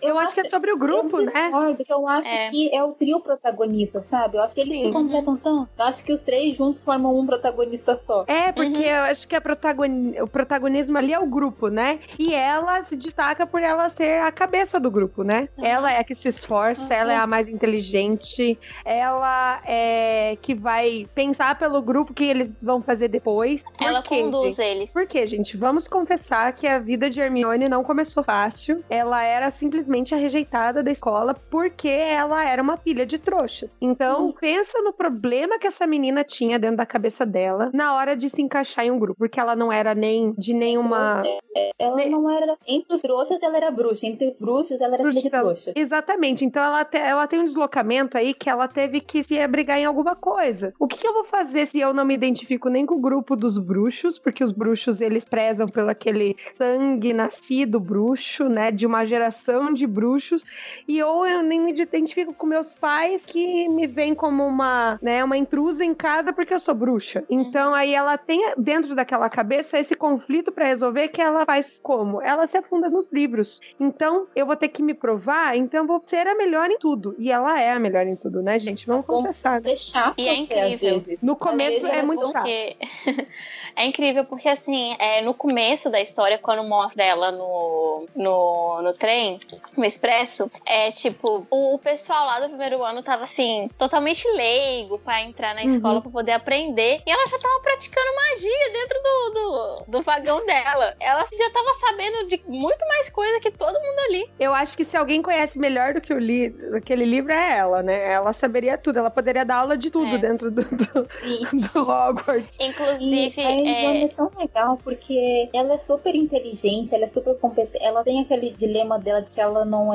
Eu acho que é sobre o grupo, né? Eu acho que é o trio protagonista, sabe? Eu acho que eles se completam tanto. Eu acho que os três juntos formam um protagonista só. É, porque eu acho que o protagonismo ali é o grupo, né? E ela se destaca por ela ser a cabeça do grupo, né? Ela é a que se esforça, ela é a mais inteligente, ela é que vai pensar pelo grupo que eles vão fazer depois. Ela conduz eles. Por quê, gente? Vamos confessar que a vida de Hermione não começou começou fácil. Ela era simplesmente a rejeitada da escola porque ela era uma pilha de trouxa. Então, pensa no problema que essa menina tinha dentro da cabeça dela na hora de se encaixar em um grupo, porque ela não era nem de nenhuma... Ela não era... Entre os trouxas, ela era bruxa. Entre os bruxos, ela era filha de trouxa. Exatamente. Então, ela tem um deslocamento aí que ela teve que se abrigar em alguma coisa. O que eu vou fazer se eu não me identifico nem com o grupo dos bruxos? Porque os bruxos, eles prezam pelo aquele sangue nascido bruxo, né? De uma geração de bruxos. E ou eu nem me identifico com meus pais que me veem como uma, né, uma intrusa em casa porque eu sou bruxa. Então, aí ela tem dentro daquela cabeça esse conflito pra resolver, que ela faz como? Ela se afunda nos livros. Então, eu vou ter que me provar, então eu vou ser a melhor em tudo. E ela é a melhor em tudo, né, gente? Vamos confessar. Né? E é incrível. No começo é muito chato. É incrível porque, assim, no começo da história, quando mostra ela no trem, no expresso, é tipo, o pessoal lá do primeiro ano tava, assim, totalmente leigo pra entrar na escola pra poder aprender. E ela já tava praticando magia dentro do vagão dela. Ela já tava sabendo de muito mais coisa que todo mundo ali. Eu acho que se alguém conhece melhor do que aquele livro é ela, né? Ela saberia tudo. Ela poderia dar aula de tudo dentro do Hogwarts. Inclusive, é tão legal porque ela é super inteligente, ela é super competente. Ela tem aquele dilema dela de que ela não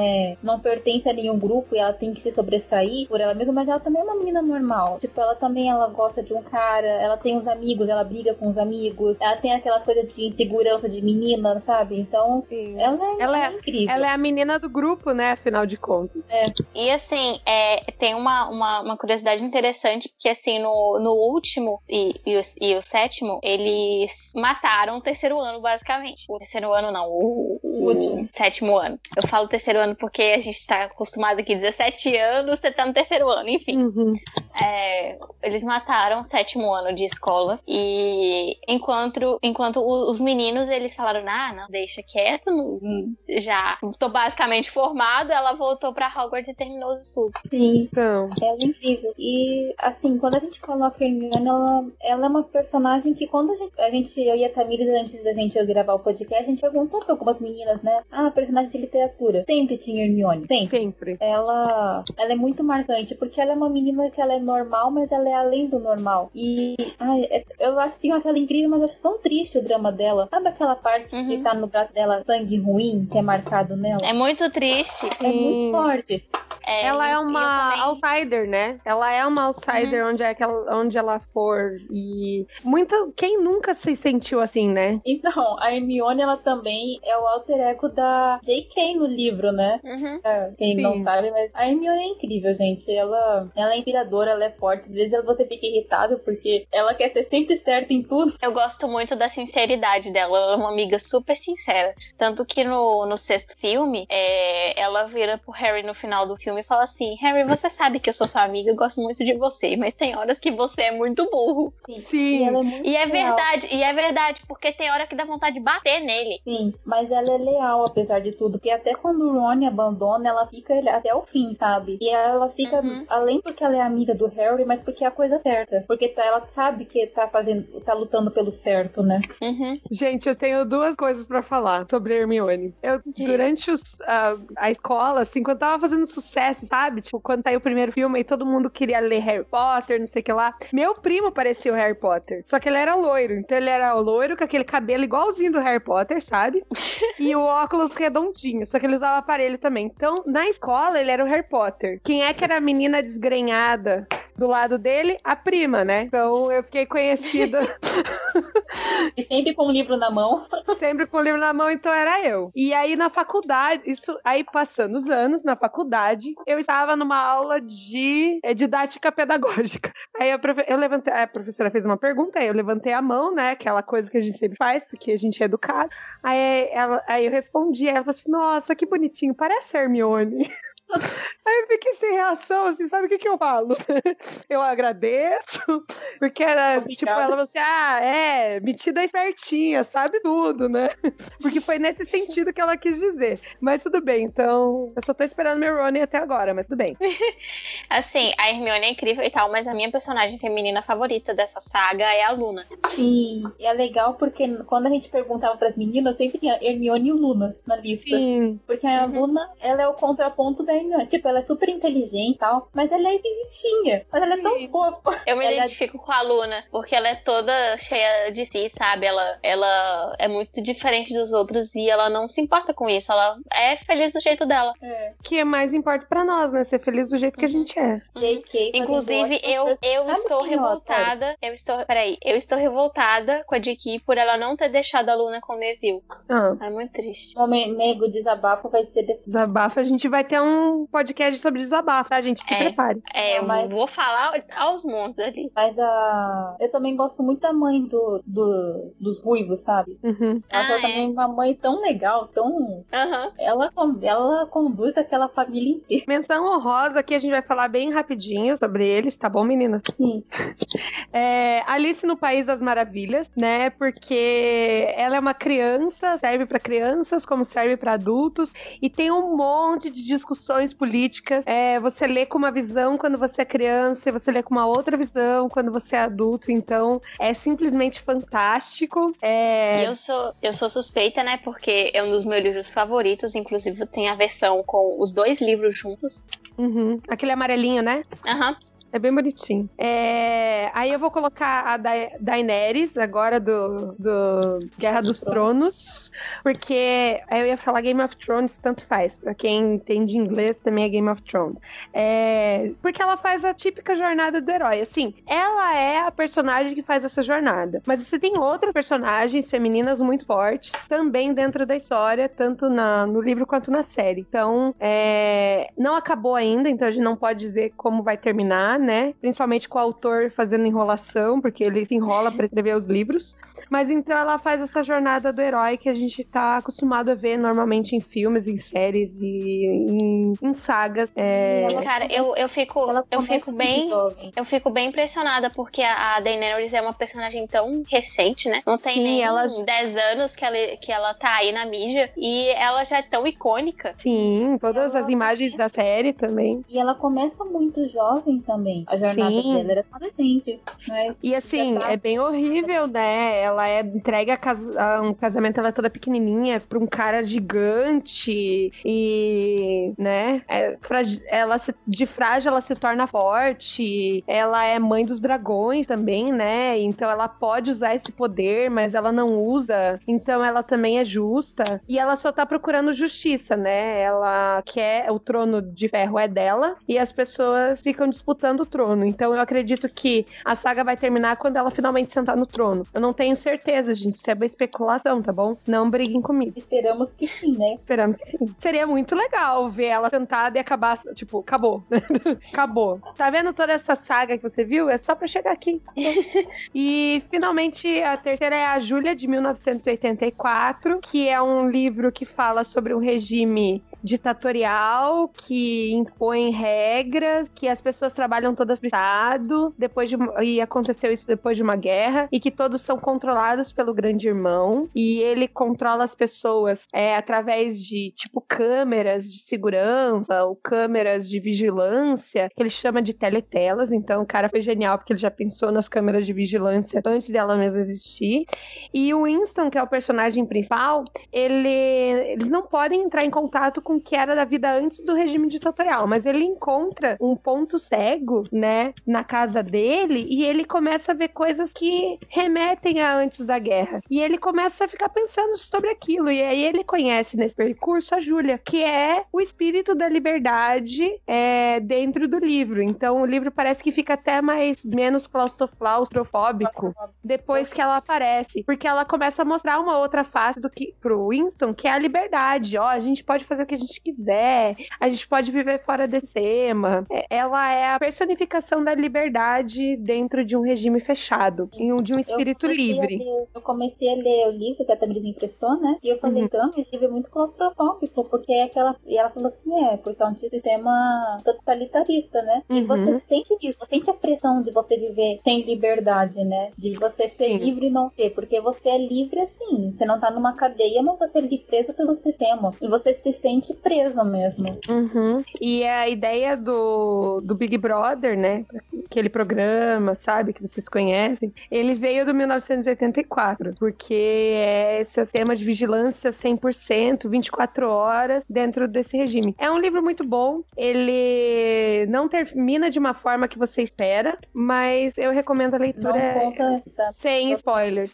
pertence a nenhum grupo e ela tem que se sobressair por ela mesma, mas ela também é uma menina normal. Tipo, ela gosta de um cara, ela tem uns amigos, ela briga com os amigos, ela tem aquela coisa de insegurança de menina, sabe? Então, ela é incrível. Ela é a menina do grupo, né? Afinal de contas. É. E assim, tem uma curiosidade interessante, porque assim, no último e o sétimo, eles mataram o terceiro ano, basicamente. O terceiro ano não, o sétimo ano. Eu falo terceiro ano porque a gente tá acostumado aqui, 17 anos, você tá no terceiro ano, enfim. Eles mataram o sétimo ano de escola e enquanto os meninos, eles falaram, não, deixa quieto, já tô basicamente formado, ela voltou pra Hogwarts e terminou os estudos. Sim, então. Ela é incrível. E, assim, quando a gente coloca a Hermione, ela é uma personagem que quando eu e a Tamires, antes da gente gravar o podcast, a gente perguntou pra algumas meninas, né? Ah, personagem de literatura. Sempre tinha Hermione. Sempre. Ela é muito marcante, porque ela é uma menina que ela é normal, mas ela é além do normal. E, eu assim, eu acho ela incrível, mas eu acho tão triste o drama dela. Sabe aquela parte que tá no braço dela, sangue ruim, que é marcado nela? É muito triste. É muito forte. Ela é uma outsider, né? Ela é uma outsider onde ela for. E quem nunca se sentiu assim, né? Então, a Hermione, ela também é o alter ego da J.K. no livro, né? Quem não sabe, mas a Hermione é incrível, gente. Ela é inspiradora, ela é forte. Às vezes você fica irritável porque ela quer ser sempre certa em tudo. Eu gosto muito da sinceridade dela. Ela é uma amiga super sincera. Tanto que no sexto filme, ela vira pro Harry no final do filme e fala assim, Harry, você sabe que eu sou sua amiga, eu gosto muito de você, mas tem horas que você é muito burro. Sim. E é verdade, porque tem hora que dá vontade de bater nele. Sim, mas ela é leal, apesar de tudo, porque até quando o Rony abandona, ela fica até o fim, sabe? E ela fica, além porque ela é amiga do Harry, mas porque é a coisa certa. Porque ela sabe que tá lutando pelo certo, né? Gente, eu tenho duas coisas pra falar sobre Hermione. Durante a escola, assim, quando eu tava fazendo sucesso, sabe? Tipo, quando saiu o primeiro filme e todo mundo queria ler Harry Potter, não sei o que lá. Meu primo parecia o Harry Potter, só que ele era loiro. Então ele era loiro com aquele cabelo igualzinho do Harry Potter, sabe? E o óculos redondinho, só que ele usava aparelho também. Então, na escola, ele era o Harry Potter. Quem é que era a menina desgrenhada do lado dele? A prima, né? Então, eu fiquei conhecida... E sempre com o livro na mão. Sempre com o livro na mão, então era eu. E aí, na faculdade, passando os anos, na faculdade, eu estava numa aula de didática pedagógida. Aí eu levantei, a professora fez uma pergunta, aí eu levantei a mão, né? Aquela coisa que a gente sempre faz, porque a gente é educado. Aí eu respondi, ela falou assim, nossa, que bonitinho, parece Hermione. Aí eu fiquei sem reação, assim, sabe o que eu falo? Eu agradeço, Porque era, tipo, ela falou assim, metida espertinha, sabe tudo, né? Porque foi nesse sentido que ela quis dizer. Mas tudo bem, então, eu só tô esperando meu Rony até agora, mas tudo bem. Assim, a Hermione é incrível e tal, mas a minha personagem feminina favorita dessa saga é a Luna. Sim, é legal porque quando a gente perguntava pras meninas, sempre tinha Hermione e Luna na lista. Sim. Porque a Luna, ela é o contraponto da Hermione. Tipo, ela é super inteligente e tal, mas ela é visitinha. Mas ela é tão fofa. Eu me identifico com a Luna, porque ela é toda cheia de si, sabe? Ela é muito diferente dos outros e ela não se importa com isso. Ela é feliz do jeito dela. É. Que é mais importante pra nós, né? Ser feliz do jeito que a gente é. Inclusive, eu estou revoltada. Eu estou revoltada com a J.K. por ela não ter deixado a Luna com o Neville. É muito triste. Amigo, desabafo vai ser... Desabafo, a gente vai ter um podcast sobre desabafo, tá, gente? Se prepare. Eu vou falar aos montes ali. Mas eu também gosto muito da mãe dos ruivos, sabe? Uhum. Ela também é uma mãe tão legal, tão... Uhum. Ela conduz aquela família inteira. Menção honrosa que a gente vai falar bem rapidinho sobre eles, tá bom, meninas? Sim. Alice no País das Maravilhas, né? Porque ela é uma criança, serve pra crianças como serve pra adultos, e tem um monte de discussões políticas. Você lê com uma visão quando você é criança e você lê com uma outra visão quando você é adulto, então é simplesmente fantástico. Eu sou suspeita, né? Porque é um dos meus livros favoritos, inclusive tem a versão com os dois livros juntos. Uhum. Aquele amarelinho, né? Aham. Uhum. É bem bonitinho. Aí eu vou colocar a Daenerys, agora do Guerra dos Tronos, porque eu ia falar Game of Thrones, tanto faz. Pra quem entende inglês, também é Game of Thrones. Porque ela faz a típica jornada do herói. Assim, ela é a personagem que faz essa jornada. Mas você tem outras personagens femininas muito fortes, também dentro da história, tanto no livro quanto na série. Então, não acabou ainda, então a gente não pode dizer como vai terminar, né? Principalmente com o autor fazendo enrolação, porque ele se enrola para escrever os livros. Mas então ela faz essa jornada do herói que a gente tá acostumado a ver normalmente em filmes, em séries e em sagas. Cara, eu fico bem impressionada porque a Daenerys é uma personagem tão recente, né? Não tem nem ela... 10 anos que ela tá aí na mídia e ela já é tão icônica. Sim, todas as imagens da série também. E ela começa muito jovem também. A jornada dela era só recente, né? E assim, é bem horrível, né? Ela é entregue a um casamento, ela é toda pequenininha, pra um cara gigante e, né? De frágil, ela se torna forte. Ela é mãe dos dragões também, né? Então ela pode usar esse poder, mas ela não usa. Então ela também é justa. E ela só tá procurando justiça, né? Ela quer... O trono de ferro é dela e as pessoas ficam disputando o trono. Então eu acredito que a saga vai terminar quando ela finalmente sentar no trono. Eu não tenho certeza, gente. Isso é uma especulação, tá bom? Não briguem comigo. Esperamos que sim, né? Esperamos que sim. Seria muito legal ver ela sentada e acabar... Tipo, acabou. Acabou. Tá vendo toda essa saga que você viu? É só pra chegar aqui. E, finalmente, a terceira é a Júlia, de 1984, que é um livro que fala sobre um regime ditatorial, que impõe regras, que as pessoas trabalham todas pro Estado, e aconteceu isso depois de uma guerra, e que todos são controlados pelo grande irmão, e ele controla as pessoas através de, tipo, câmeras de segurança, ou câmeras de vigilância, que ele chama de teletelas. Então o cara foi genial, porque ele já pensou nas câmeras de vigilância antes dela mesmo existir. E o Winston, que é o personagem principal, eles não podem entrar em contato com o que era da vida antes do regime ditatorial, mas ele encontra um ponto cego, né, na casa dele, e ele começa a ver coisas que remetem a antes da guerra, e ele começa a ficar pensando sobre aquilo, e aí ele conhece nesse percurso a Júlia, que é o espírito da liberdade dentro do livro. Então o livro parece que fica até menos claustrofóbico depois que ela aparece, porque ela começa a mostrar uma outra face pro Winston, que é a liberdade. Ó, a gente pode fazer o que a gente gente quiser, a gente pode viver fora desse EMA. Ela é a personificação da liberdade dentro de um regime fechado, de um espírito livre. Eu comecei a ler o livro que a Tamires me emprestou, né? E eu falei, então, esse livro é muito claustrofóbico, porque é aquela... E ela falou assim, porque é um sistema totalitarista, né? E você sente isso, você sente a pressão de você viver sem liberdade, né? De você ser livre e não ser, porque você é livre assim, você não tá numa cadeia, mas você é presa pelo sistema, e você se sente presa mesmo. E a ideia do Big Brother, né? Aquele programa, sabe? Que vocês conhecem. Ele veio do 1984, porque é esse sistema de vigilância 100%, 24 horas dentro desse regime. É um livro muito bom, ele não termina de uma forma que você espera, mas eu recomendo a leitura sem spoilers,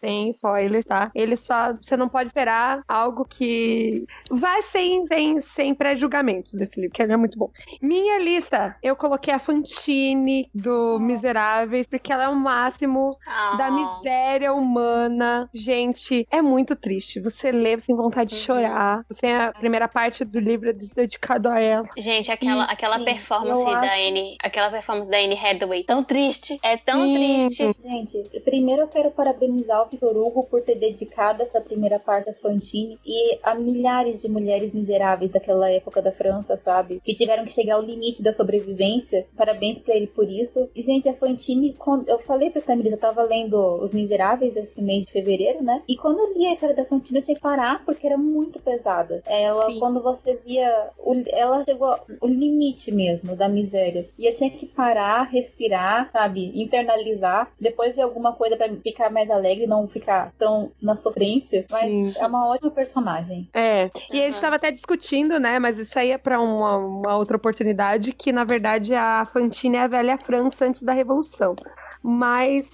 tá? Ele só, você não pode esperar algo que vai sem pré-julgamentos desse livro, que é muito bom. Minha lista, eu coloquei a Fantine do Miseráveis, porque ela é o máximo da miséria humana. Gente, é muito triste. Você lê, você tem vontade de chorar. Você, a primeira parte do livro é dedicado a ela. Gente, aquela performance da Anne, aquela performance da Anne Hathaway, tão triste, é tão triste. Gente, primeiro eu quero parabenizar o Victor Hugo por ter dedicado essa primeira parte à Fantine e a milhares de mulheres miseráveis daquela época da França, sabe? Que tiveram que chegar ao limite da sobrevivência. Parabéns pra ele por isso. E, gente, a Fantine, eu falei pra Tamires, eu tava lendo Os Miseráveis esse mês de fevereiro, né? E quando eu li a história da Fantine, eu tinha que parar, porque era muito pesada. Ela, quando você via... Ela chegou ao limite mesmo da miséria. E eu tinha que parar, respirar, sabe? Internalizar. Depois ver alguma coisa pra ficar mais alegre, não ficar tão na sofrência. Mas é uma ótima personagem. E a gente tava até discutindo, né? Mas isso aí é pra uma outra oportunidade, que na verdade a Fantine é a velha França antes da Revolução. Mas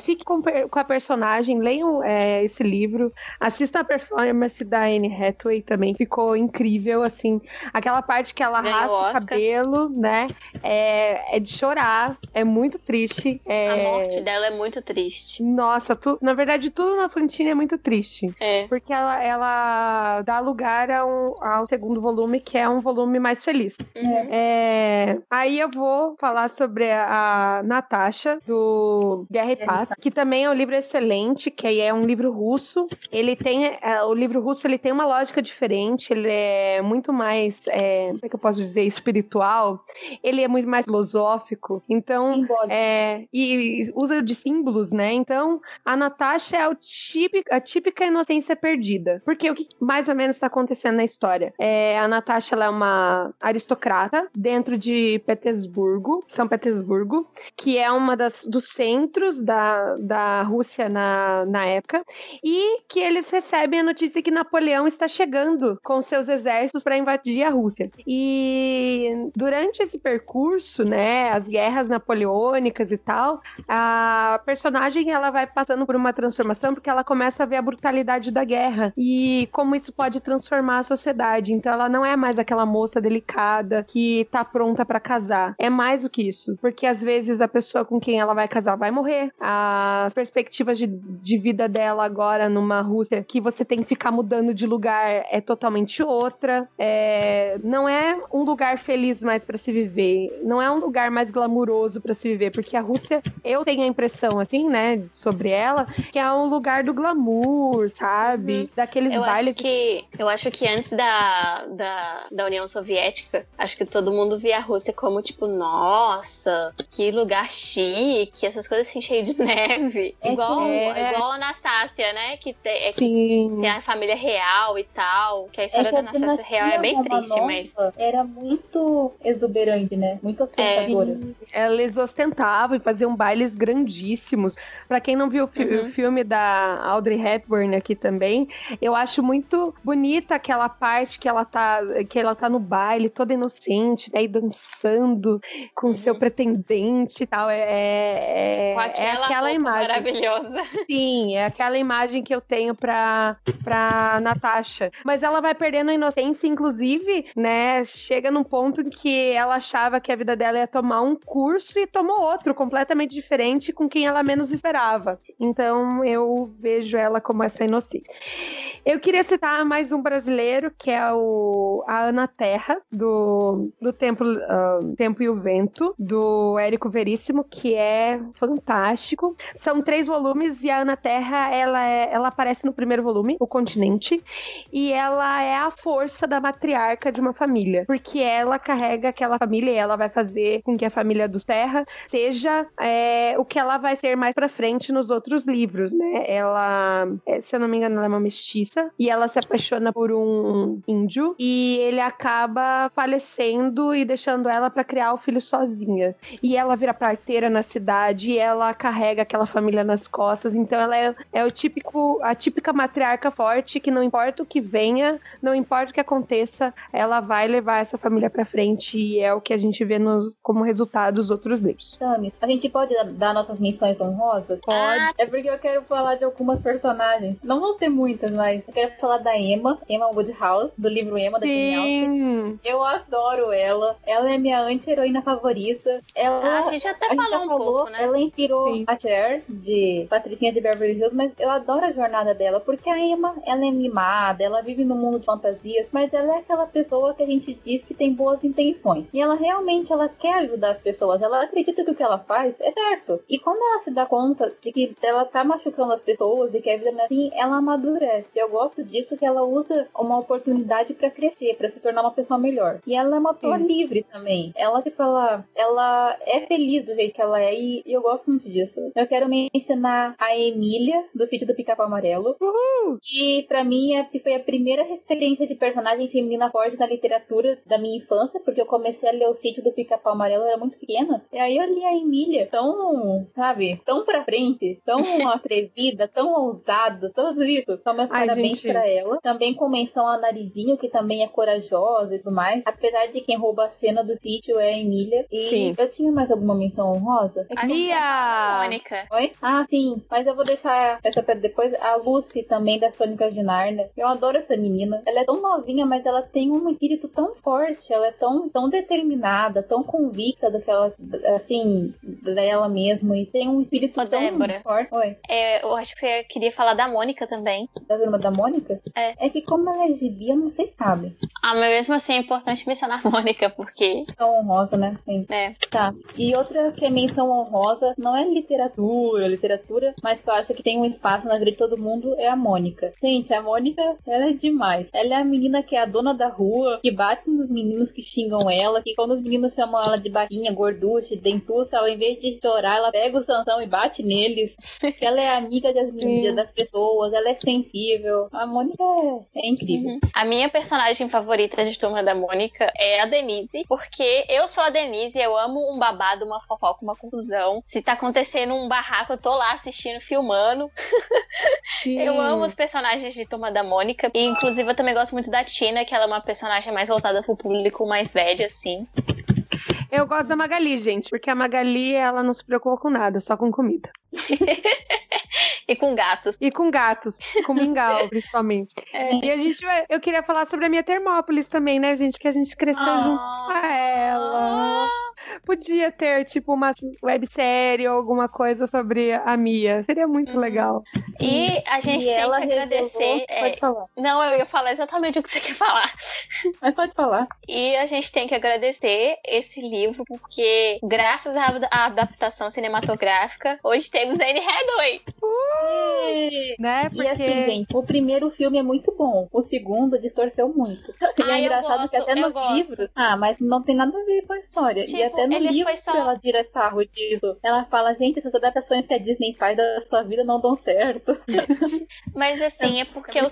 fique com a personagem, leiam esse livro, assistam a performance da Anne Hathaway também, ficou incrível, assim, aquela parte que ela raspa o cabelo, né, é de chorar, é muito triste. A morte dela é muito triste. Nossa, na verdade tudo na Fantine é muito triste, porque ela dá lugar ao segundo volume, que é um volume mais feliz. Aí eu vou falar sobre a Natasha, do Guerra e Paz, que também é um livro excelente, que aí é um livro russo. Ele tem, o livro russo, ele tem uma lógica diferente, ele é muito mais, como é que eu posso dizer, espiritual, ele é muito mais filosófico, então, e usa de símbolos, né? Então, a Natasha é a típica inocência perdida, porque o que mais ou menos está acontecendo na história? A Natasha, ela é uma aristocrata dentro de São Petersburgo, que é uma dos centros da Rússia na época, e que eles recebem a notícia que Napoleão está chegando com seus exércitos para invadir a Rússia. E durante esse percurso, né, as guerras napoleônicas e tal, a personagem, ela vai passando por uma transformação, porque ela começa a ver a brutalidade da guerra e como isso pode transformar a sociedade. Então ela não é mais aquela moça delicada que tá pronta para casar, é mais do que isso, porque às vezes a pessoa com quem ela vai casar vai morrer. As perspectivas de vida dela agora numa Rússia que você tem que ficar mudando de lugar é totalmente outra. Não é um lugar feliz mais pra se viver, não é um lugar mais glamuroso pra se viver, porque a Rússia, eu tenho a impressão, assim, né, sobre ela, que é um lugar do glamour, sabe? Daqueles bailes... Eu acho que antes da União Soviética, acho que todo mundo via a Rússia como, tipo, nossa, que lugar chique, essas coisas assim, cheias de neve. Igual a Anastácia, né? Que tem a família real e tal. Que a história da Anastácia real é bem triste, mas... Era muito exuberante, né? Muito ostentadora. Eles ostentavam e faziam bailes grandíssimos. Pra quem não viu o filme da Audrey Hepburn aqui também, eu acho muito bonita aquela parte que ela tá no baile, toda inocente, daí dançando com seu pretendente e tal. é aquela imagem maravilhosa. Sim, é aquela imagem que eu tenho pra Natasha. Mas ela vai perdendo a inocência, inclusive, né? Chega num ponto em que ela achava que a vida dela ia tomar um curso e tomou outro, completamente diferente, com quem ela menos esperava. Então, eu vejo ela como essa inocência. Eu queria citar mais um brasileiro, que é a Ana Terra, do Tempo e o Vento, do Érico Veríssimo, que é fantástico. São 3 volumes e a Ana Terra, ela aparece no primeiro volume, O Continente, e ela é a força da matriarca de uma família, porque ela carrega aquela família e ela vai fazer com que a família do Terra seja o que ela vai ser mais pra frente nos outros livros, né? Ela, se eu não me engano, ela é uma mestiça, e ela se apaixona por um índio e ele acaba falecendo e deixando ela pra criar o filho sozinha, e ela vira parteira na cidade e ela carrega aquela família nas costas. Então ela é a típica matriarca forte, que não importa o que venha, não importa o que aconteça, ela vai levar essa família pra frente, e é o que a gente vê como resultado dos outros livros. Tami, a gente pode dar nossas menções honrosas? Pode. É porque eu quero falar de algumas personagens, não vão ter muitas, mas eu quero falar da Emma Woodhouse, do livro Emma, da Jane Austen. Eu adoro ela. Ela é minha anti-heroína favorita. Ela, a gente até falou um pouco, né? Ela inspirou Sim. a Cher, de Patricinha de Beverly Hills, mas eu adoro a jornada dela, porque a Emma, ela é mimada, ela vive num mundo de fantasias, mas ela é aquela pessoa que a gente diz que tem boas intenções. E ela realmente, ela quer ajudar as pessoas, ela acredita que o que ela faz é certo. E quando ela se dá conta de que ela tá machucando as pessoas e que a vida não é assim, ela amadurece. Eu gosto disso, que ela usa uma oportunidade pra crescer, pra se tornar uma pessoa melhor. E ela é uma pessoa livre também. Ela, tipo, ela é feliz do jeito que ela é, e eu gosto muito disso. Eu quero mencionar a Emília, do Sítio do Pica-Pau Amarelo. Uhul! E pra mim foi a primeira referência de personagem feminina forte na literatura da minha infância, porque eu comecei a ler o Sítio do Pica-Pau Amarelo, eu era muito pequena. E aí eu li a Emília tão, sabe, tão pra frente, tão atrevida, tão ousada, tudo isso. Então, meus parabéns pra ela. Também com menção a Narizinho, que também é corajosa e tudo mais. Apesar de quem rouba a cena do sítio é a Emília. E sim. Eu tinha mais alguma menção honrosa? A Mônica. Oi? Ah, sim. Mas eu vou deixar essa pra depois. A Lucy também, das Crônicas de Nárnia. Eu adoro essa menina. Ela é tão novinha, mas ela tem um espírito tão forte. Ela é tão determinada, tão convicta do que ela, assim, dela mesma. E tem um espírito tão forte. Oi? É, eu acho que você queria falar da Mônica também. Da irmã da Mônica? É que como ela é gibi, eu não sei, sabe? Ah, mas mesmo assim é importante mencionar a Mônica, porque... Menção honrosa, né? Sim. É. Tá. E outra que é menção honrosa, não é literatura, mas que eu acho que tem um espaço na vida de todo mundo, é a Mônica. Gente, a Mônica, ela é demais. Ela é a menina que é a dona da rua, que bate nos meninos que xingam ela, que quando os meninos chamam ela de baquinha, gorducha, dentuça, ela, em vez de chorar, ela pega o Sansão e bate neles. Ela é amiga das meninas, das pessoas, ela é sensível. A Mônica é incrível. Uhum. A minha personagem favorita de Turma da Mônica é a Denise, porque eu sou a Denise, eu amo um babado, uma fofoca, uma confusão. Se tá acontecendo um barraco, eu tô lá assistindo, filmando. Eu amo os personagens de Turma da Mônica. E, inclusive, eu também gosto muito da Tina, que ela é uma personagem mais voltada pro público mais velho, assim. Eu gosto da Magali, gente, porque a Magali, ela não se preocupa com nada, só com comida. E com gatos. E com gatos. Com mingau, principalmente. E a gente vai... Eu queria falar sobre a minha Termópolis também, né, gente? Porque a gente cresceu junto com ela. Podia ter, tipo, uma websérie ou alguma coisa sobre a Mia. Seria muito legal. E a gente tem que agradecer... Pode falar. Não, eu ia falar exatamente o que você quer falar. Mas pode falar. E a gente tem que agradecer esse livro, porque graças à adaptação cinematográfica, hoje temos Anne Hathaway. Né? Porque... E assim, gente, o primeiro filme é muito bom, o segundo distorceu muito. E é engraçado que até nos livros... mas não tem nada a ver com a história. Tipo, e até no livro ela tira sarro disso. Ela fala, gente, essas adaptações que a Disney faz da sua vida não dão certo. Mas assim, é porque o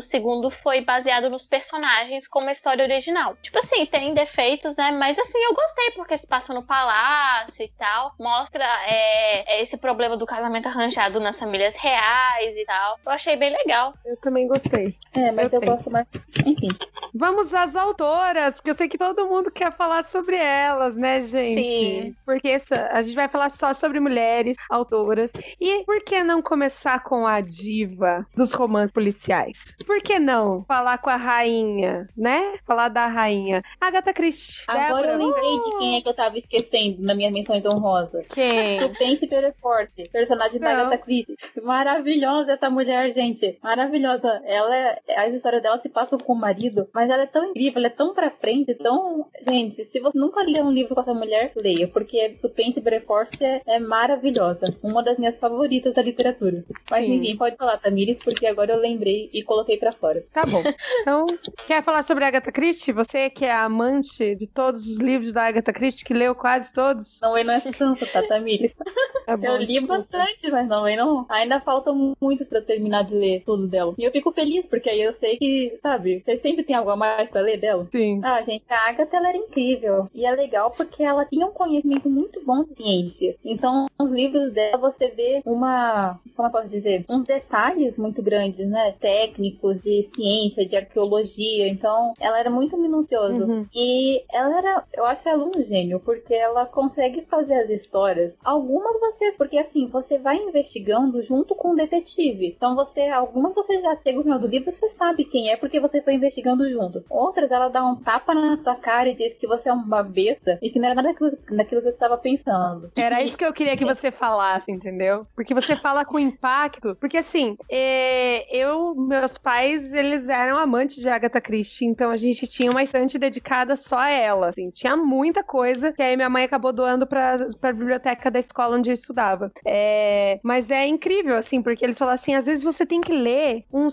segundo foi baseado nos personagens como a história original. Tipo assim, tem defeitos, né? Mas assim, eu gostei, porque se passa no palácio e tal. Mostra esse problema do casamento arranjado baseado nas famílias reais e tal. Eu achei bem legal. Eu também gostei. É, mas eu gosto mais. Enfim. Vamos às autoras, porque eu sei que todo mundo quer falar sobre elas, né, gente? Sim. Porque a gente vai falar só sobre mulheres autoras. E por que não começar com a diva dos romances policiais? Por que não falar com a rainha, né? Falar da rainha. Agatha Christie. Agora Débora, eu lembrei de quem é que eu tava esquecendo na minha menção honrosa. Quem? O Príncipe Forte, personagem da Agatha Christie. Maravilhosa essa mulher, gente. Maravilhosa. Ela é... As histórias dela se passam com o marido, mas ela é tão incrível, ela é tão pra frente, tão... Gente, se você nunca leu um livro com essa mulher, leia, porque o Príncipe Forte é maravilhosa. Uma das minhas favoritas da literatura. Mas ninguém pode falar, Tamires, porque agora eu lembrei e coloquei pra fora. Tá bom. Então, quer falar sobre a Agatha Christie? Você que é amante de todos os livros da Agatha Christie, que leu quase todos? Não, eu não é tanto, tá, Tamires? Tá bom, eu li bastante, mas não. Ainda falta muito pra eu terminar de ler tudo dela. E eu fico feliz, porque aí eu sei que, sabe, você sempre tem algo a mais pra ler dela. Sim. Ah, gente, a Agatha, ela era incrível. E é legal porque ela tinha um conhecimento muito bom de ciência. Então, nos livros dela, você vê uma... Como eu posso dizer? Uns detalhes muito grandes, né? Técnicos de ciência, de arqueologia. Então, ela era muito minuciosa. Uhum. E ela era... Eu acho ela um gênio, porque ela consegue fazer as histórias. Algumas você... Porque, assim, você vai investigando junto com o detetive. Então, algumas você já chega no final do livro, você sabe quem é, porque você foi investigando junto. Outras, ela dá um tapa na sua cara e diz que você é uma besta e que não era nada daquilo que você estava pensando. Era isso que eu queria que você falasse, entendeu? Porque você fala com impacto. Porque, assim, meus pais, eles eram amantes de Agatha Christie, então a gente tinha uma estante dedicada só a ela, assim. Tinha muita coisa que aí minha mãe acabou doando pra biblioteca da escola onde eu estudava. Mas é incrível, assim, porque eles falam assim, às vezes você tem que ler uma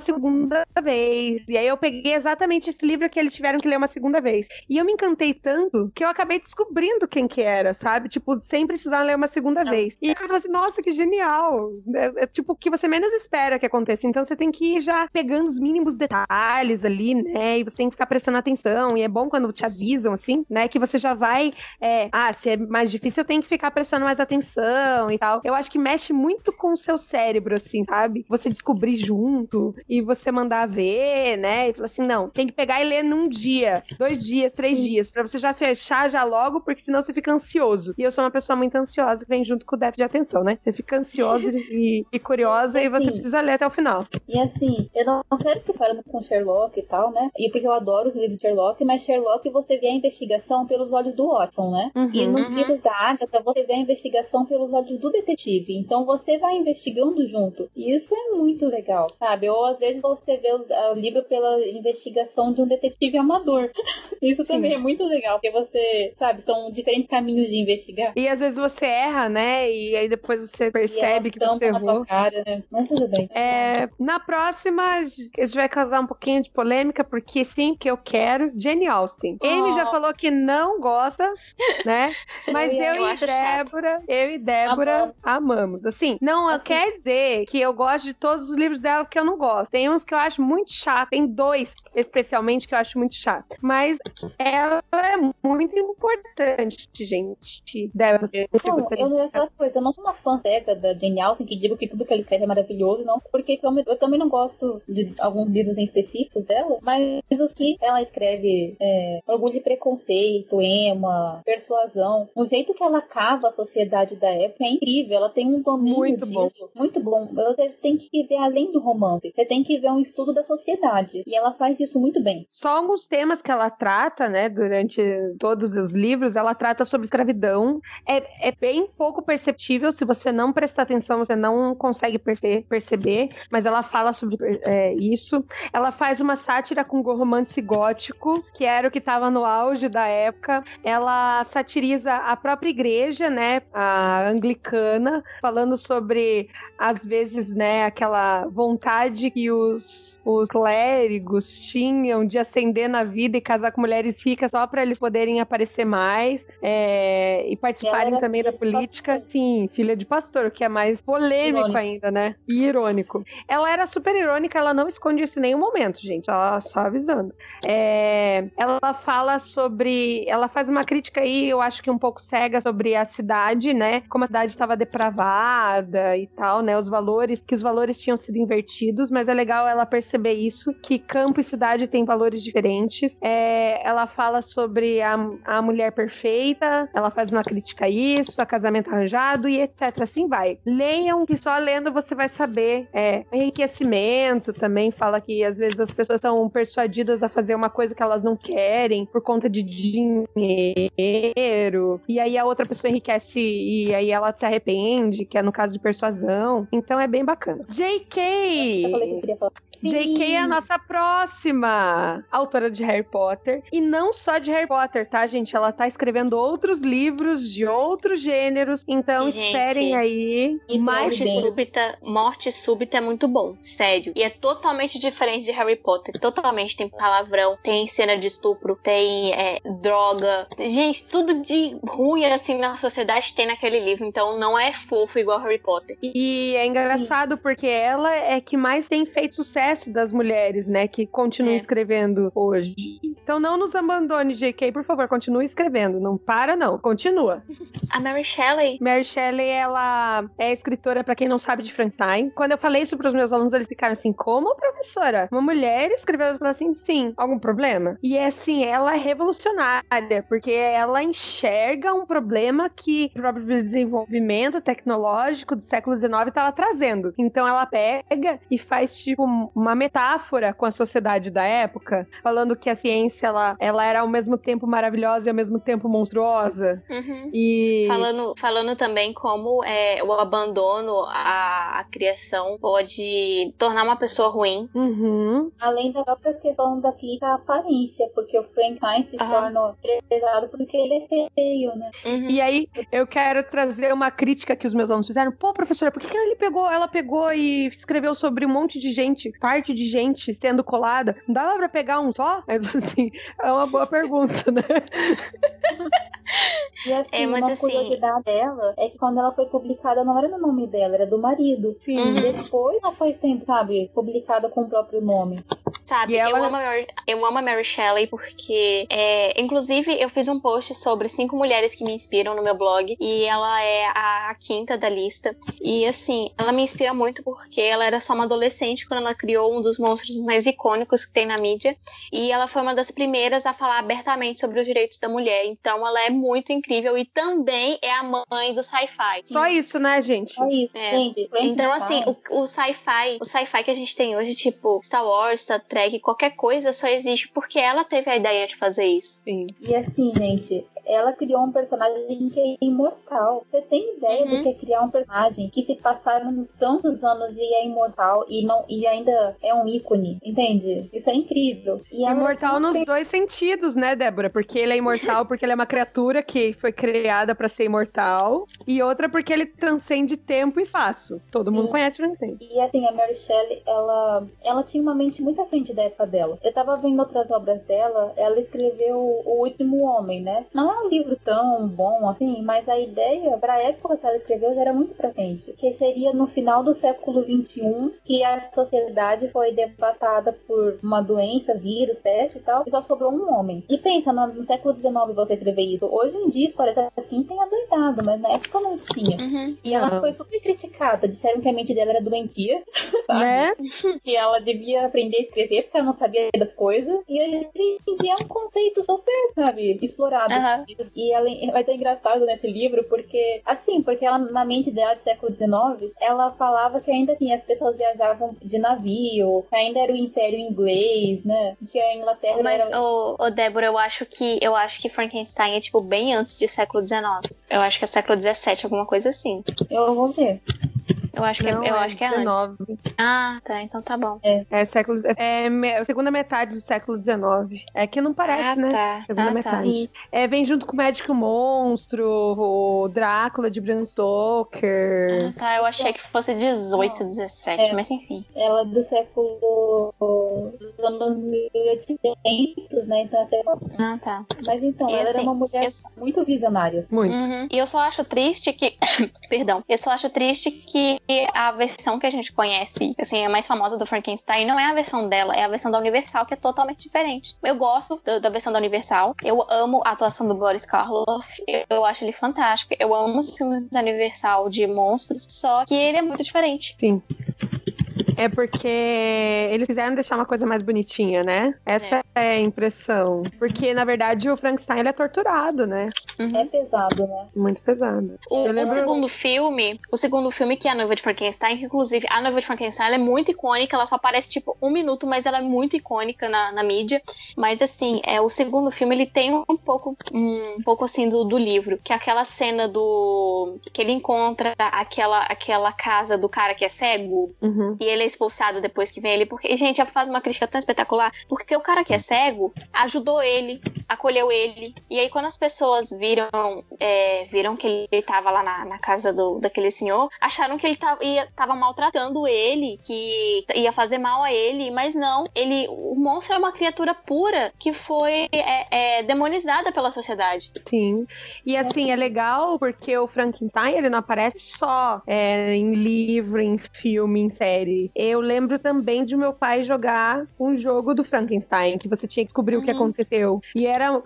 segunda vez. E aí eu peguei exatamente esse livro que eles tiveram que ler uma segunda vez. E eu me encantei tanto que eu acabei descobrindo quem que era, sabe? Tipo, sem precisar ler uma segunda vez. E eu falei assim, nossa, que genial! É tipo, o que você menos espera que aconteça. Então você tem que ir já pegando os mínimos detalhes ali, né? E você tem que ficar prestando atenção. E é bom quando te avisam, assim, né? Que você já vai... se é mais difícil, eu tenho que ficar prestando mais atenção e tal. Eu acho que mexe muito com o seu cérebro, assim, sabe? Você descobrir junto e você mandar ver, né? E falar assim, não, tem que pegar e ler num dia, 2 dias, 3 dias, pra você já fechar já logo, porque senão você fica ansioso. E eu sou uma pessoa muito ansiosa, que vem junto com o déficit de atenção, né? Você fica ansiosa e curiosa e você precisa ler até o final. E assim, eu não quero ficar falando com Sherlock e tal, né? E porque eu adoro os livros de Sherlock, mas Sherlock você vê a investigação pelos olhos do Watson, né? Uhum, e nos livros da Agatha você vê a investigação pelos olhos do detetive. Então você vai investigando junto. E isso é muito legal, sabe? Ou às vezes você vê o livro pela investigação de um detetive amador. Isso também é muito legal, porque você, sabe, são diferentes caminhos de investigar. E às vezes você erra, né? E aí depois você percebe que você errou. Cara, né? Mas tudo bem. Na próxima, a gente vai causar um pouquinho de polêmica, porque sim, que eu quero Jane Austen. Amy já falou que não gosta, né? Mas eu e Débora amamos. Assim, quer dizer que eu gosto de todos os livros dela porque eu não gosto. Tem uns que eu acho muito chato, tem 2 especialmente que eu acho muito chato. Mas ela é muito importante, gente. Débora, eu não sou uma fã cega da Jane Austen, que digo que tudo que ela escreve é maravilhoso, não, porque eu também não gosto de alguns livros em específicos dela, mas os que ela escreve, Orgulho e Preconceito, Emma, Persuasão, o jeito que ela cava a sociedade da época é incrível, ela tem um domínio muito bom. Você tem que ver além do romance, você tem que ver um estudo da sociedade, e ela faz isso muito bem. Só alguns temas que ela trata, né, durante todos os livros, ela trata sobre escravidão, é bem pouco perceptível, se você não prestar atenção, você não consegue perceber, mas ela fala sobre isso. Ela faz uma sátira com romance gótico, que era o que estava no auge da época. Ela satiriza a própria igreja, né, a anglicana, falando sobre, às vezes, né, aquela vontade que os clérigos tinham de ascender na vida e casar com mulheres ricas só para eles poderem aparecer mais e participarem também da política. Sim, filha de pastor, que é mais polêmico ainda, né? E irônico. Ela era super irônica, ela não esconde isso em nenhum momento, gente. Ela só avisando. Ela fala sobre... Ela faz uma crítica aí, eu acho que um pouco cega, sobre a cidade, né? Como a cidade estava depravada, errada e tal, né? Os valores, que os valores tinham sido invertidos, mas é legal ela perceber isso, que campo e cidade têm valores diferentes. Ela fala sobre a mulher perfeita, ela faz uma crítica a isso, a casamento arranjado e etc. Assim vai. Leiam, que só lendo você vai saber. Enriquecimento também fala que às vezes as pessoas são persuadidas a fazer uma coisa que elas não querem por conta de dinheiro, e aí a outra pessoa enriquece e aí ela se arrepende, que é no caso de persuasão. Então é bem bacana. JK! Eu falei que eu queria falar. JK é a nossa próxima autora de Harry Potter. E não só de Harry Potter, tá, gente? Ela tá escrevendo outros livros de outros gêneros. Então, gente, esperem aí. E Morte Súbita é muito bom. Sério. E é totalmente diferente de Harry Potter. Totalmente. Tem palavrão, tem cena de estupro, tem droga. Gente, tudo de ruim, assim, na sociedade tem naquele livro. Então, não é fofo igual Harry Potter. E é engraçado porque ela é que mais tem feito sucesso das mulheres, né, que continuam escrevendo hoje. Então não nos abandone, JK, por favor, continue escrevendo, não para não, continua. A Mary Shelley. Mary Shelley, ela é escritora, pra quem não sabe, de Frankenstein. Quando eu falei isso pros meus alunos, eles ficaram assim, como, professora? Uma mulher escreveu assim, sim, algum problema? E é assim, ela é revolucionária, porque ela enxerga um problema que o próprio desenvolvimento tecnológico do século XIX estava trazendo. Então ela pega e faz, tipo, uma metáfora com a sociedade da época, falando que a ciência ela era ao mesmo tempo maravilhosa e ao mesmo tempo monstruosa. Uhum. E... Falando também como o abandono à criação pode tornar uma pessoa ruim. Uhum. Além da própria questão da clínica aparência, porque o Frankenstein se torna prezado porque ele é feio, né? Uhum. E aí eu quero trazer uma crítica que os meus alunos fizeram. Pô, professora, por que ela pegou e escreveu sobre um monte de gente, parte de gente sendo colada, não dava pra pegar um só? Aí, assim, é uma boa pergunta, né? E assim, uma curiosidade dela é que quando ela foi publicada, não era no nome dela, era do marido. Sim. Uhum. Depois ela foi, sabe, publicada com o próprio nome. Sabe, ela... eu amo a Mary Shelley porque, inclusive, eu fiz um post sobre 5 mulheres que me inspiram no meu blog, e ela é a quinta da lista. E assim, ela me inspira muito porque ela era só uma adolescente quando ela criou um dos monstros mais icônicos que tem na mídia, e ela foi uma das primeiras a falar abertamente sobre os direitos da mulher. Então ela é muito incrível e também é a mãe do sci-fi. Só isso, né, gente? Só isso, gente. Então, assim, o sci-fi que a gente tem hoje, tipo Star Wars, Star Trek, qualquer coisa só existe porque ela teve a ideia de fazer isso. Sim. E assim, gente, ela criou um personagem que é imortal. Você tem ideia do que é criar um personagem que se passaram tantos anos e é imortal e ainda é um ícone, entende? Isso é incrível. E imortal nos dois sentidos, né, Débora? Porque ele é imortal porque ele é uma criatura que foi criada pra ser imortal, e outra porque ele transcende tempo e espaço. Todo mundo conhece o Frankenstein. E assim, a Mary Shelley, ela tinha uma mente muito à frente da época dela. Eu tava vendo outras obras dela, ela escreveu O Último Homem, né? Não é um livro tão bom assim, mas a ideia, pra época que ela escreveu, já era muito pra frente. Que seria no final do século XXI, que a sociedade foi devastada por uma doença, vírus, peste e tal, e só sobrou um homem. E pensa, no século XIX você escrever isso. Hoje em dia, história assim tem adoidado, mas na época não tinha. Uhum. E ela foi super criticada. Disseram que a mente dela era doentia, né? Que ela devia aprender a escrever porque ela não sabia das coisas. E hoje em dia é um conceito super, sabe, explorado. Uhum. E ela vai ser engraçado nesse livro porque, assim, porque ela, na mente dela do século XIX, ela falava que ainda assim, as pessoas viajavam de navio, ainda era o Império Inglês, né? Que a Inglaterra era... Débora, eu acho que Frankenstein é, tipo, bem antes de século XIX. Eu acho que é século XVII, alguma coisa assim. Eu vou ver. Eu acho que é antes. Ah, tá, então tá bom. Segunda metade do século XIX. É que não parece, né? Tá. Segunda metade. Tá. Vem junto com o Médico Monstro, o Drácula de Bram Stoker. Ah, tá, eu achei que fosse 18, 17, mas enfim. Ela é do século dos anos 1800, né? Então até... Ah, tá. Mas então, ela era uma mulher muito visionária. Muito. Uhum. E eu só acho triste que... Perdão. Eu só acho triste que a versão que a gente conhece, assim, a mais famosa do Frankenstein, não é a versão dela, é a versão da Universal, que é totalmente diferente. Eu gosto da versão da Universal, eu amo a atuação do Boris Karloff, eu acho ele fantástico, eu amo os filmes da Universal de monstros, só que ele é muito diferente. Sim. É porque eles quiseram deixar uma coisa mais bonitinha, né? Essa é a impressão. Porque, na verdade, o Frankenstein, ele é torturado, né? Uhum. É pesado, né? Muito pesado. O segundo filme, que é a Noiva de Frankenstein, que, inclusive, a Noiva de Frankenstein, ela é muito icônica, ela só aparece, tipo, 1 minuto, mas ela é muito icônica na mídia. Mas, assim, o segundo filme, ele tem um pouco assim, do livro, que é aquela cena do... que ele encontra aquela casa do cara que é cego, uhum. E ele é expulsado depois que vem ele, porque, gente, ela faz uma crítica tão espetacular, porque o cara que é cego ajudou ele, acolheu ele, e aí quando as pessoas viram que ele tava lá na casa daquele senhor, acharam que ele tava maltratando ele, que ia fazer mal a ele, mas não, o monstro é uma criatura pura que foi demonizada pela sociedade. Sim, e assim, é legal porque o Frankenstein, ele não aparece só em livro, em filme, em série. Eu lembro também de meu pai jogar um jogo do Frankenstein, que você tinha que descobrir o que aconteceu. E era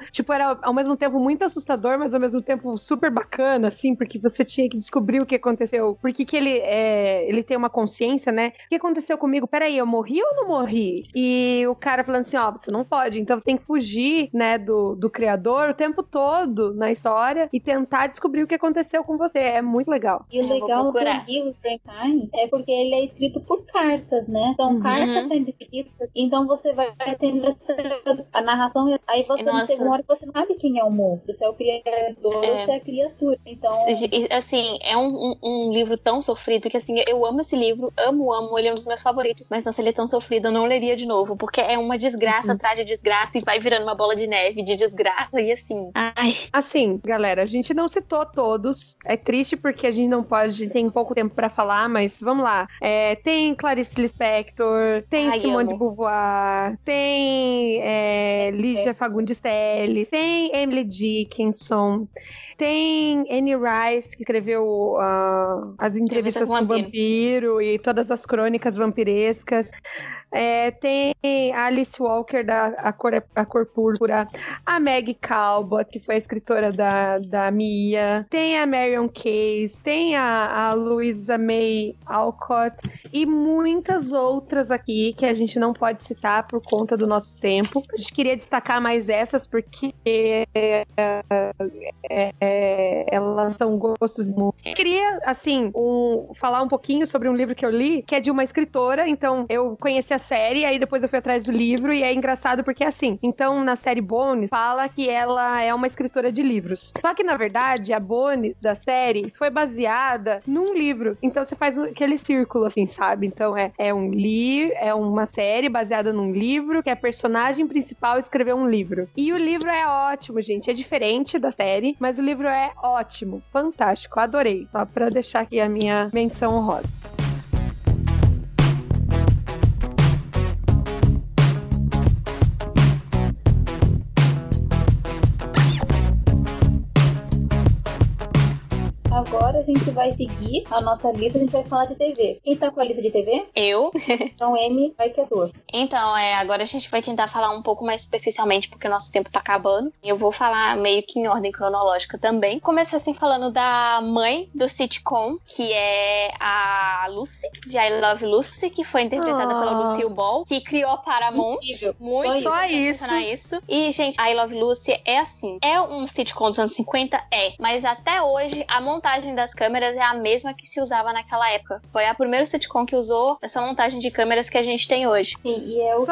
ao mesmo tempo muito assustador, mas ao mesmo tempo super bacana, assim, porque você tinha que descobrir o que aconteceu. Por que ele tem uma consciência, né? O que aconteceu comigo? Peraí, eu morri ou não morri? E o cara falando assim, ó, você não pode, então você tem que fugir, né, do criador o tempo todo na história e tentar descobrir o que aconteceu com você. É muito legal. E o legal do livro Frankenstein é porque ele é escrito por cartas, né? Então, cartas sendo escritas, então você vai tendo a narração, aí você chega uma hora que você não sabe quem é o monstro, se é o criador, se é a criatura. Então... assim, é um livro tão sofrido que, assim, eu amo esse livro, amo, ele é um dos meus favoritos, mas, nossa, ele é tão sofrido, eu não leria de novo, porque é uma desgraça atrás de desgraça e vai virando uma bola de neve de desgraça, e assim... Ai. Assim, galera, a gente não citou todos, é triste porque a gente não pode, tem pouco tempo pra falar, mas vamos lá. Tem Clarice Lispector, tem Simone de Beauvoir, tem Lígia Fagundes Telles, tem Emily Dickinson, tem Anne Rice, que escreveu as entrevistas com o vampiro e todas as crônicas vampirescas. Tem a Alice Walker da A Cor Púrpura, a Maggie Calbot, que foi a escritora da Mia, tem a Marion Case, tem a Louisa May Alcott e muitas outras aqui que a gente não pode citar por conta do nosso tempo. A gente queria destacar mais essas porque elas são gostos muito. Eu queria, assim, falar um pouquinho sobre um livro que eu li, que é de uma escritora, então eu conheci a série, aí depois eu fui atrás do livro, e é engraçado porque é assim, então na série Bones, fala que ela é uma escritora de livros, só que na verdade a Bones da série foi baseada num livro, então você faz aquele círculo assim, sabe, então é uma série baseada num livro, que a personagem principal escreveu um livro, e o livro é ótimo, gente, é diferente da série, mas o livro é ótimo, fantástico, adorei, só pra deixar aqui a minha menção honrosa. Agora a gente vai seguir a nossa lista, a gente vai falar de TV. Quem tá com a lista de TV? Eu. Então, M, vai que é tua. Então, agora a gente vai tentar falar um pouco mais superficialmente, porque o nosso tempo tá acabando. Eu vou falar meio que em ordem cronológica também. Começar, assim, falando da mãe do sitcom, que é a Lucy, de I Love Lucy, que foi interpretada pela Lucille Ball, que criou a Paramount. Incrível. Muito só isso. E, gente, I Love Lucy é assim, é um sitcom dos anos 50, mas até hoje, a montagem das câmeras é a mesma que se usava naquela época. Foi a primeira sitcom que usou essa montagem de câmeras que a gente tem hoje. Sim, e ela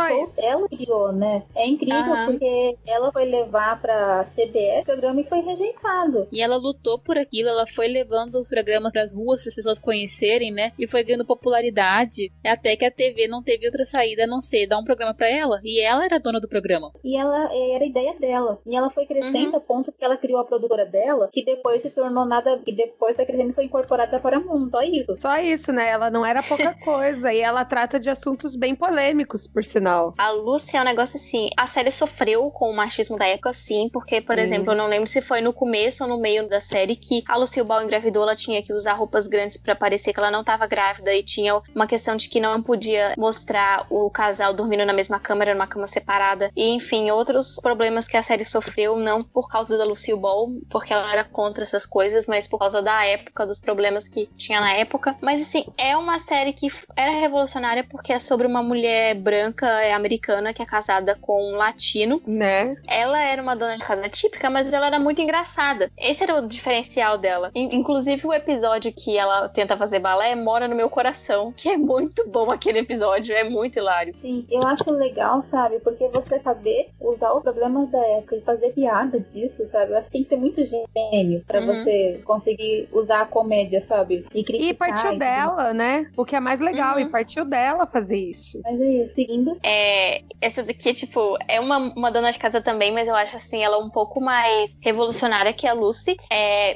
criou, né? É incrível, porque ela foi levar pra CBS o programa e foi rejeitado. E ela lutou por aquilo, ela foi levando os programas pras ruas, para as pessoas conhecerem, né? E foi ganhando popularidade, até que a TV não teve outra saída a não ser dar um programa pra ela, e ela era dona do programa. E ela era a ideia dela. E ela foi crescendo a ponto que ela criou a produtora dela, que depois se tornou nada... E depois Crescendo foi incorporada para o mundo, só isso. Só isso, né? Ela não era pouca coisa e ela trata de assuntos bem polêmicos, por sinal. A Lucy é um negócio assim, a série sofreu com o machismo da época, sim, porque, por exemplo, eu não lembro se foi no começo ou no meio da série que a Lucille Ball engravidou, ela tinha que usar roupas grandes pra parecer que ela não tava grávida e tinha uma questão de que não podia mostrar o casal dormindo na mesma cama, era uma cama separada, e enfim, outros problemas que a série sofreu, não por causa da Lucille Ball, porque ela era contra essas coisas, mas por causa da época, dos problemas que tinha na época. Mas assim, é uma série que era revolucionária porque é sobre uma mulher branca, americana, que é casada com um latino, né? Ela era uma dona de casa típica, mas ela era muito engraçada. Esse era o diferencial dela. Inclusive, o episódio que ela tenta fazer balé mora no meu coração, que é muito bom aquele episódio, é muito hilário. Sim, eu acho legal, sabe? Porque você saber usar os problemas da época e fazer piada disso, sabe? Eu acho que tem que ser muito gênio pra você conseguir usar a comédia, sabe? E criticar. E partiu e dela, né? O que é mais legal, e partiu dela fazer isso. Mas aí, seguindo... Essa daqui, tipo, é uma dona de casa também, mas eu acho, assim, ela um pouco mais revolucionária que a Lucy.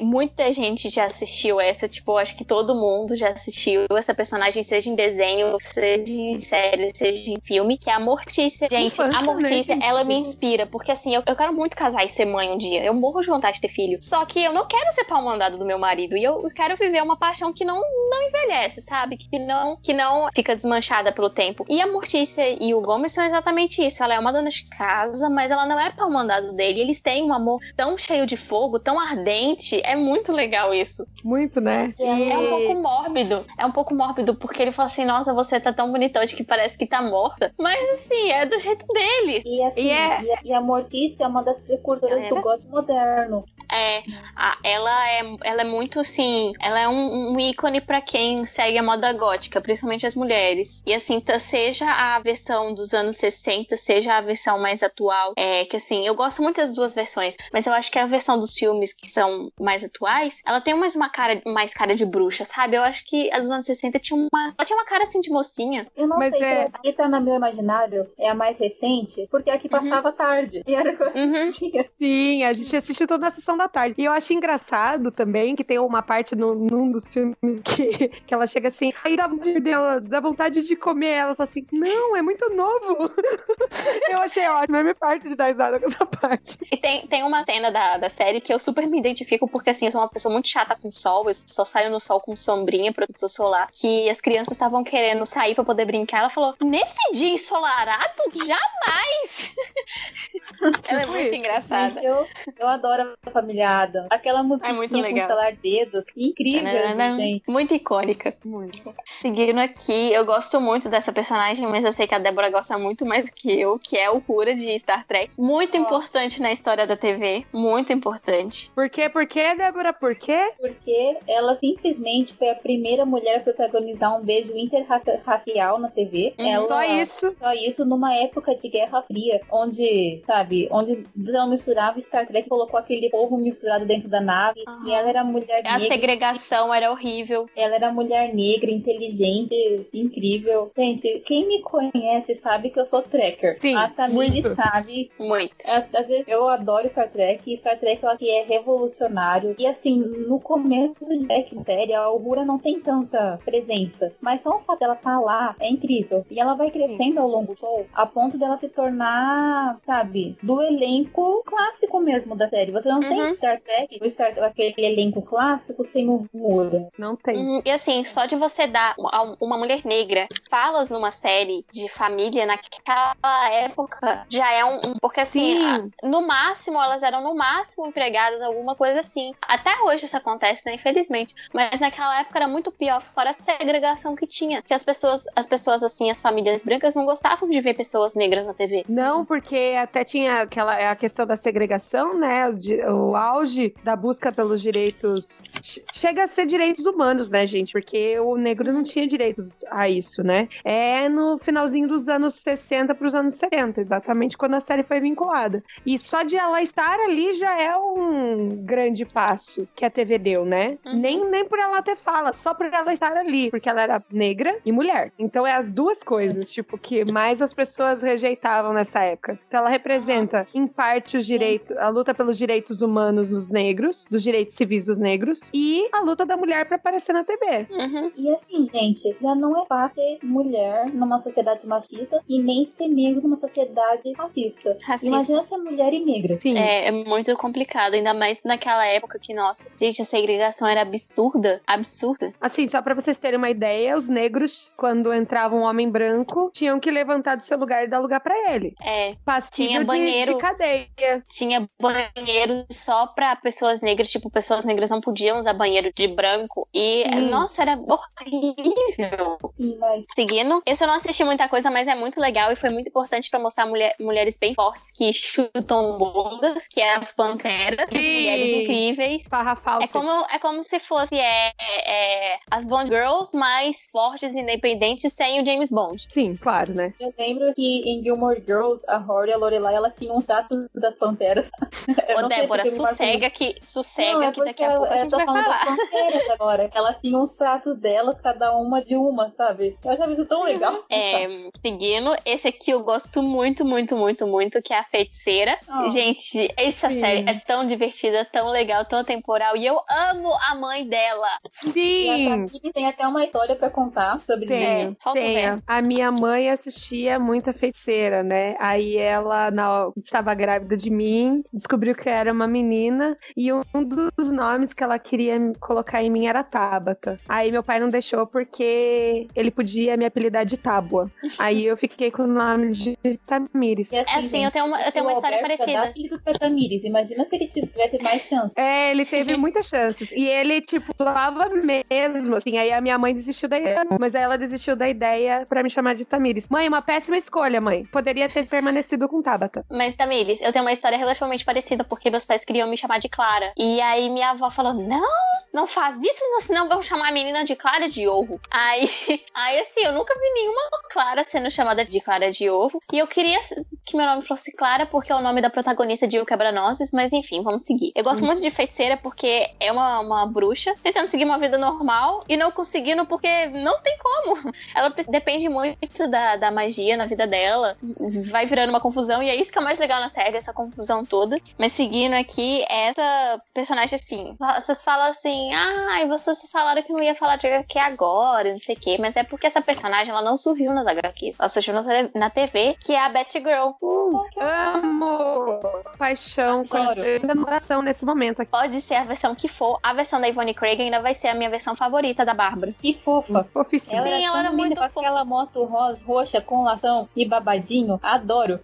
Muita gente já assistiu essa, tipo, acho que todo mundo já assistiu essa personagem, seja em desenho, seja em série, seja em filme, que é a Mortícia. Gente, a Mortícia, ela me inspira, porque, assim, eu quero muito casar e ser mãe um dia. Eu morro de vontade de ter filho. Só que eu não quero ser pau mandado do meu marido, e eu quero viver uma paixão que não envelhece, sabe? Que não fica desmanchada pelo tempo. E a Mortícia e o Gomes são exatamente isso. Ela é uma dona de casa, mas ela não é pau mandado dele. Eles têm um amor tão cheio de fogo, tão ardente. É muito legal isso. Muito, né? É um pouco mórbido. É um pouco mórbido, porque ele fala assim, nossa, você tá tão bonita hoje que parece que tá morta. Mas, assim, é do jeito dele. E, assim, a Mortícia é uma das precursoras do gótico moderno. Ela é muito, assim, ela é um ícone pra quem segue a moda gótica, principalmente as mulheres. E, assim, seja a versão dos anos 60, seja a versão mais atual, que, assim, eu gosto muito das duas versões, mas eu acho que a versão dos filmes que são mais atuais, ela tem mais cara de bruxa, sabe? Eu acho que a dos anos 60 ela tinha uma cara, assim, de mocinha. Eu não sei, aqui tá no meu imaginário, é a mais recente, porque aqui passava tarde. E era coisa que tinha. Sim, a gente assiste toda a sessão da tarde. E eu acho engraçado também que tem uma parte num dos filmes que ela chega assim, aí dá vontade de comer. Ela fala assim, não, é muito novo. Eu achei ótimo, é minha parte de dar risada com essa parte. E tem uma cena da série que eu super me identifico, porque assim, eu sou uma pessoa muito chata com sol, eu só saio no sol com sombrinha, protetor solar, que as crianças estavam querendo sair pra poder brincar. Ela falou, nesse dia ensolarado, jamais! Ela é muito engraçada. Eu adoro a família Adam. Aquela musiquinha com estalar dedos, incrível, gente. Muito icônica. Muito. Seguindo aqui, eu gosto muito dessa personagem, mas eu sei que a Débora gosta muito mais do que eu, que é o Uhura de Star Trek. Muito importante na história da TV, muito importante. Por quê, Débora? Por quê? Porque ela simplesmente foi a primeira mulher a protagonizar um beijo interracial na TV. Ela, só isso numa época de Guerra Fria, onde não misturava, Star Trek colocou aquele povo misturado dentro da nave, e ela era mulher negra. A segregação era horrível. Ela era mulher negra, inteligente, incrível. Gente, quem me conhece sabe que eu sou trekker. Sim, a Tamires sabe. Muito. Às vezes eu adoro Star Trek, e Star Trek aqui é revolucionário. E assim, no começo do Jack série, a Uhura não tem tanta presença, mas só o fato dela estar lá é incrível. E ela vai crescendo ao longo do show, a ponto dela se tornar, sabe, do elenco clássico mesmo da série. Você não tem Star Trek, aquele elenco clássico sem o Uhura. Não tem. E assim, só de você dar uma mulher negra falas numa série de família naquela época já é porque assim, no máximo elas eram empregadas, alguma coisa assim. Até hoje isso acontece, né? Infelizmente. Mas naquela época era muito pior, fora a segregação que tinha, que as pessoas assim, as famílias brancas não gostavam de ver pessoas negras na TV. Não, porque até tinha a questão da segregação, né? O auge da busca pelos direitos chega a ser direitos humanos, né, gente? Porque o negro não tinha direitos a isso, né? É no finalzinho dos anos 60 para os anos 70, exatamente quando a série foi vinculada. E só de ela estar ali já é um grande passo que a TV deu, né? Nem por ela ter fala, só por ela estar ali, porque ela era negra e mulher. Então é as duas coisas, tipo, que mais as pessoas rejeitavam nessa época. Então ela representa, em parte, a luta pelos direitos humanos dos negros, dos direitos civis dos negros, filhos e a luta da mulher pra aparecer na TV. Uhum. E assim, gente, já não é fácil ser mulher numa sociedade machista e nem ser negro numa sociedade racista. Imagina ser mulher e negra. Sim. É muito complicado, ainda mais naquela época que, nossa, gente, a segregação era absurda. Absurda. Assim, só pra vocês terem uma ideia, os negros, quando entrava um homem branco, tinham que levantar do seu lugar e dar lugar pra ele. É. Tinha banheiro de cadeia. Tinha banheiro só pra pessoas negras, tipo, pessoas negras não podiam usar banheiro de branco e, nossa, era horrível. Seguindo, esse eu não assisti muita coisa, mas é muito legal e foi muito importante pra mostrar mulheres bem fortes que chutam bundas, que é as panteras, as mulheres incríveis. É como se fosse as Bond Girls mais fortes e independentes sem o James Bond. Sim, claro, né? Eu lembro que em Gilmore Girls, a Rory e a Lorelai, elas tinham um tatu das panteras. Ô, Débora, sossega que daqui a pouco a gente vai falar. Agora, elas tinham os pratos delas, cada uma de uma, sabe? Eu achava isso tão legal. É, seguindo, esse aqui eu gosto muito, muito, muito, muito, que é A Feiticeira. Gente, essa série é tão divertida, tão legal, tão temporal, e eu amo a mãe dela. Sim! E tem até uma história pra contar sobre isso. A minha mãe assistia muito A Feiticeira, né? Aí ela estava grávida de mim, descobriu que era uma menina, e um dos nomes que ela queria colocar em mim era Tábata. Aí meu pai não deixou porque ele podia me apelidar de Tábua. Aí eu fiquei com o nome de Tamires. É assim, gente, eu tenho uma história parecida. Tamires. Imagina se ele tivesse mais chance. É, ele teve muitas chances. E ele, tipo, falava mesmo, assim. Aí a minha mãe desistiu da ideia. Mas aí ela desistiu da ideia pra me chamar de Tamires. Mãe, uma péssima escolha, mãe. Poderia ter permanecido com Tábata. Mas, Tamires, eu tenho uma história relativamente parecida porque meus pais queriam me chamar de Clara. E aí minha avó falou, não faz isso, senão vão chamar a menina de Clara de Ovo. Aí assim, eu nunca vi nenhuma Clara sendo chamada de Clara de Ovo. E eu queria que meu nome fosse Clara, porque é o nome da protagonista de O Quebra-Nozes, mas enfim, vamos seguir. Eu gosto muito de Feiticeira, porque é uma bruxa tentando seguir uma vida normal e não conseguindo, porque não tem como. Ela depende muito da magia na vida dela. Vai virando uma confusão, e é isso que é o mais legal na série, essa confusão toda. Mas seguindo aqui, essa personagem assim, vocês falam assim, vocês falaram que não ia falar de HQ agora, não sei o quê, mas é porque essa personagem, ela não surgiu nas HQs, ela surgiu na TV, que é a Batgirl. Amo! Paixão, coração nesse momento aqui. Pode ser a versão que for, a versão da Yvonne Craig ainda vai ser a minha versão favorita da Bárbara. Que fofa! Sim, ela era muito fofa. Aquela moto roxa com lação e babadinho, adoro.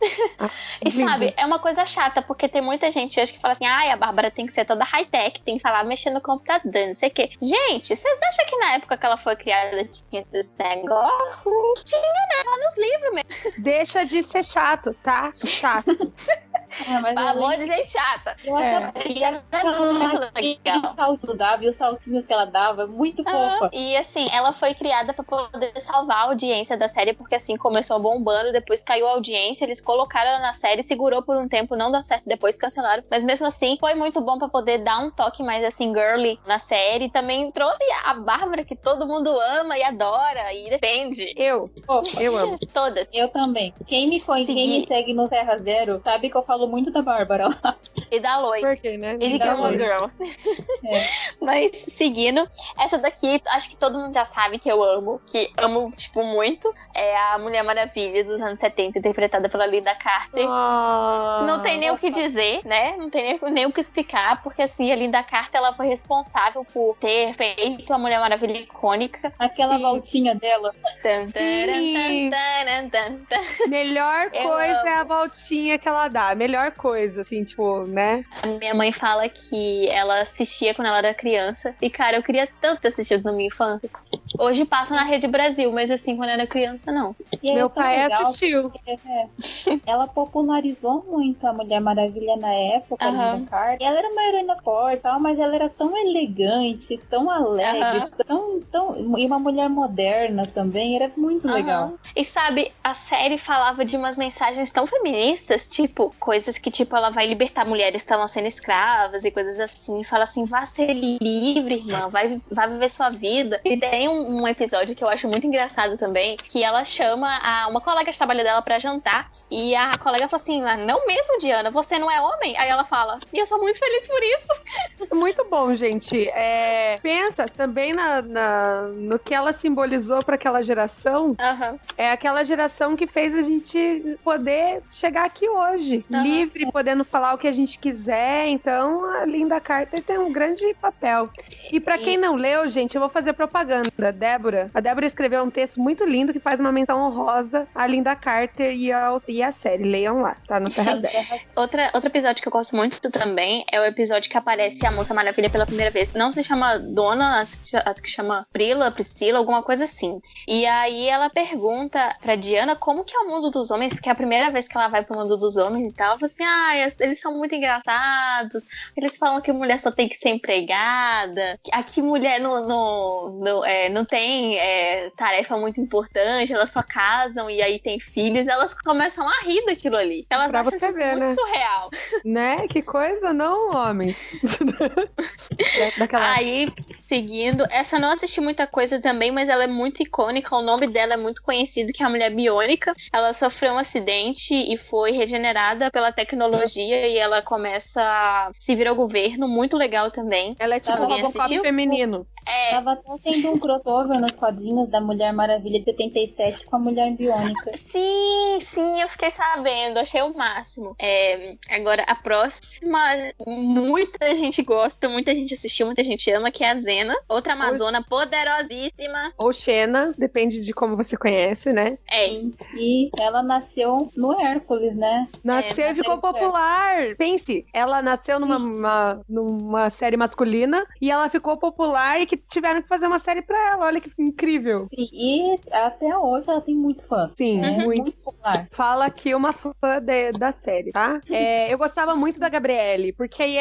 E sabe, é uma coisa chata, porque tem muita gente hoje que fala assim, a Bárbara tem que ser toda high-tech, tem que falar mexendo no computador, não sei o quê. Gente, vocês acham que na época que ela foi criada tinha esses negócios? Não tinha, né? Ela nos livros mesmo. Deixa de ser chato, tá? Chato. Amor de gente chata. E ela era muito legal. O saltinho que ela dava, muito fofa. E assim, ela foi criada pra poder salvar a audiência da série, porque assim, começou bombando, depois caiu a audiência, eles colocaram ela na série, segurou por um tempo, não deu certo, depois cancelaram. Mas mesmo assim, foi muito bom pra poder dar um toque mais assim, girly na série. Também trouxe a Bárbara, que todo mundo ama e adora e depende. Eu amo. Todas. Eu também. Quem me segue no Terra Zero sabe que eu falo muito da Bárbara lá. E da Lois. Porque, né? E de Gilmore Girls. Mas seguindo, essa daqui, acho que todo mundo já sabe que eu amo, tipo, muito. É a Mulher Maravilha dos anos 70, interpretada pela Linda Carter. Não tem nem o que dizer, né? Não tem nem o que explicar, porque assim, a Linda Carter, ela foi responsável por ter feito a Mulher Maravilha icônica. Aquela voltinha dela. Melhor coisa é a voltinha que ela dá. Melhor coisa, assim, tipo, né? A minha mãe fala que ela assistia quando ela era criança. E, cara, eu queria tanto ter assistido na minha infância. Hoje passa na Rede Brasil, mas assim, quando eu era criança, não. Meu pai assistiu. Ela popularizou muito a Mulher Maravilha na época, a Linda Carter. Ela era uma heroína forte, mas ela era tão elegante, tão alegre, e uma mulher moderna também, era muito legal. E sabe, a série falava de umas mensagens tão feministas, tipo, coisas que, tipo, ela vai libertar mulheres que estavam sendo escravas e coisas assim, e fala assim, vá ser livre, irmã, vai viver sua vida. E tem um um episódio que eu acho muito engraçado também, que ela chama uma colega de trabalho dela pra jantar, e a colega fala assim, não mesmo, Diana, você não é homem? Aí ela fala, e eu sou muito feliz por isso. Muito bom, gente. Pensa também no que ela simbolizou pra aquela geração. Uhum. É aquela geração que fez a gente poder chegar aqui hoje, uhum, livre, podendo falar o que a gente quiser. Então a Linda Carter tem um grande papel. E pra quem não leu, gente, eu vou fazer propaganda. A Débora escreveu um texto muito lindo que faz uma menção honrosa à Linda Carter e à série. Leiam lá, tá no Terra Zero. Outro episódio que eu gosto muito também é o episódio que aparece a Moça Maravilha pela primeira vez. Não se chama Dona, acho que chama Priscila, alguma coisa assim. E aí ela pergunta pra Diana como que é o mundo dos homens, porque é a primeira vez que ela vai pro mundo dos homens e tal. Ela fala assim, eles são muito engraçados, eles falam que mulher só tem que ser empregada, aqui mulher não tem tarefa muito importante, elas só casam e aí tem filhos, elas começam a rir daquilo ali. Elas pra acham muito, né, surreal. Né? Que coisa, não, homem? Aí, seguindo, essa não assisti muita coisa também, mas ela é muito icônica, o nome dela é muito conhecido, que é a Mulher Biônica. Ela sofreu um acidente e foi regenerada pela tecnologia e ela começa a se virar ao governo, muito legal também. Ela é tipo um avocado feminino. Tava até sendo um crossover nos quadrinhos da Mulher Maravilha de 77 com a Mulher Biônica. Sim, eu fiquei sabendo, achei o máximo. Agora, a próxima, muita gente gosta, muita gente assistiu, muita gente ama, que é a Xena, outra amazona poderosíssima. Ou Xena, depende de como você conhece, né? E ela nasceu no Hércules, né? Nasceu e ficou popular. Pense, ela nasceu numa série masculina e ela ficou popular e que tiveram que fazer uma série pra ela, olha que incrível. Sim, e até hoje ela tem muito fã. Sim, muito popular. Fala aqui uma fã da série, tá? Eu gostava muito da Gabriele, porque aí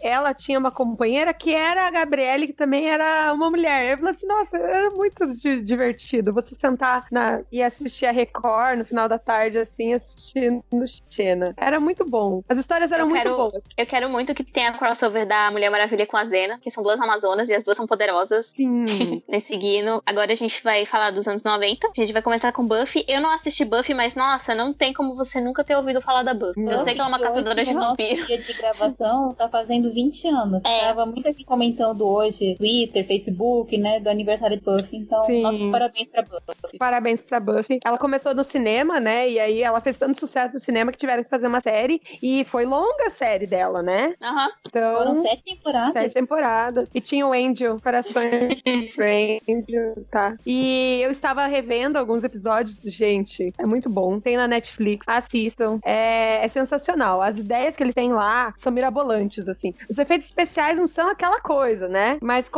ela tinha uma companheira que era a Gabriele, que também era uma mulher. Eu falei assim, nossa, era muito divertido você sentar e assistir a Record no final da tarde, assim, assistindo Xena. Era muito bom. As histórias eram muito boas. Eu quero muito que tenha a crossover da Mulher Maravilha com a Xena, que são duas amazonas e as duas são poderosas. Sim. Seguindo, agora a gente vai falar dos anos 90. A gente vai começar com Buffy. Eu não assisti Buffy, mas nossa, não tem como você nunca ter ouvido falar da Buffy. Eu sei que ela é uma caçadora de vampiro. Dia de gravação tá fazendo 20 anos. Tava muito aqui comentando hoje, Twitter, Facebook, né, do aniversário de Buffy. Então, nossa, parabéns pra Buffy. Parabéns pra Buffy. Ela começou no cinema, né, e aí ela fez tanto sucesso no cinema que tiveram que fazer uma série, e foi longa a série dela, né? Aham. Então, foram 7 temporadas. 7 temporadas. E tinha o Angel, Corações Angel, tá? E eu estava revendo alguns episódios, gente, é muito bom. Tem na Netflix, assistam. É sensacional. As ideias que eles têm lá são mirabolantes, assim. Os efeitos especiais não são aquela coisa, né? Mas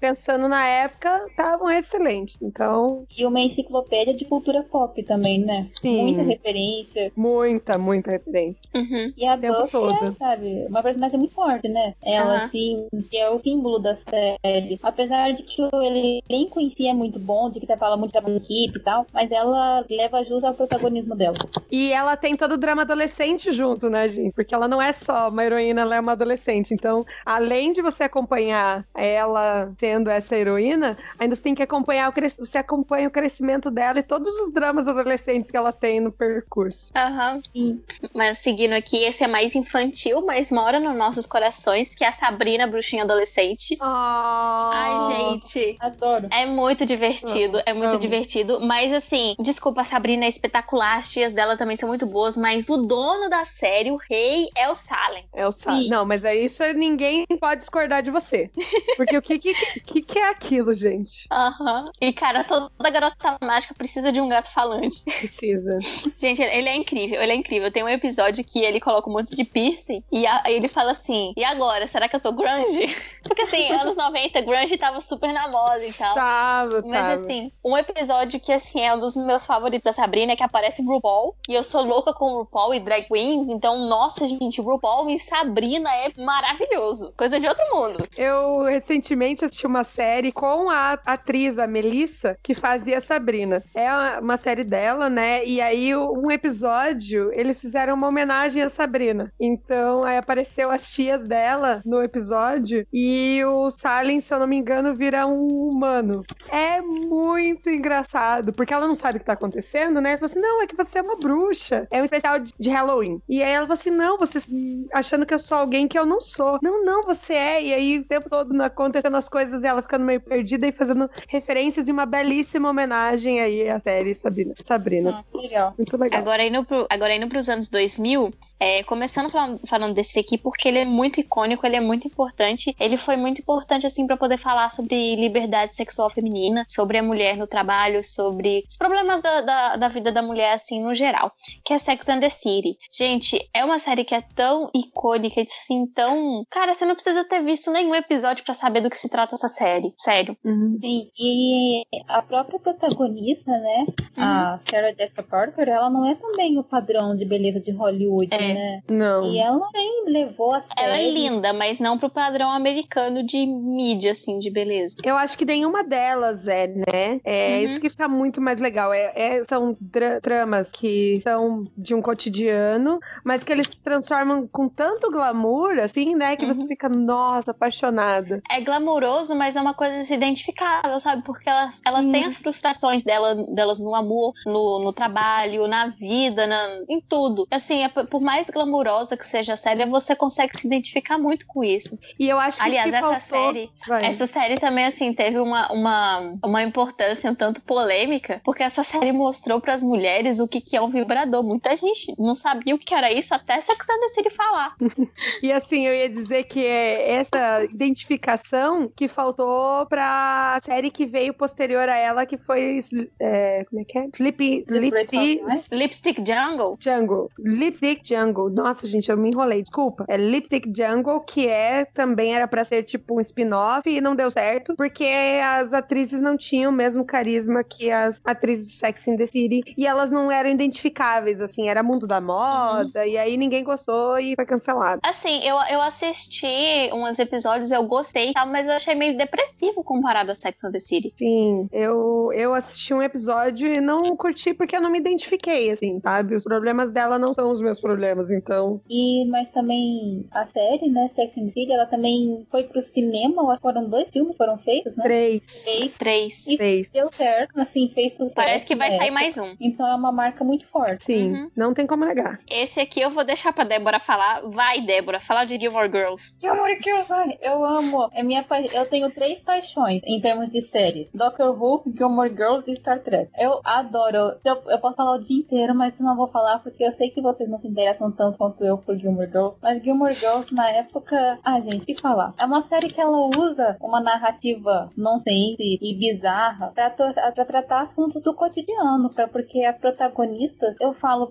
pensando na época, estavam excelentes, então... E uma enciclopédia de cultura pop também, né? Sim. Muita referência. Muita referência. Uhum. E a Buffy, sabe, uma personagem muito forte, né? Ela, assim, que é o símbolo da série. Apesar de que ele nem conhecia muito bom, de que tá falando muito da equipe e tal, mas ela leva jus ao protagonismo dela. E ela tem todo o drama adolescente junto, né, gente? Porque ela não é só uma heroína, ela é uma adolescente. Então, além de você acompanhar ela sendo essa heroína, ainda tem que acompanhar você acompanha o crescimento dela e todos os dramas adolescentes que ela tem no percurso. Aham. Uhum. Mas seguindo aqui, esse é mais infantil, mas mora nos nossos corações, que é a Sabrina, bruxinha adolescente. Ai, gente. Adoro. É muito divertido, divertido. Mas assim, desculpa, a Sabrina é espetacular, as tias dela também são muito boas, mas o dono da série, o rei, é o Salem. Não, mas é isso, ninguém pode discordar de você. Porque o que é aquilo, gente? Aham. Uhum. E cara, toda garota mágica precisa de um gato falante. Precisa. Gente, ele é incrível, ele é incrível. Tem um episódio que ele coloca um monte de piercing e aí ele fala assim, e agora, será que eu tô grunge? Porque assim, anos 90, grunge tava super na moda e tal. Mas assim, um episódio que assim, é um dos meus favoritos da Sabrina, é que aparece o RuPaul, e eu sou louca com o RuPaul e drag queens, então, nossa, gente, RuPaul e Sabrina é maravilhoso. Coisa de outro mundo. Eu recentemente assisti uma série com a atriz, a Melissa, que fazia Sabrina. É uma série dela, né, e aí um episódio, eles fizeram uma homenagem à Sabrina. Então, aí apareceu as tias dela no episódio e o Salem, se eu não me engano, vira um humano. É muito engraçado, porque ela não sabe o que tá acontecendo, né? Ela fala assim, não, é que você é uma bruxa. É um especial de Halloween. E aí ela fala assim, não, você achando que eu sou alguém que eu não sou. Não, não, você é. E aí o tempo todo acontecendo as coisas e ela ficando meio perdida e fazendo referências e uma belíssima homenagem aí à série Sabrina. Ah, legal. Muito legal. Agora indo pros anos 2000, começando falando desse aqui, porque ele é muito icônico, ele é muito importante. Ele foi muito importante, assim, pra poder falar sobre liberdade sexual feminina, sobre a mulher no trabalho, sobre os problemas da vida da mulher, assim, no geral. Que é Sex and the City. Gente, é uma série que é tão icônica, assim, tão... Cara, você não precisa ter visto nenhum episódio pra saber do que se trata essa série. Sério. Uhum. Sim, e a própria protagonista, né? Uhum. A Sarah Jessica Parker, ela não é também o padrão de beleza de Hollywood, né? Não. E ela nem levou a série. Ela é linda, mas não pro padrão americano de mídia, assim, de beleza. Eu acho que nenhuma delas é, né? É isso que fica muito mais legal. São tramas que são de um cotidiano, mas que eles se transformam com tanto glamour, assim, né? Que você fica, nossa, apaixonada. É glamouroso, mas é uma coisa se identificável, sabe? Porque elas têm as frustrações delas no amor, no trabalho, na vida, em tudo. Assim, por mais glamourosa que seja a série, você consegue se identificar muito com isso. E eu acho que essa série também, assim, teve uma importância um tanto polêmica, porque essa série mostrou pras mulheres o que é um vibrador. Muita gente não sabia o que era isso até Sex and the City falar. E assim, eu ia dizer que é essa identificação que faltou pra série que veio posterior a ela, que foi como é que é? Lipstick Jungle? Lipstick Jungle. Nossa, gente, eu me enrolei, desculpa. É Lipstick Jungle, que também era pra ser tipo um spin-off e não deu certo, porque as atrizes não tinham o mesmo carisma que as atrizes do Sex and the City, e elas não eram identificáveis, assim, era mundo da moda, e aí ninguém gostou e foi cancelado. Assim, eu assisti uns episódios, eu gostei, tá, mas eu achei meio depressivo comparado a Sex and the City. Sim, eu assisti um episódio e não curti porque eu não me identifiquei, assim, sabe? Os problemas dela não são os meus problemas, então... Mas também a série, né, Sex and the City, ela também foi pro cinema, foram 2 filmes, foram feitos, né? 3. E deu certo, assim, fez sucesso. Parece que vai sair mais um. Então é uma marca muito forte. Sim, não tem como negar. Esse aqui eu vou deixar pra Débora falar. Vai, Débora, falar de Gilmore Girls. Gilmore Girls, eu amo. Eu tenho 3 paixões em termos de séries. Doctor Who, Gilmore Girls e Star Trek. Eu adoro. Eu posso falar o dia inteiro, mas eu não vou falar porque eu sei que vocês não se interessam tanto quanto eu por Gilmore Girls. Mas Gilmore Girls, na época... Ah, gente, o que falar? É uma série que ela usa uma narrativa nonsense e bizarra pra tratar assuntos do cotidiano, porque as protagonistas, eu falo,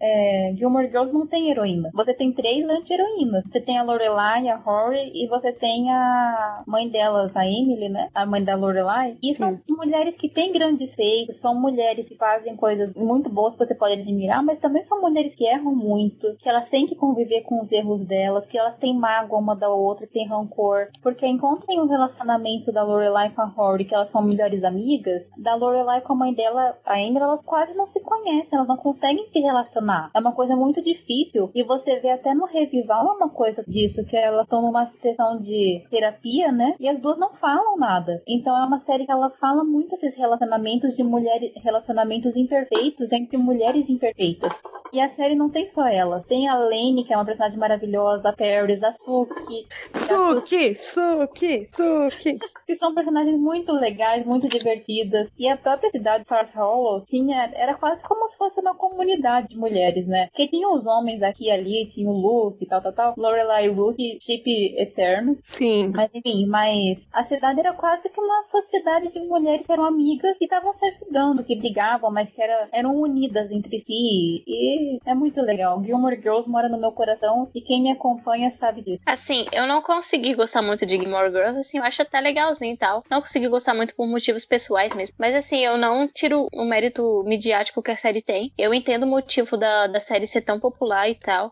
Gilmore Girls não tem heroína. Você tem 3 anti-heroínas. Você tem a Lorelai, a Rory e você tem a mãe delas, a Emily, né? A mãe da Lorelai. E são mulheres que têm grandes feitos, são mulheres que fazem coisas muito boas que você pode admirar, mas também são mulheres que erram muito, que elas têm que conviver com os erros delas, que elas têm mágoa uma da outra, têm rancor, porque enquanto tem um relacionamento da Lorelai com a Rory, que elas são melhores amigas, da Lorelai com a mãe dela, a Amy, elas quase não se conhecem, elas não conseguem se relacionar. É uma coisa muito difícil, e você vê até no revival uma coisa disso, que elas estão numa sessão de terapia, né? E as duas não falam nada. Então é uma série que ela fala muito desses relacionamentos de mulheres, relacionamentos imperfeitos entre mulheres imperfeitas. E a série não tem só ela. Tem a Lane, que é uma personagem maravilhosa, a Paris, a Suki. Que são personagens muito legais, muito divertidas. E a própria cidade de Fort Hollow era quase como se fosse uma comunidade de mulheres, né? Porque tinha os homens aqui e ali, tinha o Luke, tal. Lorelai e Luke, chip eterno. Sim. Mas a cidade era quase que uma sociedade de mulheres que eram amigas e estavam se ajudando, que brigavam, mas que eram unidas entre si. E é muito legal. Gilmore Girls mora no meu coração e quem me acompanha sabe disso. Assim, eu não consegui gostar muito de Gilmore Girls, assim, eu acho até legalzinho e tal. Não consegui gostar muito por motivos pessoais mesmo. Mas assim, eu não tiro o mérito midiático que a série tem. Eu entendo o motivo da série ser tão popular e tal.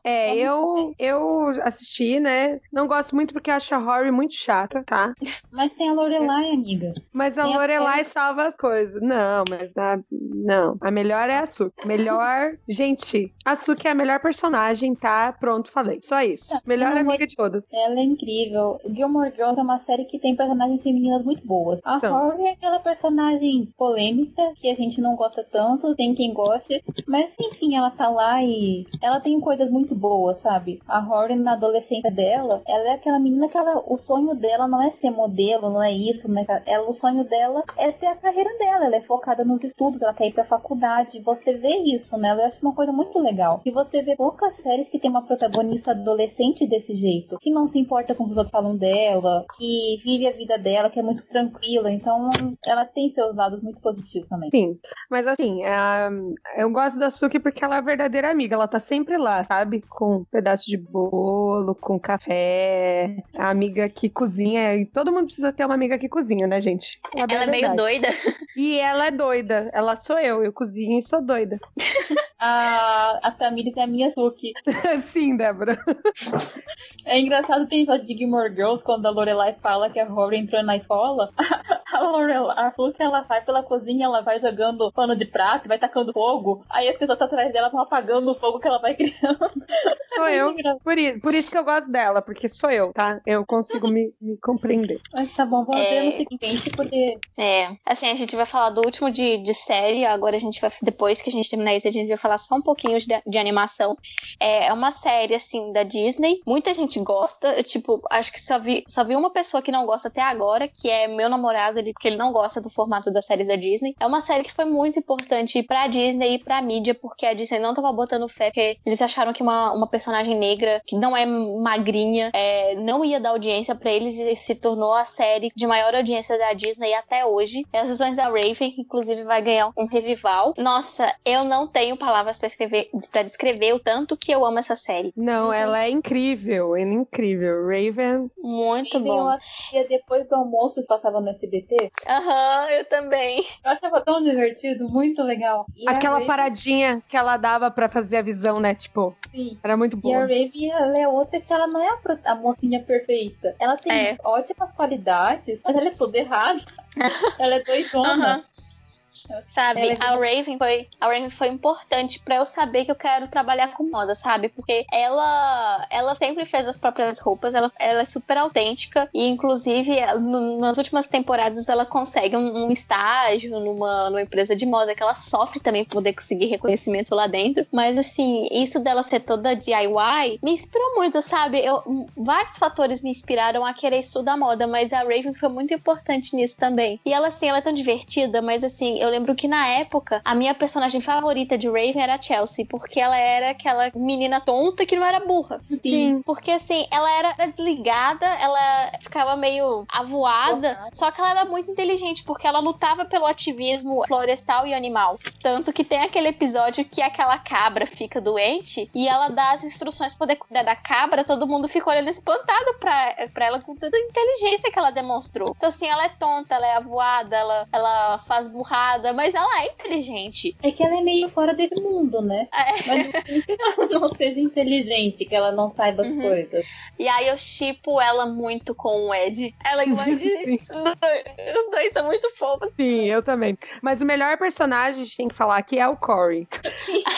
Eu assisti, né? Não gosto muito porque eu acho a Rory muito chata, tá? Mas tem a Lorelai, amiga. Mas a Lorelai salva as coisas. Não, mas a melhor é a Suki. Melhor, gente. assistir. A Suki é a melhor personagem, tá? Pronto, falei. Só isso. Melhor amiga de todas. Ela é incrível. Gilmore Girls é uma série que tem personagens femininas muito boas. A Harvey é aquela personagem polêmica, que a gente não gosta tanto, tem quem goste, mas enfim, ela tá lá e ela tem coisas muito boas, sabe? A Harvey, na adolescência dela, ela é aquela menina que ela, o sonho dela não é ser modelo, não é isso, né? Ela, o sonho dela é ter a carreira dela, ela é focada nos estudos, ela quer ir pra faculdade, você vê isso, né? Eu acho uma coisa muito legal. E você vê poucas séries que tem uma protagonista adolescente desse jeito, que não se importa com o que os outros falam dela, que vive a vida dela, que é muito tranquila, então ela tem seus lados muito positivos também. Sim, mas assim, eu gosto da Suki porque ela é a verdadeira amiga, ela tá sempre lá, sabe? Com um pedaço de bolo, com café, a amiga que cozinha, e todo mundo precisa ter uma amiga que cozinha, né, gente? Ela é meio doida. E ela é doida, ela sou eu cozinho e sou doida. A Tamires é a minha Suki. Sim, Débora. É engraçado, tem episódio de Gilmore Girls, quando a Lorelai fala que a Rory entrou na escola, a Suki, ela vai pela cozinha, ela vai jogando pano de prato, vai tacando fogo, aí as pessoas atrás dela vão apagando o fogo que ela vai criando. Sou eu, por isso que eu gosto dela, porque sou eu, tá? Eu consigo me compreender. Mas tá bom, vamos ver no seguinte, porque... assim, a gente vai falar do último de série, agora a gente vai, depois que a gente terminar isso, a gente vai falar só um pouquinho de animação. É uma série, assim, da Disney. Muita gente gosta. Eu, acho que só vi uma pessoa que não gosta até agora, que é meu namorado, porque ele não gosta do formato das séries da Disney. É uma série que foi muito importante pra Disney e pra mídia, porque a Disney não tava botando fé, porque eles acharam que uma personagem negra, que não é magrinha, não ia dar audiência pra eles, e se tornou a série de maior audiência da Disney até hoje. É As Visões da Raven, inclusive, vai ganhar um revival. Nossa, eu não tenho palavras pra descrever o tanto que eu amo essa série. Não, ela é incrível, Raven. Muito bom. Eu assistia depois do almoço, passava no SBT. Aham, eu também. Eu achava tão divertido, muito legal. E aquela paradinha que ela dava pra fazer a visão, né? Sim. Era muito boa. E a Raven, ela é outra que ela não é a mocinha perfeita. Ela tem ótimas qualidades, mas ela é toda errada. Ela é doidona. Sabe, a Raven foi importante pra eu saber que eu quero trabalhar com moda, sabe? Porque ela sempre fez as próprias roupas, ela é super autêntica e, inclusive, nas últimas temporadas ela consegue um estágio numa empresa de moda, que ela sofre também pra poder conseguir reconhecimento lá dentro. Mas, assim, isso dela ser toda DIY me inspirou muito, sabe? Vários fatores me inspiraram a querer estudar moda, mas a Raven foi muito importante nisso também. E ela, assim, ela é tão divertida, mas, assim, eu lembro que na época, a minha personagem favorita de Raven era a Chelsea, porque ela era aquela menina tonta que não era burra. Sim. Porque, assim, ela era desligada, ela ficava meio avoada, só que ela era muito inteligente, porque ela lutava pelo ativismo florestal e animal. Tanto que tem aquele episódio que aquela cabra fica doente, e ela dá as instruções pra poder cuidar da cabra, todo mundo fica olhando espantado pra ela com toda a inteligência que ela demonstrou. Então, assim, ela é tonta, ela é avoada, ela faz burrada, mas ela é inteligente. É que ela é meio fora desse mundo, né? Mas ela não seja inteligente, que ela não saiba as coisas. E aí eu shippo ela muito com o Ed. Ela e o Ed, os dois são muito fofos. Sim, eu também. Mas o melhor personagem, a gente tem que falar aqui, é o Corey.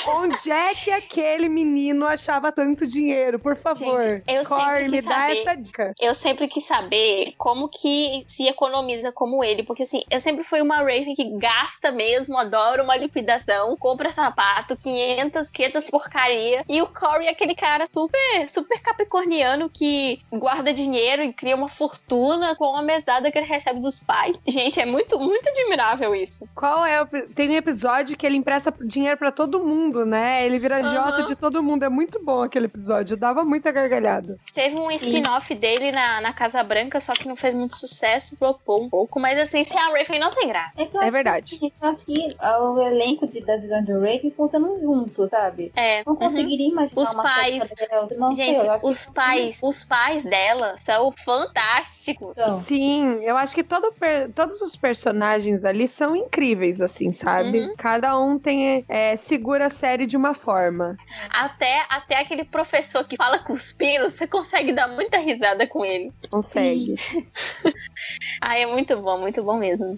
Onde é que aquele menino achava tanto dinheiro? Por favor, gente, Corey, me dá essa dica. Eu sempre quis saber como que se economiza como ele, porque, assim, eu sempre fui uma Raven que gasta mesmo, adoro uma liquidação, compra sapato, 500 porcaria, e o Corey é aquele cara super, super capricorniano que guarda dinheiro e cria uma fortuna com a mesada que ele recebe dos pais. Gente, é muito, muito admirável isso. Tem um episódio que ele empresta dinheiro pra todo mundo, né? Ele vira agiota de todo mundo, é muito bom aquele episódio, eu dava muita gargalhada. Teve um spin-off dele na Casa Branca, só que não fez muito sucesso, flopou um pouco, mas, assim, sem a Raven não tem graça. É verdade. Eu acho que o elenco da visão de Raven funcionam juntos, sabe? Não conseguiria imaginar os uma pais. Não, gente, sei, os pais dela são fantásticos. Então. Sim, eu acho que todos os personagens ali são incríveis, assim, sabe? Cada um tem segura a série de uma forma. Até aquele professor que fala cuspindo, você consegue dar muita risada com ele. Consegue. É muito bom mesmo.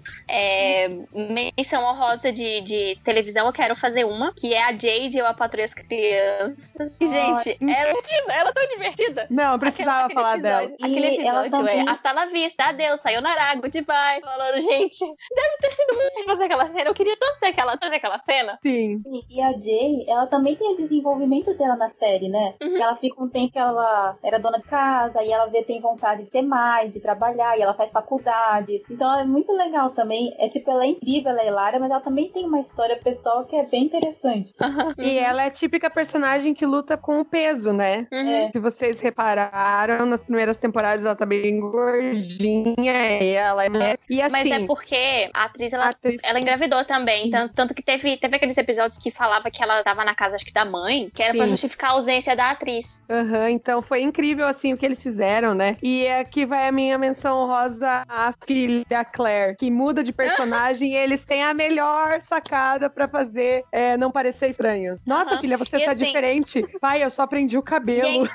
menção honrosa de televisão, eu quero fazer uma, que é a Jade, eu a patroa as crianças. E, gente, ela é tão divertida. Não, eu precisava falar dela. Aquele episódio também... hasta la vista, adeus, sayonara, goodbye. Falando, gente, deve ter sido muito fazer aquela cena. Eu queria tanto ser aquela cena. Sim. E a Jane, ela também tem o desenvolvimento dela na série, né? Uhum. Ela fica um tempo que ela era dona de casa e ela tem vontade de ter mais, de trabalhar, e ela faz faculdade. Então ela é muito legal também. É tipo, ela é incrível, ela é hilária, mas ela também tem uma história pessoal que é bem interessante. Uhum. E ela é a típica personagem que luta com o peso, né? Uhum. É. Se vocês repararam, nas primeiras temporadas ela tá bem gordinha e ela é... E, assim, mas é porque a atriz, ela engravidou também, tanto que teve aqueles episódios que falava que ela tava na casa, acho que da mãe, que era pra justificar a ausência da atriz. Aham, então foi incrível, assim, o que eles fizeram, né? E aqui vai a minha menção honrosa à filha, a Claire, que muda de personagem e eles têm a melhor sacada pra fazer não parecer estranho. Nossa, filha, você tá diferente. Pai, eu só prendi o cabelo.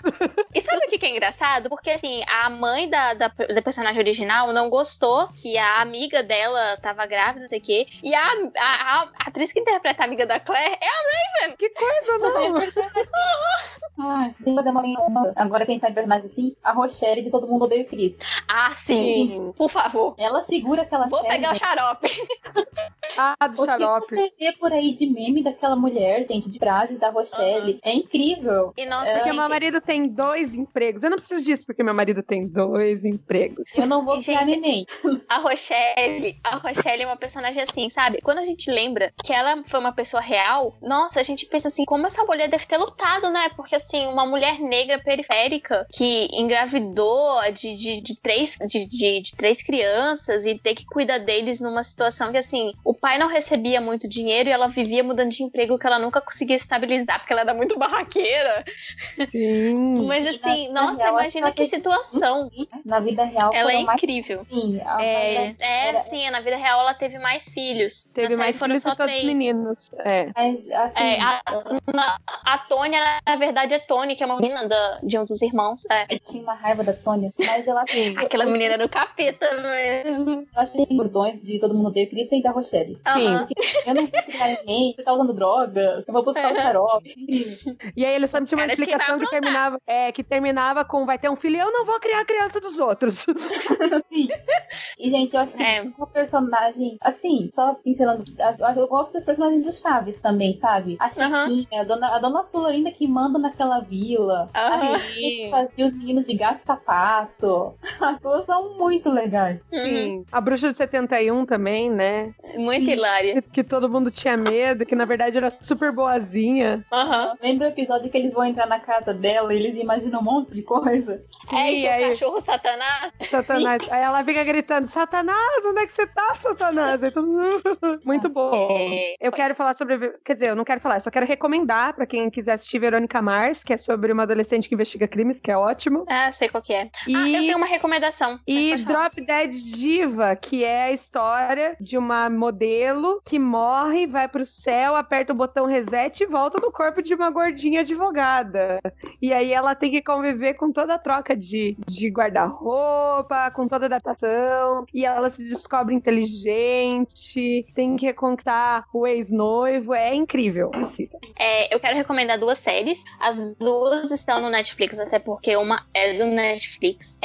E sabe o que é engraçado? Porque, assim, a mãe da personagem original não gostou que a amiga dela tava grávida, não sei o quê, e a atriz que interpreta a amiga da Claire é a Raven. Que coisa, não? Ai, tem que dar uma menção. Agora quem sabe mais assim, a Rochelle de Todo Mundo Odeia o Chris. Ah, sim. Por favor. Ela segura aquela Vou série, pegar o xarope. Ah, do xarope. O que você vê por aí de meme daquela mulher, gente, de frases da Rochelle, é incrível. E nossa, porque meu marido tem 2 empregos. Eu não preciso disso, porque meu marido tem 2 empregos. Eu não vou criar neném. A Rochelle é uma personagem assim, sabe? Quando a gente lembra que ela foi uma pessoa real, nossa, a gente pensa assim, como essa mulher deve ter lutado, né? Porque, assim, uma mulher negra periférica que engravidou de três crianças e ter que cuidar deles numa situação que, assim, o pai não recebia muito dinheiro e ela vivia mudando de emprego que ela nunca conseguia estabilizar, porque ela era muito barraqueira. Sim. Mas, assim, nossa, imagina que situação. Na vida real ela é incrível. Sim, sim, na vida real ela teve mais filhos. Teve mais filhos que todos os meninos. É. A Tônia, na verdade, é Tony, que é uma menina de um dos irmãos. É. Eu tinha uma raiva da Tônia, mas ela... Aquela menina era o capeta mesmo. Eu achei os bordões de Todo Mundo Odeia o Chris e da Rochelle. Uhum. Eu não vou criar ninguém, você tá usando droga, eu vou buscar o xarope. E aí ele só me tinha uma explicação que terminava com vai ter um filho e eu não vou criar a criança dos outros. Sim. E, gente, eu achei uma personagem, assim, só pincelando, eu gosto dos personagens do Chaves também, sabe? A Chiquinha, a dona Florinda que manda naquela vila, a gente fazia os meninos de gato e sapato. As duas são muito legais. Sim. A Bruxa de 71 também, né? Muito hilária. Que todo mundo tinha medo, que na verdade era super boazinha. Lembra o episódio que eles vão entrar na casa dela e eles imaginam um monte de coisa? E aí, o cachorro Satanás. Satanás. Aí ela fica gritando, Satanás, onde é que você tá, Satanás? Então, muito bom. Eu quero falar sobre... Quer dizer, eu não quero falar, eu só quero recomendar pra quem quiser assistir Verônica Mars, que é sobre uma adolescente que investiga crimes, que é ótimo. Ah, sei qual que é. Eu tenho uma recomendação. E Drop Dead Diva, que é a história de uma modelo que morre, vai pro céu, aperta o botão reset e volta no corpo de uma gordinha advogada. E aí ela tem que conviver com toda a troca de guarda-roupa, com toda a adaptação, e ela se descobre inteligente, tem que recontar o ex-noivo, é incrível. Assista. Eu quero recomendar 2 séries, as 2 estão no Netflix, até porque uma é do Netflix,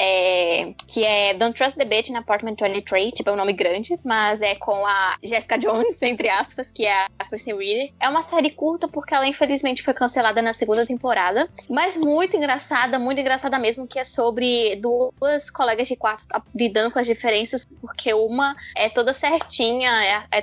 que é Don't Trust the Bitch in Apartment 23, tipo, é um nome grande, mas é com a Jessica Jones, entre aspas, que é a Kristen Ritter. É uma série curta porque ela infelizmente foi cancelada na 2ª temporada, mas muito engraçada mesmo, que é sobre 2 colegas de quarto lidando com as diferenças, porque uma é toda certinha,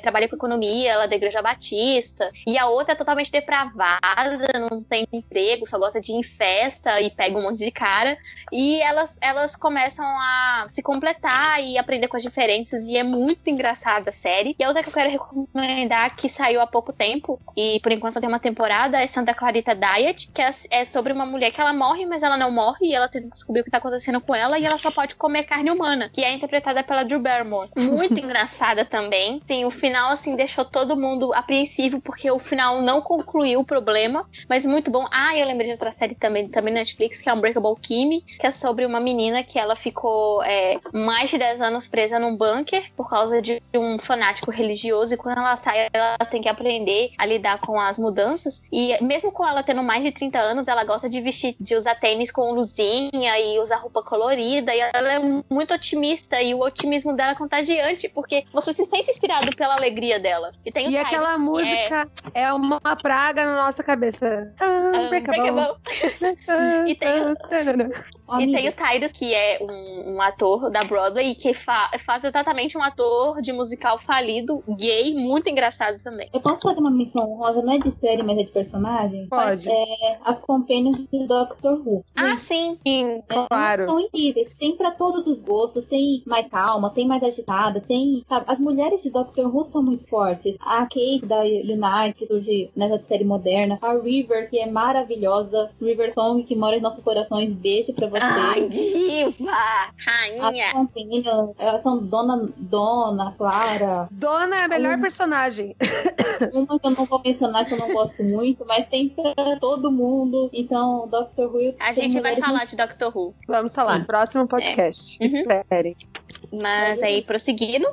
trabalha com economia, ela é da Igreja Batista, e a outra é totalmente depravada, não tem emprego, só gosta de ir em festa e pega um monte de cara, e elas começam a se completar e aprender com as diferenças, e é muito engraçada a série. E a outra que eu quero recomendar, que saiu há pouco tempo e por enquanto só tem uma temporada, é Santa Clarita Diet, que é sobre uma mulher que ela morre, mas ela não morre, e ela tem que descobrir o que tá acontecendo com ela, e ela só pode comer carne humana, que é interpretada pela pela Drew Barrymore. Muito engraçada também. Tem o final, assim, deixou todo mundo apreensivo, porque o final não concluiu o problema, mas muito bom. Ah, eu lembrei de outra série também na Netflix, que é Unbreakable Kimmy, que é sobre uma menina que ela ficou mais de 10 anos presa num bunker por causa de um fanático religioso, e quando ela sai, ela tem que aprender a lidar com as mudanças. E mesmo com ela tendo mais de 30 anos, ela gosta de vestir, de usar tênis com luzinha e usar roupa colorida, e ela é muito otimista, e o otimismo dela é contagiante, porque você se sente inspirado pela alegria dela. E tem e aquela música é uma praga na nossa cabeça. Unbreakable. E tem o Tyrus, que é um ator da Broadway, que faz exatamente um ator de musical falido, gay, muito engraçado também. Eu posso fazer uma menção honrosa, não é de série, mas é de personagem? Pode. É as Companions de Doctor Who. Ah, sim. Sim, claro. São incríveis. Tem pra todos os gostos, tem mais calma, tem mais agitada, tem... Sabe, as mulheres de Doctor Who são muito fortes. A Kate da United, que surge nessa série moderna. A River, que é maravilhosa. River Song, que mora em nossos corações. Beijo pra você. Ai, diva! Rainha! As Companions, elas são Dona Clara. Dona é a melhor personagem. Uma que eu não vou mencionar, que eu não gosto muito, mas tem pra todo mundo. Então, Doctor Who... A gente vai falar de Doctor Who. Vamos falar. Sim. Próximo podcast. É. Uhum. Espere. Mas aí, prosseguindo.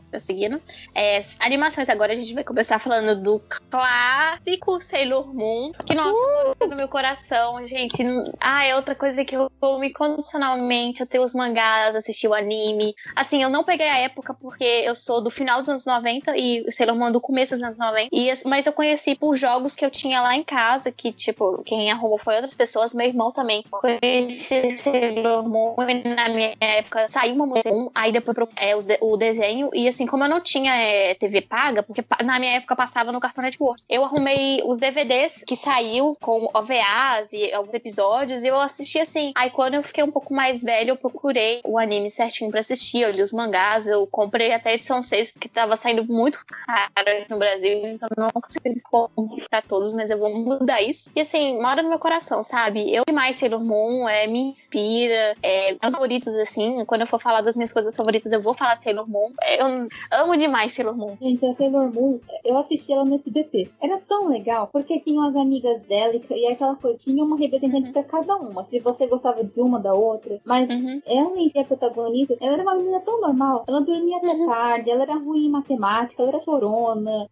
Animações, agora a gente vai começar falando do clássico Sailor Moon. Que, nossa, mora no meu coração, gente. Ah, é outra coisa que eu amo incondicionalmente. Eu tenho os mangás, assisti o anime. Assim, eu não peguei a época porque eu sou do final dos anos 90 e o Sailor Moon é do começo dos anos 90. Mas eu conheci por jogos que eu tinha lá em casa, que, tipo, quem arrumou foi outras pessoas. Meu irmão também conheci Sailor Moon e na minha época saiu uma música. Aí depois o desenho, e assim, como eu não tinha TV paga, porque na minha época passava no Cartoon Network, eu arrumei os DVDs que saiu com OVAs e alguns episódios, e eu assisti assim. Aí quando eu fiquei um pouco mais velha, eu procurei o anime certinho pra assistir, eu li os mangás, eu comprei até a edição 6, porque tava saindo muito caro no Brasil, então eu não consegui comprar todos, mas eu vou mudar isso. E assim, mora no meu coração, sabe? Eu demais Sailor Moon, me inspira, meus favoritos, assim, quando eu for falar das minhas coisas favoritas, eu vou falar de Sailor Moon. Eu amo demais Sailor Moon. Gente, a Sailor Moon, eu assisti ela no SBT. Era tão legal, porque tinha as amigas dela e aquela coisa, tinha uma representante pra cada uma. Se você gostava de uma, da outra. Mas ela, que é a protagonista, ela era uma menina tão normal. Ela dormia até tarde, ela era ruim em matemática, ela era chorona.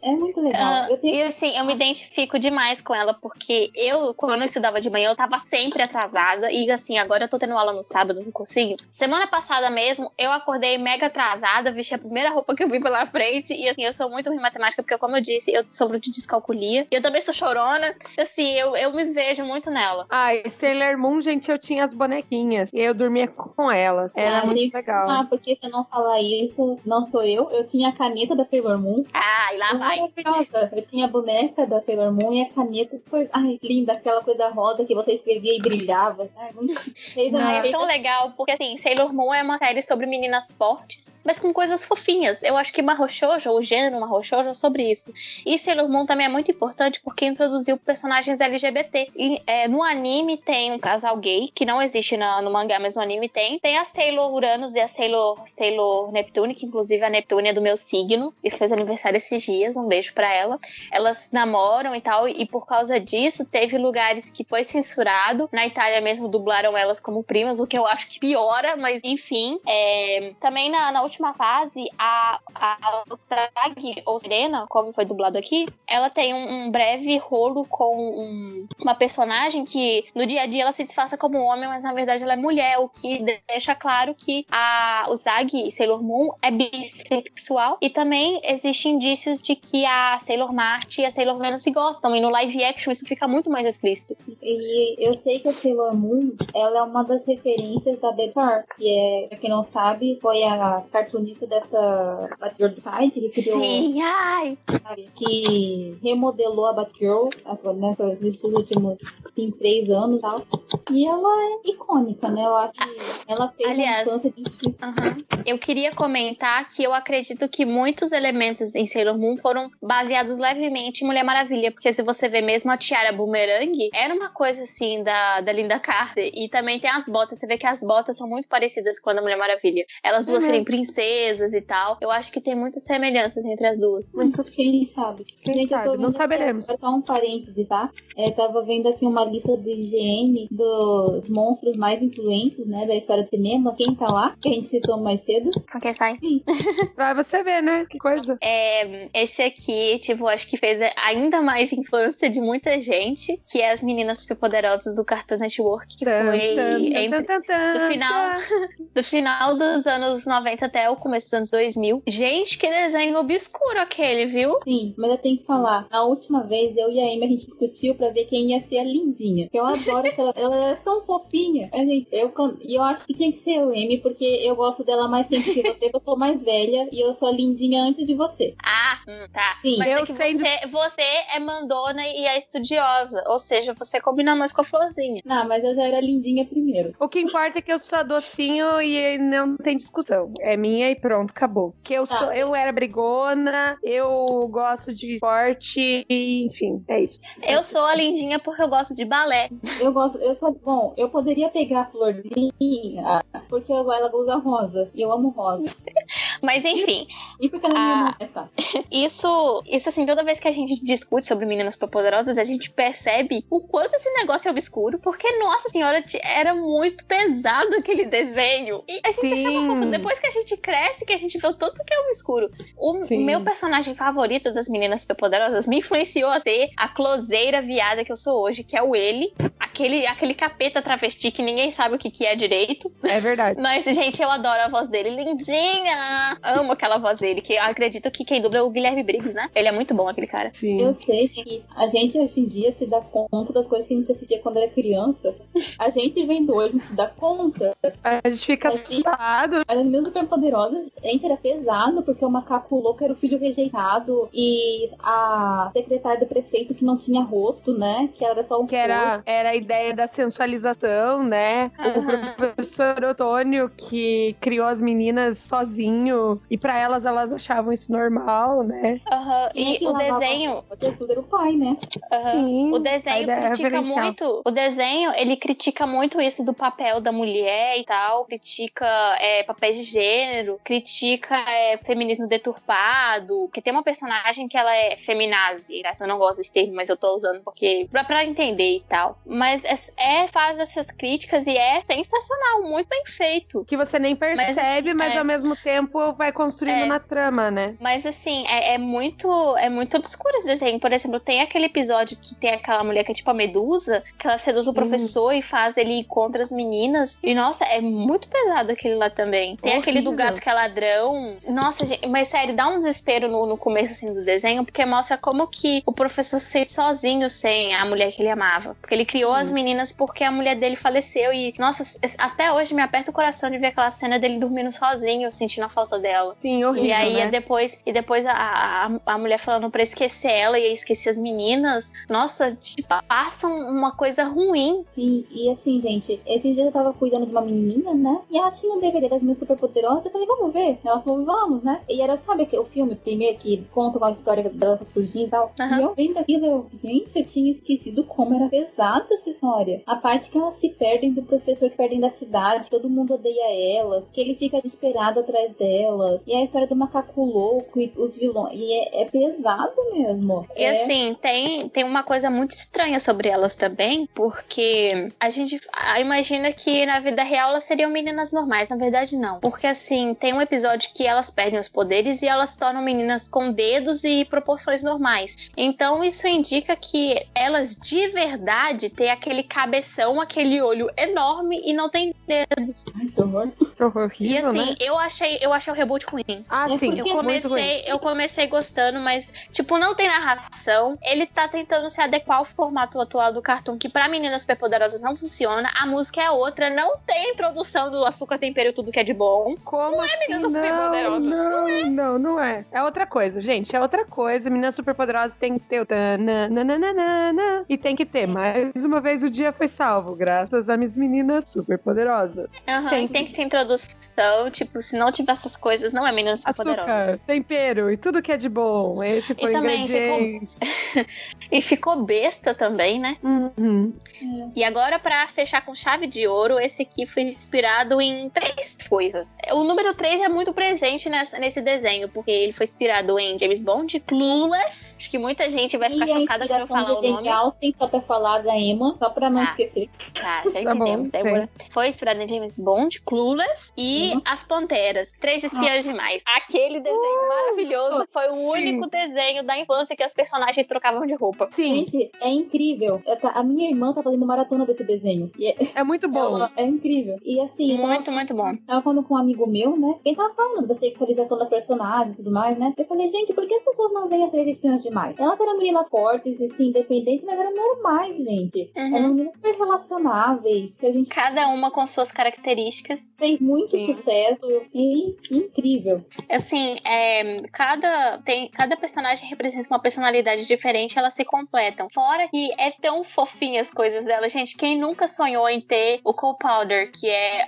É muito legal. E assim, eu me identifico demais com ela, porque eu, quando eu não estudava de manhã, eu tava sempre atrasada. E assim, agora eu tô tendo aula no sábado, não consigo. Semana passada mesmo, eu acordei mega atrasada, vesti a primeira roupa que eu vi pela frente, e assim, eu sou muito ruim em matemática, porque como eu disse, eu sofro de descalculia, e eu também sou chorona, assim, eu me vejo muito nela. Ai, Sailor Moon, gente, eu tinha as bonequinhas, e eu dormia com elas, era muito legal. Ah, porque se eu não falar isso, não sou eu tinha a caneta da Sailor Moon. Ah, e lá vai. Eu tinha a boneca da Sailor Moon e a caneta, foi, ai, linda, aquela coisa rosa que você escrevia e brilhava, ai, muito... é tão legal, porque assim, Sailor Moon é uma série sobre meninas fortes, mas com coisas fofinhas. Eu acho que Mahou Shoujo, o gênero Mahou Shoujo, é sobre isso. E Sailor Moon também é muito importante porque introduziu personagens LGBT. E, no anime tem um casal gay, que não existe no mangá, mas no anime tem. Tem a Sailor Uranus e a Sailor Neptune, que inclusive a Neptune é do meu signo e fez aniversário esses dias, um beijo pra ela. Elas namoram e tal, e por causa disso teve lugares que foi censurado. Na Itália mesmo dublaram elas como primas, o que eu acho que piora, mas enfim... também na última fase, a Sag, ou Serena, como foi dublado aqui, ela tem um breve rolo com uma personagem que no dia a dia ela se disfarça como homem, mas na verdade ela é mulher, o que deixa claro que o Sag, Sailor Moon, é bissexual, e também existem indícios de que a Sailor Marte e a Sailor Venus se gostam, e no live action isso fica muito mais explícito. E eu sei que a Sailor Moon, ela é uma das referências da Bela, que é, pra quem não sabe, foi a cartunista dessa Batgirl do site que criou, sim, ai, sabe, que remodelou a Batgirl, né, nos últimos 3 anos e tal. E ela é icônica, né? Eu acho que ela fez uma mudança de estilo. Eu queria comentar que eu acredito que muitos elementos em Sailor Moon foram baseados levemente em Mulher Maravilha, porque se você vê mesmo a tiara bumerangue, era uma coisa assim da Linda Carter, e também tem as botas, você vê que as botas são muito parecidas com a da Mulher Maravilha. Elas duas serem princesas e tal, eu acho que tem muitas semelhanças entre as duas. Muito quem sabe? Quem sabe? Não saberemos. Só um parênteses, tá? Eu tava vendo aqui uma lista do IGN dos monstros mais influentes, né, da história do cinema. Quem tá lá? Que a gente citou mais cedo. Ok, sai. Pra você ver, né? Que coisa. Esse aqui, tipo, acho que fez ainda mais influência de muita gente, que é as meninas superpoderosas do Cartoon Network, que do final dos anos 90 até o começo dos anos 2000. Gente, que desenho obscuro aquele, viu? Sim, mas eu tenho que falar. Na última vez, eu e a Amy, a gente discutiu pra ver quem ia ser a lindinha. Eu adoro aquela... ela é tão fofinha. A gente, eu acho que tinha que ser o Amy, porque eu gosto dela mais sempre que você, porque eu sou mais velha e eu sou a lindinha antes de você. Ah, tá. Sim. Mas eu você é mandona e é estudiosa. Ou seja, você combina mais com a florzinha. Não, mas eu já era lindinha primeiro. O que importa é que eu sou a docinho e não tem discussão. É minha e pronto, acabou. Que eu sou... Eu era brigona, eu gosto de esporte, enfim, é isso. Eu sou a lindinha porque eu gosto de balé. Bom, eu poderia pegar a florzinha, porque ela usa rosa, e eu amo rosa. Mas enfim. E porque ela não é essa. Isso assim, toda vez que a gente discute sobre meninas superpoderosas, a gente percebe o quanto esse negócio é obscuro, porque, nossa senhora, era muito pesado aquele desenho. E a gente achava fofo. Depois que a gente cresce, que a gente vê o tanto que é obscuro. O meu personagem favorito das meninas superpoderosas me influenciou a ser a closeira viada que eu sou hoje, que é o ele, aquele capeta travesti que ninguém sabe o que é direito. É verdade. Mas, gente, eu adoro a voz dele. Lindinha! Amo aquela voz dele, que eu acredito que quem dubla é o Guilherme Briggs, né? Ele é muito bom, aquele cara. Sim. Eu sei que a gente hoje em dia se dá conta das coisas que a gente assistia quando era criança. A gente vendo hoje, não se dá conta. A gente fica assustado. As meninas superpoderosas, era pesado, porque o macaco louco era o filho rejeitado e a secretária do prefeito que não tinha rosto, né? Que era só um era a ideia da sensualização, né? Uhum. O professor Otônio que criou as meninas sozinho e pra elas achavam isso normal, né? Uhum. E o desenho... Era o pai, né? Uhum. Sim, o desenho critica muito... O desenho, ele critica muito isso do papel da mulher e tal, critica papéis de gênero, critica feminismo deturpado, porque tem uma personagem que ela é feminazi, eu não gosto desse termo, mas eu tô usando porque pra entender e tal. Mas faz essas críticas e é sensacional, muito bem feito. Que você nem percebe, mas ao mesmo tempo vai construindo na trama, né? Mas assim, é muito obscuro esse desenho. Por exemplo, tem aquele episódio que tem aquela mulher que é tipo a Medusa, que ela seduz o professor e faz ele ir contra as meninas. E nossa, é muito pesado aquele lá também. Tem aquele do gato que é ladrão. Nossa, gente, mas sério, dá um desespero no começo assim do desenho, porque mostra como que o professor se sente sozinho sem a mulher que ele amava. Porque ele criou as meninas porque a mulher dele faleceu e, nossa, até hoje me aperta o coração de ver aquela cena dele dormindo sozinho, sentindo a falta dela. Sim, horrível, e aí, né? depois a mulher falando pra esquecer ela e esquecer as meninas. Nossa, tipo, passam uma coisa ruim. Sim, e assim, gente, esses dias eu tava cuidando de uma menina, né? E ela tinha um DVD das minhas superpoderosas. Eu falei, vamos ver? Ela falou, vamos, né? E era, sabe o filme primeiro que conta uma história dela surgindo e tal? E eu vendo aquilo, gente, eu tinha esquecido como era pesado essa história. A parte que elas se perdem do professor, que perdem da cidade, todo mundo odeia elas, que ele fica desesperado atrás delas, e a história do macaco louco e os vilões, e é pesado mesmo. E assim, tem uma coisa muito estranha sobre elas também, porque a gente imagina que na vida real elas seriam meninas normais, na verdade não. Porque assim, tem um episódio que elas perdem os poderes e elas se tornam meninas com dedos e proporções normais. Então isso indica que elas de verdade têm aquele cabeção, aquele olho enorme e não tem dedos. Ai, que horror. E assim, né? eu achei o reboot ruim. Ah, sim. Eu comecei gostando, mas tipo, não tem narração. Ele tá tentando se adequar ao formato atual do Cartoon, que pra meninas superpoderosas não funciona. A música é outra, não tem introdução do açúcar, tempero, tudo que é de bom. Como não é meninas superpoderosas. Não, não, não, é. Não, não é. É outra coisa, gente. É outra coisa. Meninas Superpoderosas tem que ter o tananana. E tem que ter. Mais uma vez o dia foi salvo, graças às minhas meninas Superpoderosas. Aham, uhum, tem que ter introdução. Tipo, se não tiver essas coisas, não é Meninas Superpoderosas. Açúcar, tempero e tudo que é de bom. Esse foi o ingrediente. Ficou... e ficou besta também, né? Uhum. E agora, pra fechar com chave de ouro, esse aqui foi inspirado em 3 coisas. O número 3 é muito presente nesse desenho, porque ele foi inspirado em James Bond, Clueless. Acho que muita gente vai ficar chocada quando eu falar o nome. Jane Austen, só pra falar da Emma, só pra não esquecer. Tá, já entendemos, Débora. Foi inspirado em James Bond, Clueless e As Panteras. 3 espiãs demais. Aquele desenho maravilhoso foi o único desenho da infância que as personagens trocavam de roupa. Sim. Gente, é incrível. A minha irmã tá fazendo maratona desse desenho. É muito bom. É incrível. E assim... Muito, muito bom. Tava falando com um amigo meu, né? Ele tava falando da sexualização da personagem e tudo mais, né? Eu falei, gente, por que as pessoas não veem as 3 espiãs demais? Elas eram meninas fortes, assim, independentes, mas eram normais, gente. Uhum. Eram meninas super relacionáveis. Que a gente... Cada uma com suas características. Fez muito sucesso e incrível. Assim, cada personagem representa uma personalidade diferente, elas se completam. Fora que é tão fofinha as coisas delas, gente. Quem nunca sonhou em ter o co-powder, que é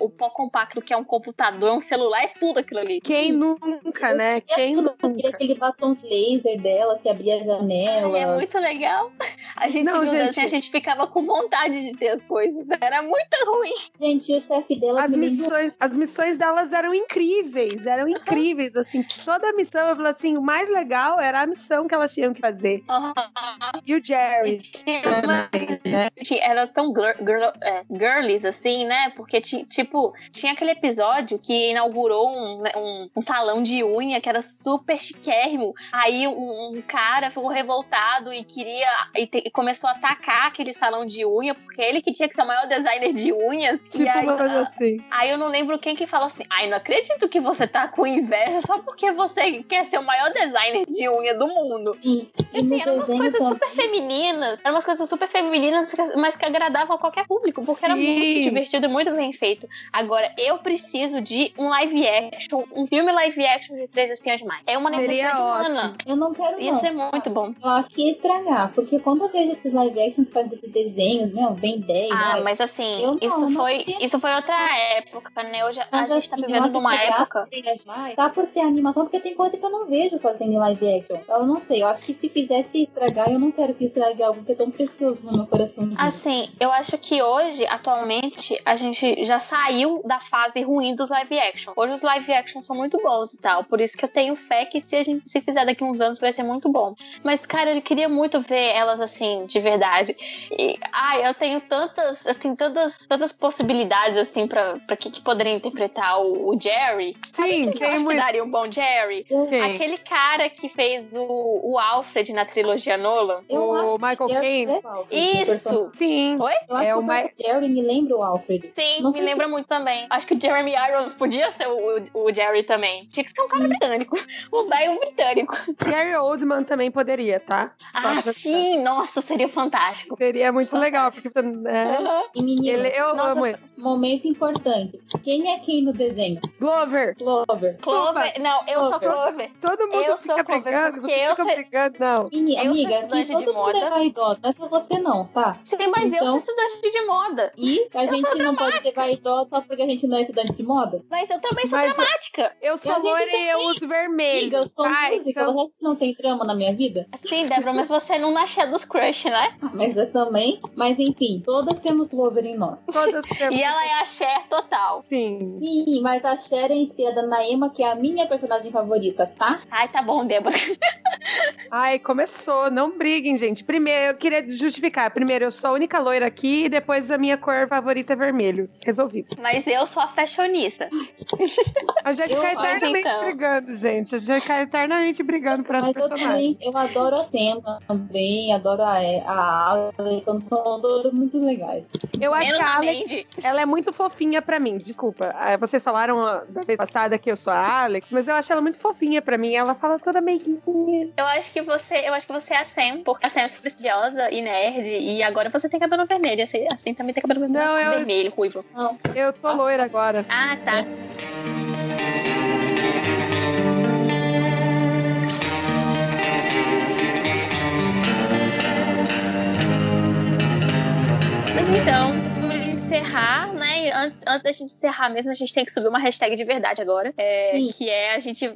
o pó compacto, que é um computador, é um celular, é tudo aquilo ali. Quem nunca, né? Quem nunca. Aquele batom laser dela que abria a janela. É muito legal. A gente viu assim, a gente ficava com vontade de ter as coisas. Era muito ruim. Gente, o chefe dela... As missões delas eram incríveis. Eram incríveis, assim. Toda a missão, eu falei assim, o mais legal era a missão que elas tinham que fazer. E o Jerry. Era tão girlies, assim, né? Porque, tipo, tinha aquele episódio que inaugurou um salão de unha que era super chiquérrimo. Aí um cara ficou revoltado e começou a atacar aquele salão de unha, porque ele que tinha que ser o maior designer de unhas. Tipo, e aí eu não lembro quem que falou assim, ai, não acredito que você tá com inveja só porque você quer ser o maior designer de unha do mundo. E assim, eram umas coisas super femininas. Eram umas coisas super femininas, mas que agradavam a qualquer público, porque era muito divertido e muito bem feito. Agora, eu preciso de um live action, um filme live action de 3 espiãs demais. É uma necessidade humana. Eu não quero não. Isso é muito bom. Eu acho que ia estragar, porque quando eu vejo esses live action que faz desses desenhos, meu, bem 10. Ah, mas assim, isso foi outra época, né? Hoje a gente tá vivendo numa época. Tá por ser animação, porque tem coisa que eu não vejo fazendo live action. Eu não sei, eu acho que se fizesse estragar, eu não quero que estrague algo que é tão precioso no meu coração. Assim, eu acho que hoje, atualmente, a gente já saiu da fase ruim dos live action. Hoje os live action são muito bons e tal, por isso que eu tenho fé que se fizer daqui uns anos vai ser muito bom. Mas, cara, eu queria muito ver elas assim, de verdade. E, eu tenho tantas possibilidades, assim, pra que poderia interpretar o Jerry. Sim, que eu acho que daria um bom Jerry. Sim. Aquele cara que fez o Alfred na trilogia Nolan. O Michael Caine. Isso. Sim. Oi? O Jerry me lembra o Alfred. Sim, me lembra muito também. Acho que o Jeremy Irons podia ser o Jerry também. Tinha que ser um cara britânico. O velho britânico. Gary Oldman também poderia, tá? Ah, sim! Nossa, seria fantástico. Seria muito legal, porque... Uhum. E menina, momento importante. Quem é quem no desenho? Clover. Não, eu sou Clover. Todo mundo eu fica brigando, porque eu sou... Não. Menina, amiga, sou estudante de moda. Vaidosa, não é só você não, tá? Sim, mas então... eu sou estudante de moda. E a gente não pode ser vaidosa só porque a gente não é estudante de moda? Mas eu também sou dramática. Eu sou loira e eu uso vermelho. Amiga, eu sou música, o resto não tem trama na minha vida? Sim, Débora, mas você não nasceu dos crush, né? Mas eu também. Mas enfim, todas temos Clover em nós. Todas temos. E ela é a Cher total. Sim. Sim, mas a Cher é inspirada na Emma, que é a minha personagem favorita, tá? Ai, tá bom, Débora. Ai, começou. Não briguem, gente. Primeiro, eu queria justificar. Primeiro, eu sou a única loira aqui e depois a minha cor favorita é vermelho. Resolvi. Mas eu sou a fashionista. A gente fica eternamente brigando, gente. A gente fica eternamente brigando por essas personagens. Eu adoro a Tema também, adoro a Aula, então são todos muito legais. Eu acho que a Alex, ela é muito fofinha pra mim, desculpa. Vocês falaram da vez passada que eu sou a Alex, mas eu acho ela muito fofinha pra mim. Ela fala toda meiguinha. Eu acho que você é a Sam, porque a Sam é super estudiosa e nerd, e agora você tem cabelo vermelho. A Sam também tem cabelo vermelho, ruivo. Não. Eu tô loira agora. Ah, tá. antes da gente encerrar mesmo, a gente tem que subir uma hashtag de verdade agora, que é a gente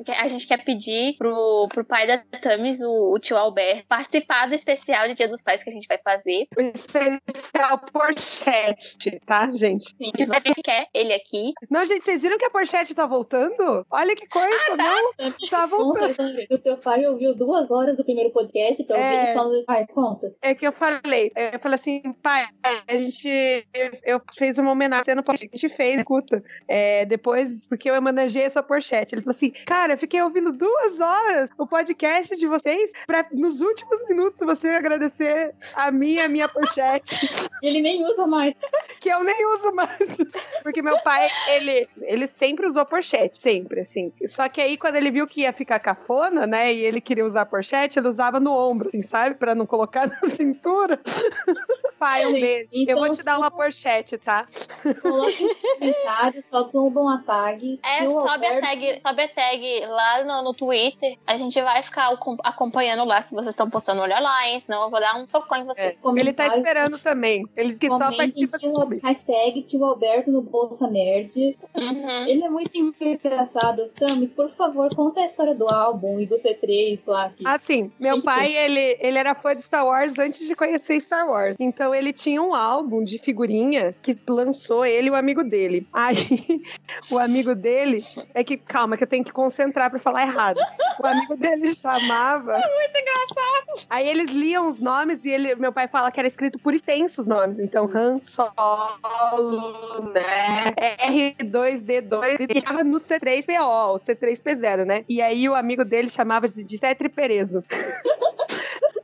quer pedir pro pai da Tamires, o tio Alberto, participar do especial de Dia dos Pais que a gente vai fazer. O especial Porchete, tá, gente? Sim, a gente vai quer ele aqui. Não, gente, vocês viram que a Porchete tá voltando? Olha que coisa, não? Tá voltando. O teu pai ouviu 2 horas do primeiro podcast, então ele falou, pai, conta. É que eu falei assim, pai, a gente, eu fiz uma homenagem no podcast que a gente fez, escuta, depois, porque eu homenageei essa Porchete. Ele falou assim, cara, eu fiquei ouvindo 2 horas o podcast de vocês pra, nos últimos minutos, você agradecer a mim, a minha Porchete. Ele nem usa mais. Que eu nem uso mais. Porque meu pai, ele sempre usou Porchete, sempre, assim. Só que aí, quando ele viu que ia ficar cafona, né, e ele queria usar Porchete, ele usava no ombro, assim, sabe? Pra não colocar na cintura. Pai, um beijo. Então, eu vou te dar uma Porchete, tá? Coloque nos comentários, só tombam a tag. Sobe a tag lá no Twitter. A gente vai ficar acompanhando lá, se vocês estão postando, olha lá, hein? Senão eu vou dar um socão em vocês. Ele tá esperando também. Ele que só participa de subir. Hashtag tio Alberto no Bolsa Nerd. Uhum. Ele é muito engraçado. Tami, por favor, conta a história do álbum e do T3 lá. Ah, sim. Meu pai, ele era fã de Star Wars antes de conhecer Star Wars. Então ele tinha um álbum de figurinha que lançou ele e o amigo dele. Aí, o amigo dele... É que, calma, que eu tenho que concentrar pra falar errado. O amigo dele chamava... É muito engraçado! Aí eles liam os nomes e meu pai fala que era escrito por extenso os nomes. Então, Han Solo, né? R2-D2. Ele chamava no C3PO, C3P0, né? E aí o amigo dele chamava de Tetriperezo.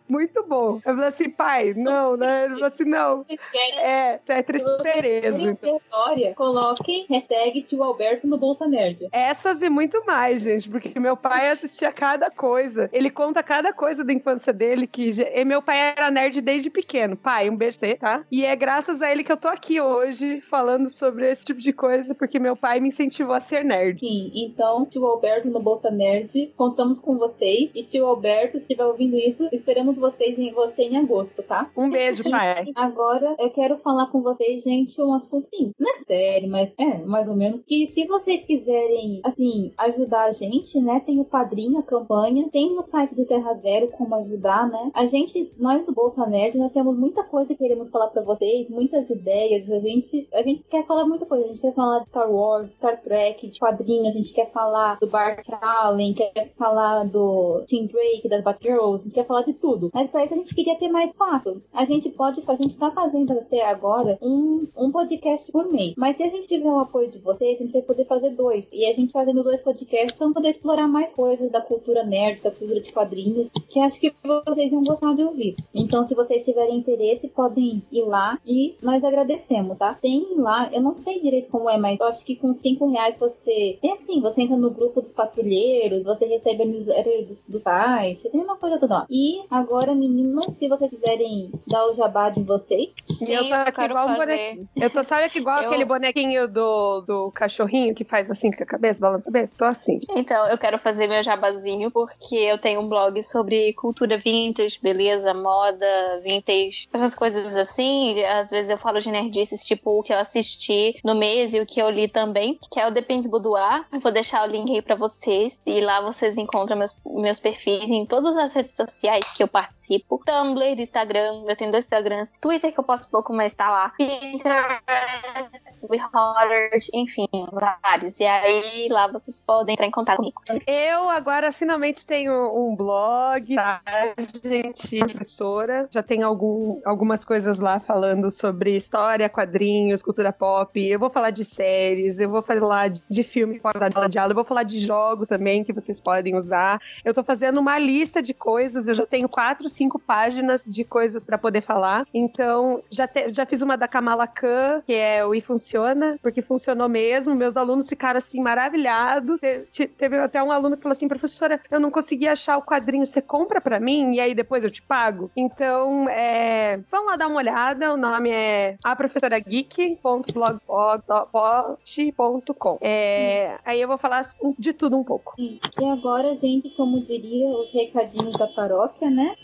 Muito bom. Eu falei assim, pai, não, né? Ele falou assim, não. É Tetriperezo. Então. Coloquem hashtag tio Alberto no Bolsa Nerd. Essas e muito mais, gente, porque meu pai assistia cada coisa. Ele conta cada coisa da infância dele, e meu pai era nerd desde pequeno. Pai, um beijo, tá? E é graças a ele que eu tô aqui hoje falando sobre esse tipo de coisa, porque meu pai me incentivou a ser nerd. Sim, então, tio Alberto no Bolsa Nerd, contamos com vocês. E tio Alberto, se estiver ouvindo isso, esperamos você em agosto, tá? Um beijo, pai. Agora, eu quero falar com vocês, gente, um assunto, sim, não é sério, mas mais ou menos, que se vocês quiserem, assim, ajudar a gente, né, tem o Padrinho, a campanha, tem no site do Terra Zero como ajudar, né? Nós do Bolsa Nerd, nós temos muita coisa que queremos falar pra vocês, muitas ideias, a gente quer falar muita coisa, a gente quer falar de Star Wars, Star Trek, de quadrinhos, a gente quer falar do Bart Allen, quer falar do Tim Drake, das Batgirls, a gente quer falar de tudo. Mas pra isso a gente queria ter mais fato. A gente tá fazendo até agora um podcast por mês. Mas se a gente tiver o apoio de vocês, a gente vai poder fazer 2. E a gente fazendo 2 podcasts, vamos poder explorar mais coisas da cultura nerd, da cultura de quadrinhos, que acho que vocês iam gostar de ouvir. Então, se vocês tiverem interesse, podem ir lá e nós agradecemos, tá? Tem lá, eu não sei direito como é, mas eu acho que com R$5 você... É assim, você entra no grupo dos patrulheiros, você recebe a newsletter do site, tem uma coisa toda. E agora, meninas, se vocês quiserem dar o jabá de vocês. Sim, eu quero igual fazer. Eu tô, sabe, que igual aquele bonequinho do cachorrinho que faz assim com a cabeça, balança a cabeça, tô assim. Então, eu quero fazer meu jabazinho porque eu tenho um blog sobre cultura vintage, beleza, moda, vintage, essas coisas assim. Às vezes eu falo de nerdices, tipo o que eu assisti no mês e o que eu li também, que é o The Pink Boudoir. Eu vou deixar o link aí pra vocês e lá vocês encontram meus perfis em todas as redes sociais que eu participo. Tumblr, Instagram, eu tenho 2 Instagrams, Twitter que eu posso pouco, mas tá lá, Pinterest, WeHotard, enfim, vários. E aí lá vocês podem entrar em contato comigo. Eu agora finalmente tenho um blog, tá, gente, professora, já tem algumas coisas lá falando sobre história, quadrinhos, cultura pop. Eu vou falar de séries, eu vou falar de filme fora de aula, eu vou falar de jogos também que vocês podem usar. Eu tô fazendo uma lista de coisas, eu já tenho 4, 5 páginas de coisas pra poder falar. Então, já fiz uma da Kamala Khan, que é o E Funciona, porque funcionou mesmo. Meus alunos ficaram, assim, maravilhados. Teve até um aluno que falou assim, professora, eu não consegui achar o quadrinho, você compra pra mim? E aí depois eu te pago? Então, vamos lá dar uma olhada. O nome é aprofessorageek.blogspot.com. Aí eu vou falar de tudo um pouco. E agora, gente, como diria os recadinhos da paróquia, né?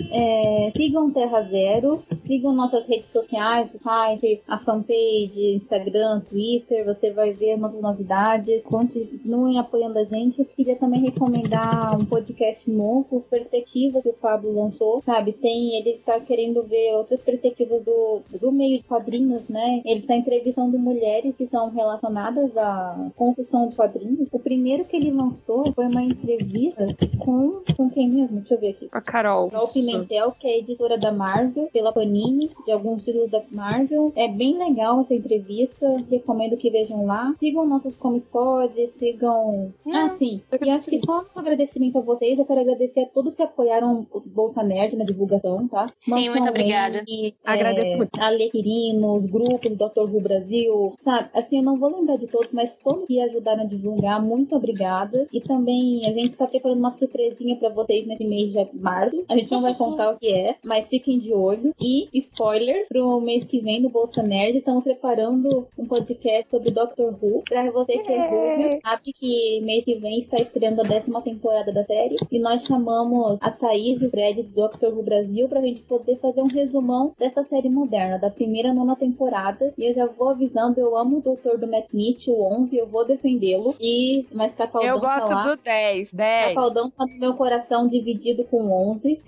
Sigam Terra Zero, sigam nossas redes sociais, o site, a fanpage, Instagram, Twitter, você vai ver nossas novidades. Continuem apoiando a gente. Eu queria também recomendar um podcast novo, Perspectiva, que o Fábio lançou, sabe? Ele está querendo ver outras perspectivas do meio de quadrinhos, né? Ele está entrevistando mulheres que são relacionadas à construção de quadrinhos. O primeiro que ele lançou foi uma entrevista com quem mesmo? Deixa eu ver aqui. A Carol. Carol Pimentel, que é editora da Marvel, pela Panini, de alguns títulos da Marvel. É bem legal essa entrevista, recomendo que vejam lá. Sigam nossos Comic Pod, sigam... sim. E acho que só um agradecimento a vocês, eu quero agradecer a todos que apoiaram o Bolsa Nerd na divulgação, tá? Sim, muito obrigada. Agradeço muito. Ale Quirino, os grupos do Dr. Who Brasil, sabe? Assim, eu não vou lembrar de todos, mas todos que ajudaram a divulgar, muito obrigada. E também a gente tá preparando uma surpresinha pra vocês nesse mês de março. A gente não vai contar o que é, mas fiquem de olho. E, spoiler, pro mês que vem no Bolsa Nerd, estamos preparando um podcast sobre Dr. Who. Pra você que é Who, sabe que mês que vem está estreando a 10ª temporada da série. E nós chamamos a Thaís e o Fred do Dr. Who Brasil pra gente poder fazer um resumão dessa série moderna, da primeira à 9ª temporada. E eu já vou avisando, eu amo o Doutor do Matt Smith, o 11, eu vou defendê-lo. E, mas Capaldão eu gosto tá do 10. Capaldão tá no meu coração dividido com 11.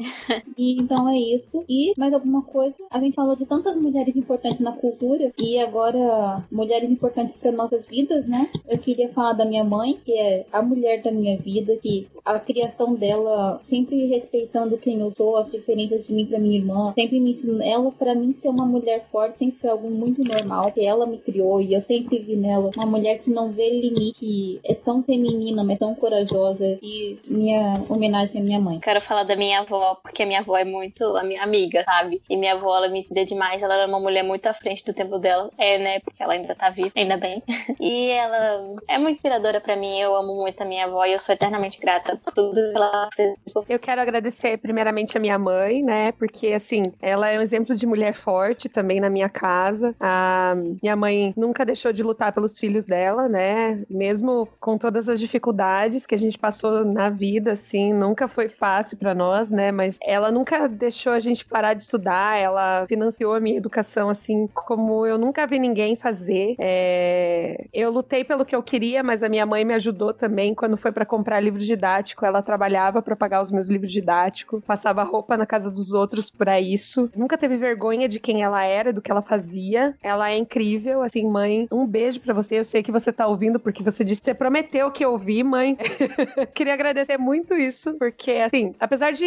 E então é isso. E mais alguma coisa? A gente falou de tantas mulheres importantes na cultura e agora mulheres importantes para nossas vidas, né? Eu queria falar da minha mãe, que é a mulher da minha vida, que a criação dela, sempre respeitando quem eu sou, as diferenças de mim pra minha irmã, sempre me ensinou. Ela, pra mim, ser uma mulher forte sempre foi algo muito normal, que ela me criou e eu sempre vi nela uma mulher que não vê limite, que é tão feminina, mas tão corajosa. E minha homenagem à minha mãe. Quero falar da minha avó, porque a minha avó é muito a minha amiga, sabe? E minha avó, ela me ensina demais, ela era uma mulher muito à frente do tempo dela, né? Porque ela ainda tá viva, ainda bem. E ela é muito inspiradora pra mim, eu amo muito a minha avó e eu sou eternamente grata por tudo que ela fez. Eu quero agradecer primeiramente a minha mãe, né? Porque, assim, ela é um exemplo de mulher forte também na minha casa. A minha mãe nunca deixou de lutar pelos filhos dela, né? Mesmo com todas as dificuldades que a gente passou na vida, assim, nunca foi fácil pra nós, né? Mas ela nunca deixou a gente parar de estudar, ela financiou a minha educação, assim, como eu nunca vi ninguém fazer. Eu lutei pelo que eu queria, mas a minha mãe me ajudou também quando foi pra comprar livro didático. Ela trabalhava pra pagar os meus livros didáticos, passava roupa na casa dos outros pra isso. Nunca teve vergonha de quem ela era, do que ela fazia. Ela é incrível, assim, mãe, um beijo pra você. Eu sei que você tá ouvindo, porque você disse, você prometeu que eu ouvi, mãe. Queria agradecer muito isso, porque, assim, apesar de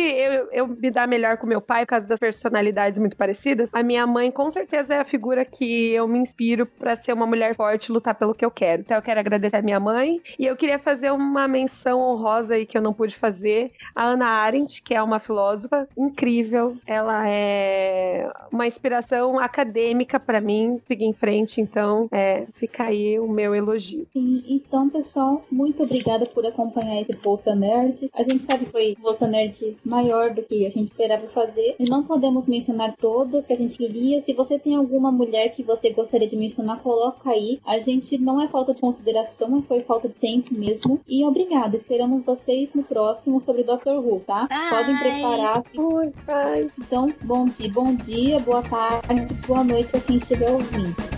eu me dar melhor com meu pai, por causa das personalidades muito parecidas, a minha mãe, com certeza, é a figura que eu me inspiro pra ser uma mulher forte e lutar pelo que eu quero. Então, eu quero agradecer a minha mãe, e eu queria fazer uma menção honrosa aí, que eu não pude fazer, a Hannah Arendt, que é uma filósofa incrível. Ela é uma inspiração acadêmica pra mim, seguir em frente, então, fica aí o meu elogio. Sim, então, pessoal, muito obrigada por acompanhar esse Bolsa Nerd. A gente sabe que foi Bolsa Nerd maior do que a gente esperava fazer, e não podemos mencionar todos que a gente queria. Se você tem alguma mulher que você gostaria de mencionar, coloca aí. A gente não é falta de consideração, mas foi falta de tempo mesmo. E obrigada, esperamos vocês no próximo sobre Dr. Who, tá? Bye. Podem preparar. Então, bom dia, boa tarde, boa noite pra quem estiver ouvindo.